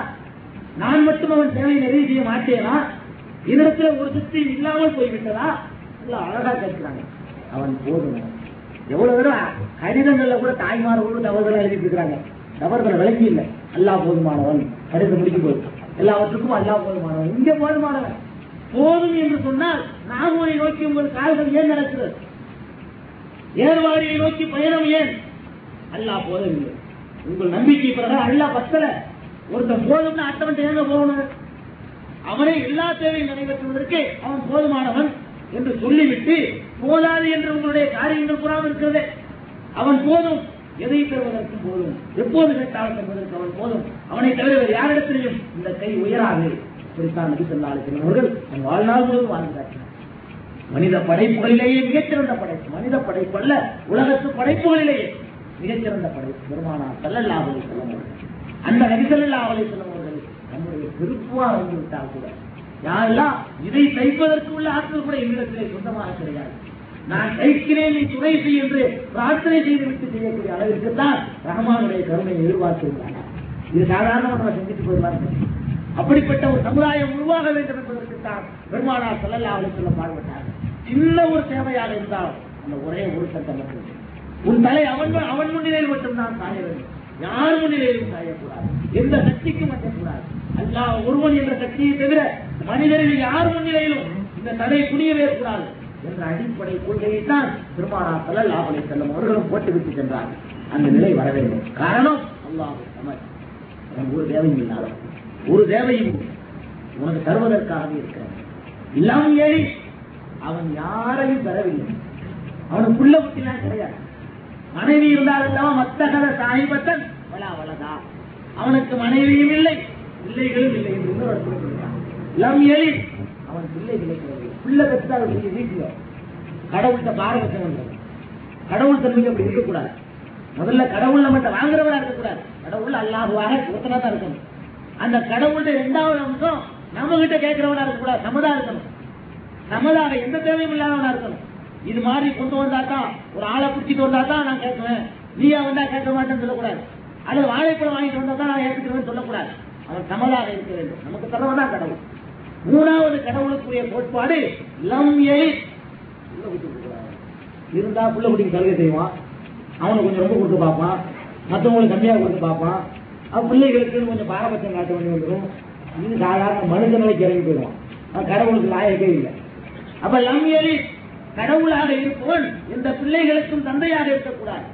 நான் மட்டும் அவன் தேவை நிறைவு செய்ய மாட்டேனா? இடத்துல ஒரு சுத்தி இல்லாமல் போய்விட்டதா? அல்லாஹ் அழகா கேட்கிறாங்க, அவன் போதும். எவ்வளவு தூரம் கடிதங்கள்ல கூட தாய்மார்கள் தவறுதலா எழுதிருக்கிறாங்க, தவறுதல விளக்கி இல்லை. அல்லாஹ் போதுமானவன், கடிதம் முடிக்கும் போது எல்லாவற்றுக்கும் அல்லாஹ் போதுமானவன். இங்க போதுமானவன் போதும் என்று சொன்னால், நாகூரை நோக்கி உங்கள் கால்கள் ஏன் நடக்கிறது? ஏர்வாரியை நோக்கி பயணம் ஏன்? அல்லாஹ் போதும். உங்கள் நம்பிக்கை பிரகாரம் அல்லாஹ் பத்தல. ஒருத்தன் போதும்னா அட்டவன் எங்க போகணும்? அவனை எல்லா தேவையும் நிறைவேற்றுவதற்கு அவன் போதுமானவன் என்று சொல்லிவிட்டு, போதாது என்று உங்களுடைய காரியங்கள் புறாமல் இருக்கிறது. அவன் போதும், எதை பெறுவதற்கு போதும், எப்போது கேட்டாலும் பெறுவதற்கு அவன் போதும். அவனை தவிர யாரிடத்திலையும் இந்த கை உயராது. குறித்தான் நபி ஸல்லல்லாஹு அலைஹி வஸல்லம் அவர்கள் வாழ்நாள் முழுவதும் வாழ்ந்தார்கள். மனித படைப்புகளிலேயே மிகச்சிறந்த படைப்பு, மனித படைப்பு அல்ல, உலகத்து படைப்புகளிலேயே மிகச்சிறந்த படைப்பு பெருமானார் ஸல்லல்லாஹு அலைஹி வஸல்லம் அவர்கள். அந்த நபி ஸல்லல்லாஹு அலைஹி வஸல்லம் அவர்கள் நம்முடைய பெருப்புவா வந்துவிட்டால் கூட, யாரெல்லாம் இதை தைப்பதற்கு உள்ள ஆற்றல் கூட எங்களிடத்திலே சொந்தமாக கிடையாது. நான் தைக்கிறேன், நீ துணை செய் என்று பிரார்த்தனை செய்துவிட்டு செய்யக்கூடிய அளவிற்கு தான் ரஹ்மானுடைய கருணையை எதிர்பார்த்துள்ளாங்க. இது சாதாரண நம்ம செஞ்சுட்டு போயிடலாம். அப்படிப்பட்ட ஒரு சமுதாயம் உருவாக வேண்டும் என்பதற்கு தான் பெருமானார் ஸல்லல்லாஹு அலைஹி வஸல்லம் பாடுபட்டார். சின்ன ஒரு சேவையாக இருந்தால் அந்த ஒரே ஒரு சட்டம் மட்டும், உன் தலை அவன் அவன் முன்னிலையில் மட்டும்தான் சாய வேண்டும், யார் முன்னிலையிலும் சாயக்கூடாது, எந்த சக்திக்கும் அட்டக்கூடாது. அல்லாஹ் ஒருவன் என்ற சக்தியை தவிர மனிதர்கள் யார் முன்னிலையிலும் இந்த தடை குடியவே கூடாது என்ற அடிப்படை கொள்கையை தான் பெருமானார் ஸல்லல்லாஹு அலைஹி வஸல்லம் அவர்களும் போட்டுவிட்டு சென்றார்கள். அந்த நிலை வர வேண்டும். காரணம், அல்லாஹ் நமக்கு ஒரு தேவையும் இல்லாத ஒரு தேவையும் உனக்கு தருவதற்காகவே இருக்கிறான். இல்லாமல் ஏறி அவன் யாரையும் தரவில்லை. அவனுக்குள்ள முட்டிலாம் கிடையாது. மனைவி இருந்தாலும் மத்தகத சாஹிபத்தன் வலா வலதா, அவனுக்கு மனைவியும் இல்லை, பிள்ளைகளும் இல்லை என்று வருத்தப்படுகிறான். இல்லாம ஏறி அவன் பிள்ளைகளை பிள்ளை பெற்றால் அவர்களுடைய வீட்டில் கடவுள்கிட்ட பாரபட்சம். கடவுள் தன்மைக்கு அப்படி இருக்கக்கூடாது. முதல்ல கடவுள் நம்மகிட்ட வாங்குறவராக இருக்கக்கூடாது. கடவுள் அல்லாஹ்வாக ஒருத்தனா தான் இருக்கணும். அந்த கடவுள்கிட்ட ரெண்டாவது அம்சம், நம்ம கிட்ட கேட்கிறவனா இருக்கக்கூடாது, நம்மதா இருக்கணும், நம்மதாக எந்த தேவையும் இல்லாதவனா இருக்கணும். இது மாதிரி கொண்டு வந்தா தான், ஒரு ஆளை பிடிச்சிட்டு வந்தா தான் நான் கேட்குவேன், நீயா வந்தா கேட்க மாட்டேன்னு சொல்லக்கூடாது. அல்லது வாழைப்பழம் வாங்கிட்டு வந்தா தான் நான் ஏற்றுக்கிறேன்னு சொல்லக்கூடாது. அவன் நம்மதாக இருக்க வேண்டும். நமக்கு தரவன் தான் கடவுள். மூணாவது கடவுளுக்குரிய கோட்பாடு லம் எலித். இருந்தா புள்ள குடிக்கு சலுகை செய்வான், அவனுக்கு கொஞ்சம் ரொம்ப கொடுத்து பார்ப்பான், மற்றவங்களுக்கு கம்மியாக கொடுத்து பார்ப்பான், அவன் பிள்ளைகளுக்கு கொஞ்சம் பாரபட்சம் காட்ட வேண்டி வந்துடும். இது சாதாரண மனித நிலைக்கு இறங்கி போயிடுவான். அவன் கடவுளுக்கு லாயக்கே இல்லை. அப்ப லம் எலித் கடவுளாக இருப்பவன் எந்த பிள்ளைகளுக்கும் தந்தையாக இருக்கக்கூடாது.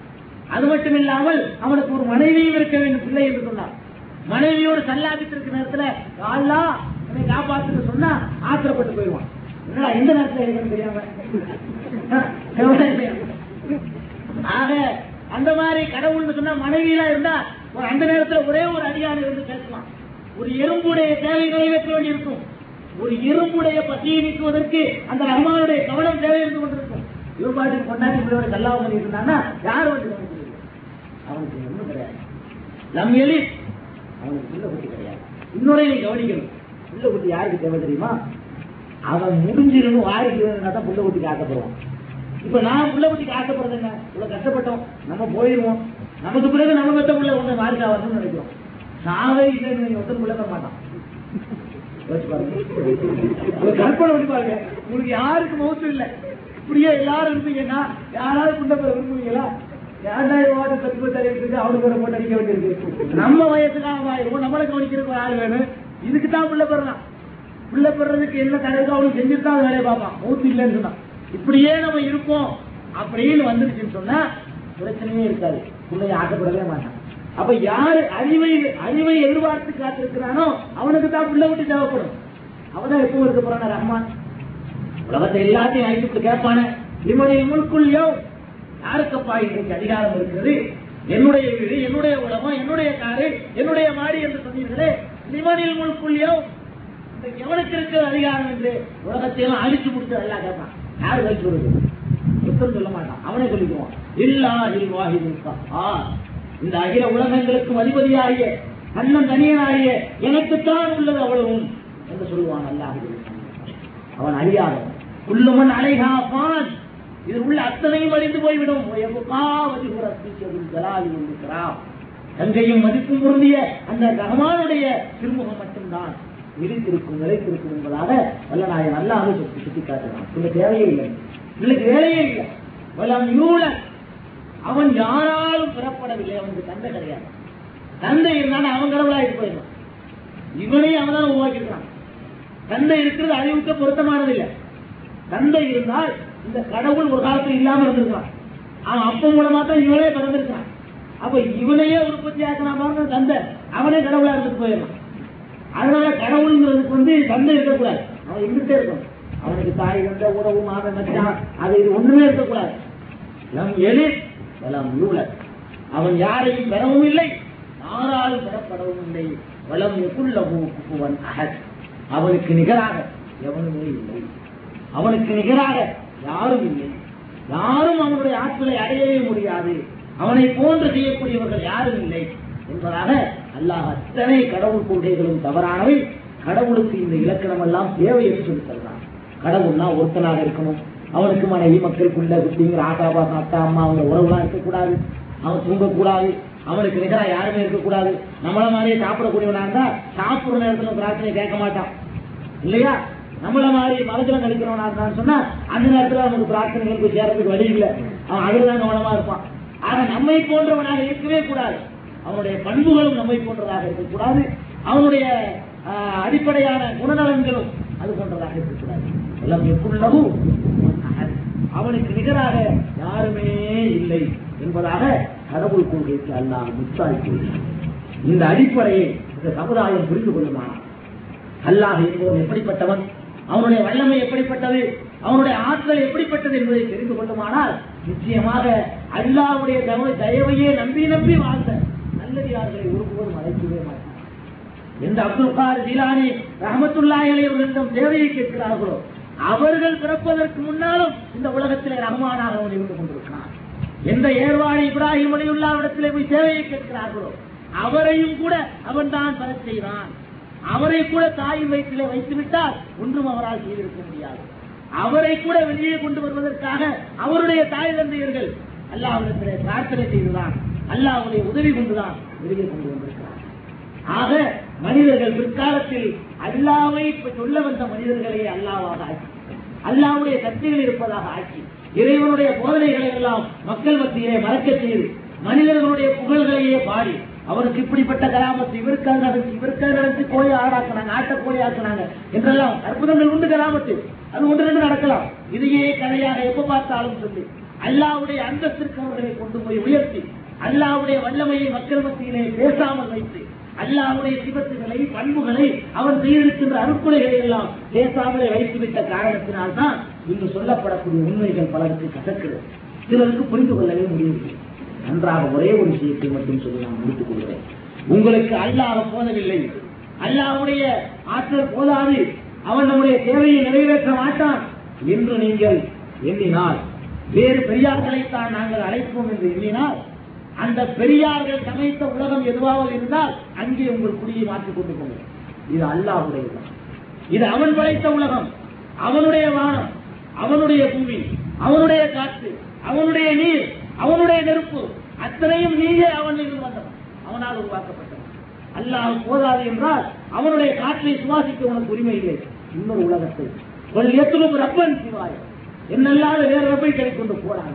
அது மட்டும் இல்லாமல் அவனுக்கு ஒரு மனைவியும் இருக்க வேண்டும். பிள்ளை என்று சொன்னான், மனைவியோடு சல்லாபித்து இருக்கிற நேரத்துல அல்லா என்னை காப்பாற்று சொன்னா ஆத்திரப்பட்டு போயிடுவான். எந்த நேரத்தில் இருக்குன்னு தெரியாம. ஆக அந்த மாதிரி கடவுள்னு சொன்னா மனைவியா இருந்தா அந்த நேரத்தில் ஒரே ஒரு அடியார் இருந்து கேட்கலாம். ஒரு எறும்புடைய தேவை நிறைவேற்ற வேண்டி இருக்கும். ஒரு எறும்புடைய பசியை நீக்குவதற்கு அந்த ரஹ்மானுடைய கவனம் தேவை இருந்து கொண்டிருக்கும். இருபாட்டுக்கு கொண்டாடி பிள்ளையோட கல்லாவை பண்ணி இருந்தான்னா யார் வந்து அவனுக்கு ஒன்றும் கிடையாது. நம் எலி அவனுக்கு பிள்ளை குட்டி கிடையாது. இன்னொரு நீ கவனிக்கணும், புள்ள குட்டி யாருக்கு தேவை தெரியுமா? அவன் முடிஞ்சிடணும், ஆயிருக்கா தான் புள்ள குட்டிக்கு ஆசைப்படுவான். இப்ப நான் புள்ள குட்டிக்கு ஆசைப்படுறது என்ன? இவ்வளவு கஷ்டப்பட்டோம், நம்ம போயிடுவோம், நமக்கு பிறகு நம்ம கட்ட புள்ள ஒன்று மார்க் ஆகணும்னு நினைக்கிறோம். சாவை இல்லை, ஒருத்தர் புள்ள தர மாட்டான். கற்பனை பண்ணி பாருங்க, உங்களுக்கு யாருக்கு மௌத்து இல்லை. இப்படியே எல்லாரும் இருப்பீங்கன்னா யாராவது புள்ள பெற விரும்புவீங்களா? இரண்டாயிரம் தத்துவத்தை அவனுக்கு ஒரு போட்டு அடிக்க வேண்டியிருக்கு. நம்ம வயசுக்காக ஆயிரம் நம்மளை கவனிக்கிறதுக்கு யாரு வேணும்? இதுக்குதான் பிள்ளை பெறலாம். பிள்ளை பெறதுக்கு என்ன தடையோ அவனுக்கு செஞ்சுட்டு தான் வேலையை பார்ப்பான். மூத்து இல்லைன்னு சொன்னா இப்படியே நம்ம இருப்போம் அப்படின்னு வந்துருச்சுன்னு சொன்னா பிரச்சனையே இருக்காது, பிள்ளைய ஆக்கப்படவே மாட்டான். அப்ப யாரு அறிவை அறிவை எதிர்பார்த்து காத்திருக்கிறானோ அவனுக்கு தான் பிள்ளை விட்டு தேவைப்படும். அவதான் எப்பவும் இருக்க போறான ரஹ்மான். உலகத்தை எல்லாத்தையும் அழைத்து கேட்பான, இவனின் முழுக்குள் யோ யாருக்கப்பா இன்றைக்கு அதிகாரம் இருக்கிறது? என்னுடைய வீடு, என்னுடைய உலகம், என்னுடைய காரு, என்னுடைய மாடி என்று சொன்னீர்களே, நிமனில் முழுக்குள்ளியோ இன்றைக்கு எவனுக்கு இருக்கிற அதிகாரம் என்று உலகத்தை எல்லாம் அழிச்சு கொடுத்து எல்லாம் கேட்பான். யாரு கழிச்சு கொடுக்குது? புத்தம் சொல்ல மாட்டான், அவனே சொல்லிக்குவான். இல்லா இல்வாஹி முஸ்தஃபா, இந்த அகில உலகங்களுக்கும் அதிபதியாகிய அண்ணன் தனியனாகிய எனக்குத்தான் உள்ளது அவ்வளவும் என்று சொல்லுவான். அல்லாஹ் அவன் அழியாத குல்லுமன் அலைஹா பான், இது உள்ள அத்தனையும் அறிந்து போய்விடும். தங்கையும் மதிப்பும் பொருந்திய அந்த ரஹ்மானுடைய திருமுகம் மட்டும்தான் விரித்திருக்கும் நிலைத்திருக்கும் என்பதாக வல்லநாய நல்லாக சுட்டிக்காட்டுகிறான். இந்த தேவையே இல்லை, இல்லை தேவையே இல்லை. வல்ல அவன் யாராலும் பெறப்படவில்லை. அவனுக்கு தந்தை கிடையாது. தந்தை இருந்தாலும் அவன் கடவுளாக இருப்பான். இவனையும் அவன் தான் உருவாக்கிட்டான். தந்தை இருக்கிறது அறிவுக்கு பொருத்தமானதில்லை. தந்தை இருந்தால் இந்த கடவுள் ஒரு காலத்தில் இல்லாமல் இருந்திருக்கிறான். அவன் அப்ப மூலமா தான் இவனே பிறந்திருக்கிறான். அப்ப இவனையே உற்பத்தி ஆக்கினா தந்தை, அவனே கடவுளா இருந்துட்டு போயிடலாம். அதனால கடவுள்ங்கிறதுக்கு வந்து தந்தை இருக்கக்கூடாது. அவன் இருந்துட்டே இருக்கான். அவனுக்கு தாய் தந்த உறவு மாதம் அது இது ஒண்ணுமே இருக்கக்கூடாது. நம் எலி வலம் யூழல் அவன் யாரையும் பெறவும் இல்லை, யாராலும் பெறப்படவும் இல்லை. வலம் எக்குள்ளவன் அகல் அவனுக்கு நிகராக எவனுமே இல்லை. அவனுக்கு நிகராக யாரும் இல்லை. யாரும் அவனுடைய ஆற்றலை அடையவே முடியாது. அவனை போன்று செய்யக்கூடியவர்கள் யாரும் இல்லை என்பதாக அல்லாஹ் அத்தனை கடவுள் கொள்கைகளும் தவறானவை. கடவுளுக்கு இந்த இலக்கணம் எல்லாம் தேவை என்று சொல்லி தருகிறான். கடவுள்னா ஒருத்தனாக இருக்கணும். அவனுக்கு மனைவி மக்களுக்குள்ள குட்டிங்கிற ஆட்டாபா அத்தா அம்மா அவங்க உறவுலாம் இருக்கக்கூடாது. அவன் தூங்கக்கூடாது. அவனுக்கு நிகராக யாருமே இருக்கக்கூடாது. நம்மள மாதிரியே சாப்பிடக்கூடியவனா இருந்தா சாப்பிடுற நேரத்தில் பிரார்த்தனை கேட்க மாட்டான் இல்லையா? நம்மள மாதிரி மரத்தில் நடிக்கிறவனா இருந்தான்னு சொன்னா அந்த நேரத்தில் அவனுக்கு பிரார்த்தனைகளுக்கு சேரத்துக்கு வழி இல்லை. அவன் அதுதான் கவனமா இருப்பான். ஆக நம்மை போன்றவனாக இருக்கவே கூடாது. அவனுடைய பண்புகளும் நம்மை போன்றதாக இருக்கக்கூடாது. அவனுடைய அடிப்படையான குணநலன்களும் அது போன்றதாக இருக்கக்கூடாது. எல்லாம் எப்படினவும் அவனுக்கு நிகராக யாருமே இல்லை என்பதாக கடவுள் கொள்கைக்கு அல்லாஹ் முத்தாய்ப்பு. இந்த அடிப்படையை இந்த சமுதாயம் புரிந்து கொள்ளுமானா? அல்லாஹ் என்பவன் எப்படிப்பட்டவன், அவனுடைய வல்லமை எப்படிப்பட்டது, அவனுடைய ஆற்றல் எப்படிப்பட்டது என்பதை தெரிந்து கொள்ளுமானால் நிச்சயமாக அல்லாஹ்வுடைய தயவையே நம்பி நம்பி வாழ்ந்த நல்லடியார்களை ஒருபோதும் அழைக்கவே மாட்டார். எந்த அப்துல் கார் ஜிலானி ரஹ்மத்துல்லாஹி அலைஹி அவர்களிடம் தேவையை கேட்கிறார்களோ அவர்கள் பிறப்பதற்கு முன்னாலும் இந்த உலகத்திலே ரஹ்மானாக அவன் இருந்து கொண்டிருக்கிறான். எந்த ஏர்வாடி இப்ராஹிம் அலைஹிஸ்ஸலாம் இடத்திலே போய் தேவையை கேட்கிறார்களோ அவரையும் கூட அவன் தான் பெற செய்தான். அவரை கூட தாய் வயிற்றிலே வைத்துவிட்டால் ஒன்றும் அவரால் செய்திருக்க முடியாது. அவரை கூட வெளியே கொண்டு வருவதற்காக அவருடைய தாய் தந்தையர்கள் அல்லாஹ்விடத்திலே பிரார்த்தனை செய்துதான், அல்லாஹ்வுடைய உதவி கொண்டுதான் வெளியே கொண்டு வந்திருக்கிறார். ஆக மனிதர்கள் பிற்காலத்தில் அல்லாஹ்வை சொல்ல வந்த மனிதர்களே அல்லாஹ்வாக ஆக்கி, அல்லாஹ்வுடைய சக்திகள் இருப்பதாக ஆக்கி, இறைவனுடைய போதனைகளை எல்லாம் மக்கள் மத்தியிலே மறக்க செய்து, மனிதர்களுடைய புகழ்களையே பாடி, அவருக்கு இப்படிப்பட்ட கிராமத்து, இவருக்காக நடந்து இவருக்காக நடந்து கோயில் ஆடாக்குனாங்க, ஆட்ட கோயில் ஆக்குனாங்க என்றெல்லாம் அற்புதங்கள் உண்டு. கிராமத்து அது ஒன்று ரெண்டு நடக்கலாம். இதையே கதையாக எப்ப பார்த்தாலும் சொல்லி அல்லாஹ்வுடைய அந்தஸ்திற்கு அவர்களை கொண்டு போய் உயர்த்தி, அல்லாஹ்வுடைய வல்லமையை மக்கள் மத்தியிலே பேசாமல் வைத்து, அல்லாஹ்வுடைய சிவத்துகளை பண்புகளை அவன் செய்திருக்கின்ற அருக்குலைகளை எல்லாம் பேசாமலே வைத்துவிட்ட காரணத்தினால்தான் இன்று சொல்லப்படக்கூடிய உண்மைகள் பலருக்கு கசக்கிறது, சிலருக்கு புரிந்து கொள்ளவே முடியவில்லை. நன்றாக ஒரே ஒரு விஷயத்தை மட்டும் சொல்லி நான் முடித்துக் கொள்கிறேன். உங்களுக்கு அல்லாஹ் போதவில்லை, அல்லாஹ்வுடைய ஆற்றல் போதாது, அவன் நம்முடைய தேவையை நிறைவேற்ற மாட்டான் என்று நீங்கள் எண்ணினால், வேறு பெரியார்களைத்தான் நாங்கள் அழைப்போம் என்று எண்ணினால், அந்த பெரியார்கள் சமைத்த உலகம் எதுவாக இருந்தால் அங்கே உங்கள் குடியை மாற்றிக் கொண்டு போங்கள். இது அல்லாஹ்வுடைய உலகம், இது அவன் படைத்த உலகம், அவனுடைய வானம், அவனுடைய பூமி, அவனுடைய காற்று, அவனுடைய நீர், அவனுடைய நெருப்பு, அத்தனையும் நீயே அவனிடம் வந்தவன், அவனால் உருவாக்கப்பட்டவன். அல்லாஹ் போதாது என்றால் அவனுடைய காற்றை சுவாசிக்க உனக்கு உரிமை இல்லை. இன்னொரு உலகத்தை ஒரு எத்தனும் ரப்பன் சிவாய் என்னல்லாத வேற ரப்பை கிடைக்கொண்டு போடாது.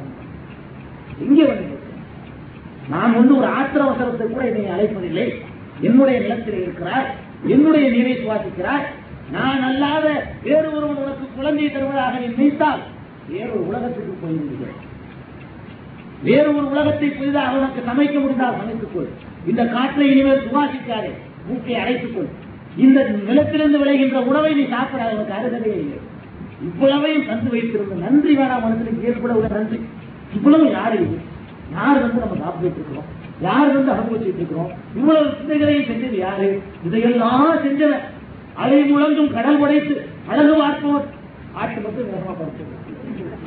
இங்கே வந்து நான் வந்து ஒரு ஆத்திரவசரத்தை கூட என்னை அழைப்பதில்லை. என்னுடைய நிலத்தில் இருக்கிறார், என்னுடைய நீரை சுவாசிக்கிறார். நான் அல்லாத வேறு ஒருவன் உனக்கு குழந்தையை தருவதாக நினைத்தால் வேறொரு உலகத்துக்கு போய்விடுகிறேன். வேறு ஒரு உலகத்தை புதிதாக உனக்கு சமைக்க முடிந்தால் சமைத்துக்கொள். இந்த காற்றை இனிமேல் சுவாசிக்காதே, மூக்கை அடைத்துக்கொள். இந்த நிலத்திலிருந்து விளைகின்ற உணவை நீ சாப்பிடாத, உனக்கு அருகவே இல்லை. இவ்வளவையும் தந்து வைத்திருந்த நன்றி வேணாம் மனத்திற்கு ஏற்பட உள்ள நன்றி. இவ்வளவு யாரு இது, யார் வந்து நம்ம சாப்பிட்டு இருக்கிறோம், யார் வந்து அனுபவிச்சுட்டு இருக்கிறோம், இவ்வளவு சிந்தைகளையும் செஞ்சது யாரு? இதையெல்லாம் செஞ்சன அலை முழங்கும் கடல் உடைத்து அழகு பார்ப்போம் ஆட்டு மட்டும் வேகமா பார்த்து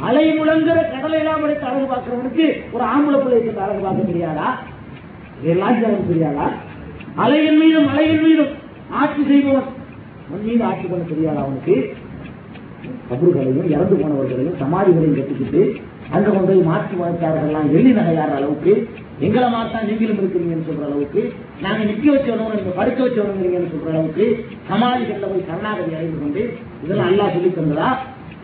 அலை முழங்குற கடலை எல்லாம் எடுத்து அழகு பார்க்கிறவனுக்கு ஒரு ஆம்பளை பிள்ளைக்கு அழகு பார்க்க தெரியாதா? எல்லாத்தையும் தெரியாதா? அலையின் மீதும் மலையின் மீதும் ஆட்சி செய்பவன் உன் மீது ஆட்சி பண்ண தெரியாதா? அவனுக்கு கபர்களையும் இறந்து போனவர்களையும் சமாதிகளையும் கட்டிக்கிட்டு அங்கு கொண்டு மாற்றி வாழ்க்கையாளர்கள் எள்ளி நகையாடுற அளவுக்கு எங்களை மாத்தா நீங்களும் இருக்கிறீங்கன்னு சொல்ற அளவுக்கு, நாங்க நிக்க வச்சவனும் நீங்க படுக்க வச்சவனுங்கிறீங்கன்னு சொல்ற அளவுக்கு சமாளிகள்ல போய் சரணாகதி அடைந்து கொண்டு இதெல்லாம் அல்லாஹ் சொல்லி தந்ததா,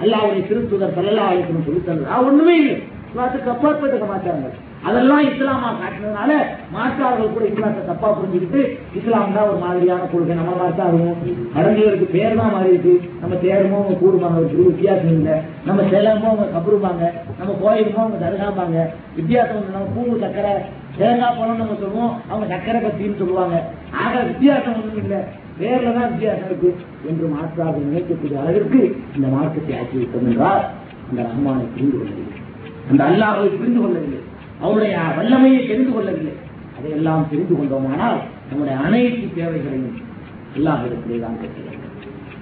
அல்லாஹ்வுடைய திருத்தூதர் ஸல்லல்லாஹு அலைஹி வஸல்லம் சொல்லி தந்ததா? ஒண்ணுமே இல்லை. இஸ்லாத்துக்கு அப்பாற்பட்ட மாற்றார்கள் அதெல்லாம் இஸ்லாமா காட்டினதுனால மாற்றார்கள் கூட இஸ்லாத்தை தப்பா புரிஞ்சுக்கிட்டு இஸ்லாம் தான் ஒரு மாதிரியான கொள்கை, நம்ம மாற்றாருவோம், கடவுளுக்கு பேர் தான் மாறி இருக்கு, நம்ம தேருமோ அவங்க கூடுவாங்க, ஒரு வித்தியாசம் இல்லை, நம்ம சேலமோ அவங்க கபருவாங்க, நம்ம கோயிலுமோ அவங்க தருகாப்பாங்க, வித்தியாசம் இல்லை, நம்ம பூங்கு சக்கரை தேங்காய் போனோம்னு நம்ம சொல்லுவோம், அவங்க சக்கரை பத்தின்னு சொல்லுவாங்க, ஆக வித்தியாசம் ஒன்றும் இல்லை, பேர்லதான் வித்தியாசம் இருக்கு என்று மாற்றார்கள் நினைக்கக்கூடிய அளவிற்கு இந்த மாற்றத்தை ஆக்கி விட்டோம் என்றால் அந்த ரஹ்மானை புரிந்து கொள்ளவில்லை, அந்த அல்லாஹ்வை புரிந்து கொள்ளவில்லை, அவருடைய வல்லமையை தெரிந்து கொள்ளவில்லை. அதையெல்லாம் தெரிந்து கொண்டோமானால் நம்முடைய அனைத்து தேவைகளையும் அல்லாஹ்விடத்திலே தான் கேட்க வேண்டும்.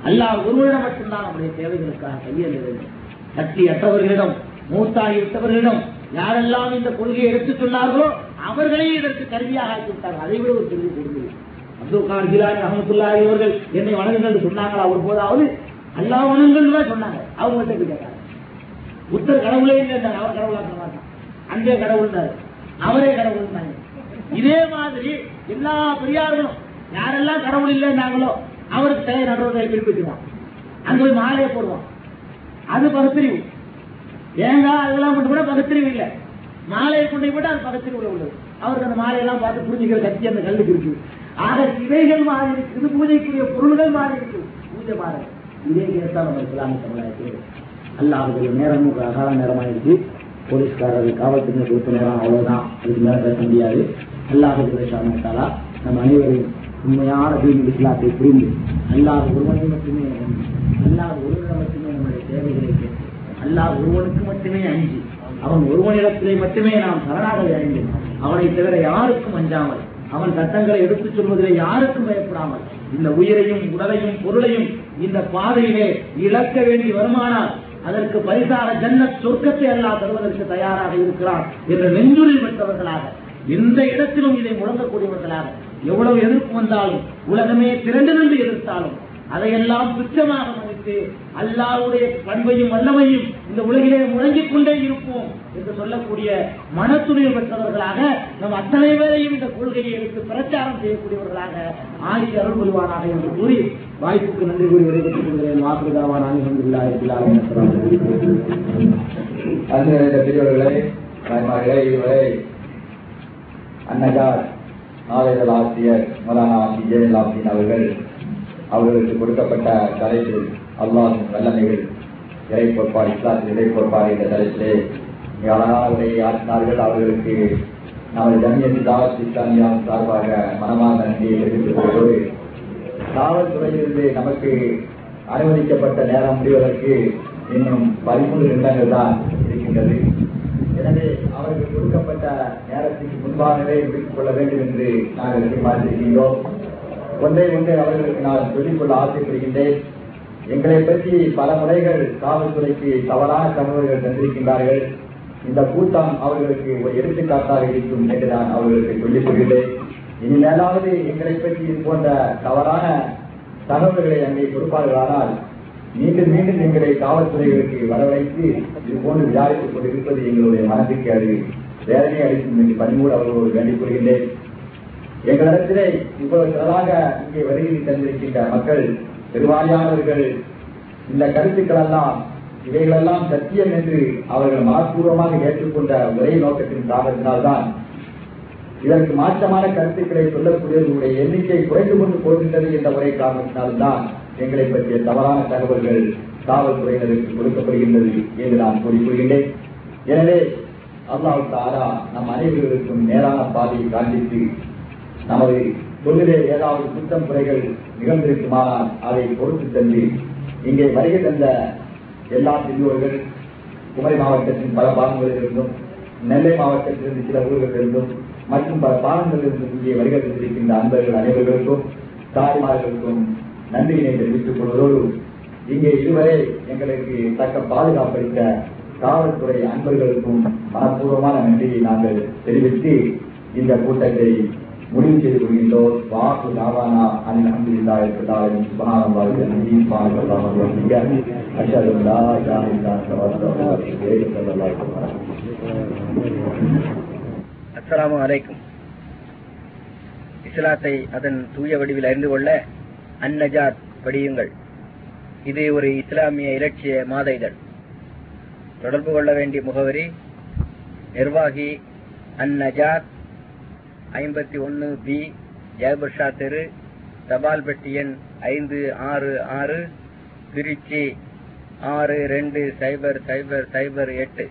அல்லாஹ் ஒருவரிடம் மட்டும்தான் நம்முடைய தேவைகளுக்காக கையேற வேண்டும். சக்தி அற்றவர்களிடம், மூத்தாகி விட்டவர்களிடம், யாரெல்லாம் இந்த கொள்கையை எடுத்துச் சொன்னார்களோ அவர்களே இதற்கு கருவியாக ஆக்கிவிட்டார்கள். அதை விட ஒரு கேள்வி தெரிந்தது, அப்துல் கான் ஜிலானி ரஹ்மத்துல்லாஹி அவர்கள் என்னை வணங்குங்கள் சொன்னாங்களா? ஒரு போதாவது அல்லாஹ் வணங்குங்கள் தான் சொன்னாங்க. அவங்கள்ட்ட கேட்டாங்க, புத்தர் கடவுளே கேட்டாங்க, அவர் கடவுளாக மாட்டாங்க, அங்கே கடவுள் அவரே கடவுள். இதே மாதிரி எல்லா பெரியார்களும் யாரெல்லாம் கடவுள் இல்லைன்னாங்களோ அவருக்கு தலையை நடுவதை குறிப்பிட்டுவான், அங்க போய் மாலையை போடுவான், அது பகுத்தறிவு. ஏன்னா அதெல்லாம் மட்டும் கூட பகுத்தறிவு இல்லை, மாலையை கொண்டு போட்டு அது பகுத்தறிவுல உள்ளது. அவருக்கு அந்த மாலையெல்லாம் பார்த்து பூஜைக்கிற கத்தி அந்த கல்லு இருக்குது. ஆக இவைகள் மாறி இருக்குது, பூஜைக்குரிய பொருள்கள் மாறி இருக்கு, பூஜை மாறி. இதே கேட்டால் நம்ம இஸ்லாமிய சமுதாயத்தில் அல்ல, அவருடைய நேரமும் அகால நேரமாயிருக்கு, போலீஸ்காரர்கள் காவல்துறை உறுப்பினராக அவ்வளவுதான், அதுக்கு மேல பேச முடியாது. அல்லாஹ் நம்ம அனைவரும் உண்மையான தீன் இஸ்லாத்தை புரிந்து அல்லாஹ் ஒருவனை மட்டுமே அல்லாஹ் ஒருவனை மட்டுமே நம்முடைய தேவைகளை கேட்டு அல்லாஹ் ஒருவனுக்கு மட்டுமே அஞ்சி அவன் ஒருவனிடத்திலே மட்டுமே நாம் சரணாகதி அடைந்தோம். அவனை தவிர யாருக்கும் அஞ்சாமல், அவன் சட்டங்களை எடுத்துச் சொல்வதிலே யாருக்கும் பயப்படாமல், இந்த உயிரையும் உடலையும் பொருளையும் இந்த பாதையிலே இழக்க வேண்டி வருமானால் அதற்கு பரிசார ஜன்னத் சொர்க்கத்தை அல்லாஹ் தருவதற்கு தயாராக இருக்கிறார் என்ற நெஞ்சுரில் பெற்றவர்களாக, எந்த இடத்திலும் இதை முழங்கக்கூடியவர்களாக, எவ்வளவு எதிர்ப்பு வந்தாலும் உலகமே திரண்டு நின்று எதிர்த்தாலும் அதையெல்லாம் துச்சமாக மதித்து அல்லாஹ்வுடைய பண்பையும் வல்லமையும் இந்த உலகிலே முழங்கிக் கொண்டே இருப்போம் என்று சொல்லக்கூடிய மனத்துணிவு பெற்றவர்களாக நம் அத்தனை பேரையும் இந்த கொள்கையை எடுத்து பிரச்சாரம் செய்யக்கூடியவர்களாக ஆகி அருள் புரிவானாக என்று கூறி வாய்ப்புக்கு நன்றி கூறி விடைபெற்றுக் கொள்கிறேன். வாக்குதாவான அன்னகார் ஆலயர் ஆசிரியர் மலானா ஜெயலாபின் அவர்கள் அவர்களுக்கு கொடுக்கப்பட்ட தலைப்பில் அல்லாஹ்வின் வல்லமைகள் இறை கோட்பாடு இஸ்லாத்தின் இறை கோட்பாடு என்ற தலைப்பிலே அவரை ஆற்றினார்கள். அவர்களுக்கு நமது ஜமியத்தில் தாவத் இஸ்லாமியா சார்பாக மனமார்ந்த நன்றியை தெரிவித்துக் கொள்வோடு, காவல்துறையிலிருந்து நமக்கு அனுமதிக்கப்பட்ட நேரம் முடிவதற்கு இன்னும் பதிமூன்று நிமிடங்கள் தான் இருக்கின்றது. எனவே அவருக்கு கொடுக்கப்பட்ட நேரத்திற்கு முன்பாகவே முடித்துக் கொள்ள வேண்டும் என்று நாங்கள் எதிர்பார்த்திருக்கின்றோம். ஒன்றை ஒன்றை அவர்களுக்கு நான் சொல்லிக்கொள்ள ஆசைப்படுகின்றேன். எங்களை பற்றி பல முறைகள் காவல்துறைக்கு தவறான தகவல்கள் தந்திருக்கின்றார்கள். இந்த கூட்டம் அவர்களுக்கு ஒரு எடுத்துக்காட்டாக இருக்கும் என்று நான் அவர்களுக்கு சொல்லிக் கொள்கிறேன். இனிமேலாவது எங்களை பற்றி போன்ற தவறான தகவல்களை அங்கே கொடுப்பார்களானால் மீண்டும் மீண்டும் எங்களை காவல்துறைகளுக்கு வரவழைத்து இதுபோன்று விசாரித்துக் கொண்டிருப்பது எங்களுடைய மனதிற்கு அது வேதனை அளிக்கும் என்று பணிமூட அவர்களோடு வேண்டிக் கொள்கின்றேன். எங்களிடத்திலே இவ்வளவு திரளாக இங்கே வருகை தந்திருக்கின்ற மக்கள் பெருவாரியானவர்கள் இந்த கருத்துக்களெல்லாம் இவைகளெல்லாம் சத்தியம் என்று அவர்கள் மனப்பூர்வமாக ஏற்றுக்கொண்ட ஒரே நோக்கத்தின் காரணத்தினால்தான் இதற்கு மாற்றமான கருத்துக்களை சொல்லக்கூடியவர்களுடைய எண்ணிக்கை குறைந்து கொண்டு போகின்றது என்ற ஒரே காரணத்தினால்தான் எங்களை பற்றிய தவறான தகவல்கள் காவல்துறையினருக்கு கொடுக்கப்படுகின்றது என்று நான் கூறிக்கொள்கின்றேன். எனவே அல்லாஹ் தஆலா நம் அனைவருக்கும் நேரான பாதையை காண்பித்து நமது தொழிலே ஏதாவது குற்றம் குறைகள் நிகழ்ந்திருக்குமானால் அதை பொறுத்து தந்து இங்கே வருகை தந்த எல்லா சிறுவர்கள் குமரி மாவட்டத்தின் பல பாகங்களிலிருந்தும் நெல்லை மாவட்டத்திலிருந்து சில ஊர்களிலிருந்தும் மற்றும் பல பாகங்களிலிருந்தும் இங்கே வருகை தந்திருக்கின்ற அன்பர்கள் அனைவர்களுக்கும் தாய்மார்களுக்கும் நன்றியினை தெரிவித்துக் கொள்வதோடு, இங்கே இதுவரை எங்களுக்கு தக்க பாதுகாப்பளித்த காவல்துறை அன்பர்களுக்கும் மனப்பூர்வமான நன்றியை நாங்கள் தெரிவித்து இந்த கூட்டத்தை முடிவு செய்து கொள்கின்றோர். வாக்கு தாவானா அலி அஹமதுல்லாஹி சுபஹானல்லாஹி வ அல்ஹம்துலில்லாஹி أشهد أن لا إله إلا أنت أستغفرك وأتوب إليك. அஸ்ஸலாமு அலைக்கும். இஸ்லாத்தை அதன் தூய வடிவில் அறிந்து கொள்ள அந்நஜாத் படியுங்கள். இது ஒரு இஸ்லாமிய இலட்சிய மாத இதழ். தொடர்பு கொள்ள வேண்டிய முகவரி: நிர்வாகி அந்நஜாத், ஐம்பத்தி ஒன்று பி, ஜெயபர்ஷா தெரு, தபால் பெட்டி எண் ஐந்து ஆறு ஆறு, திருச்சி ஆறு ரெண்டு சைபர் சைபர் சைபர் எட்டு.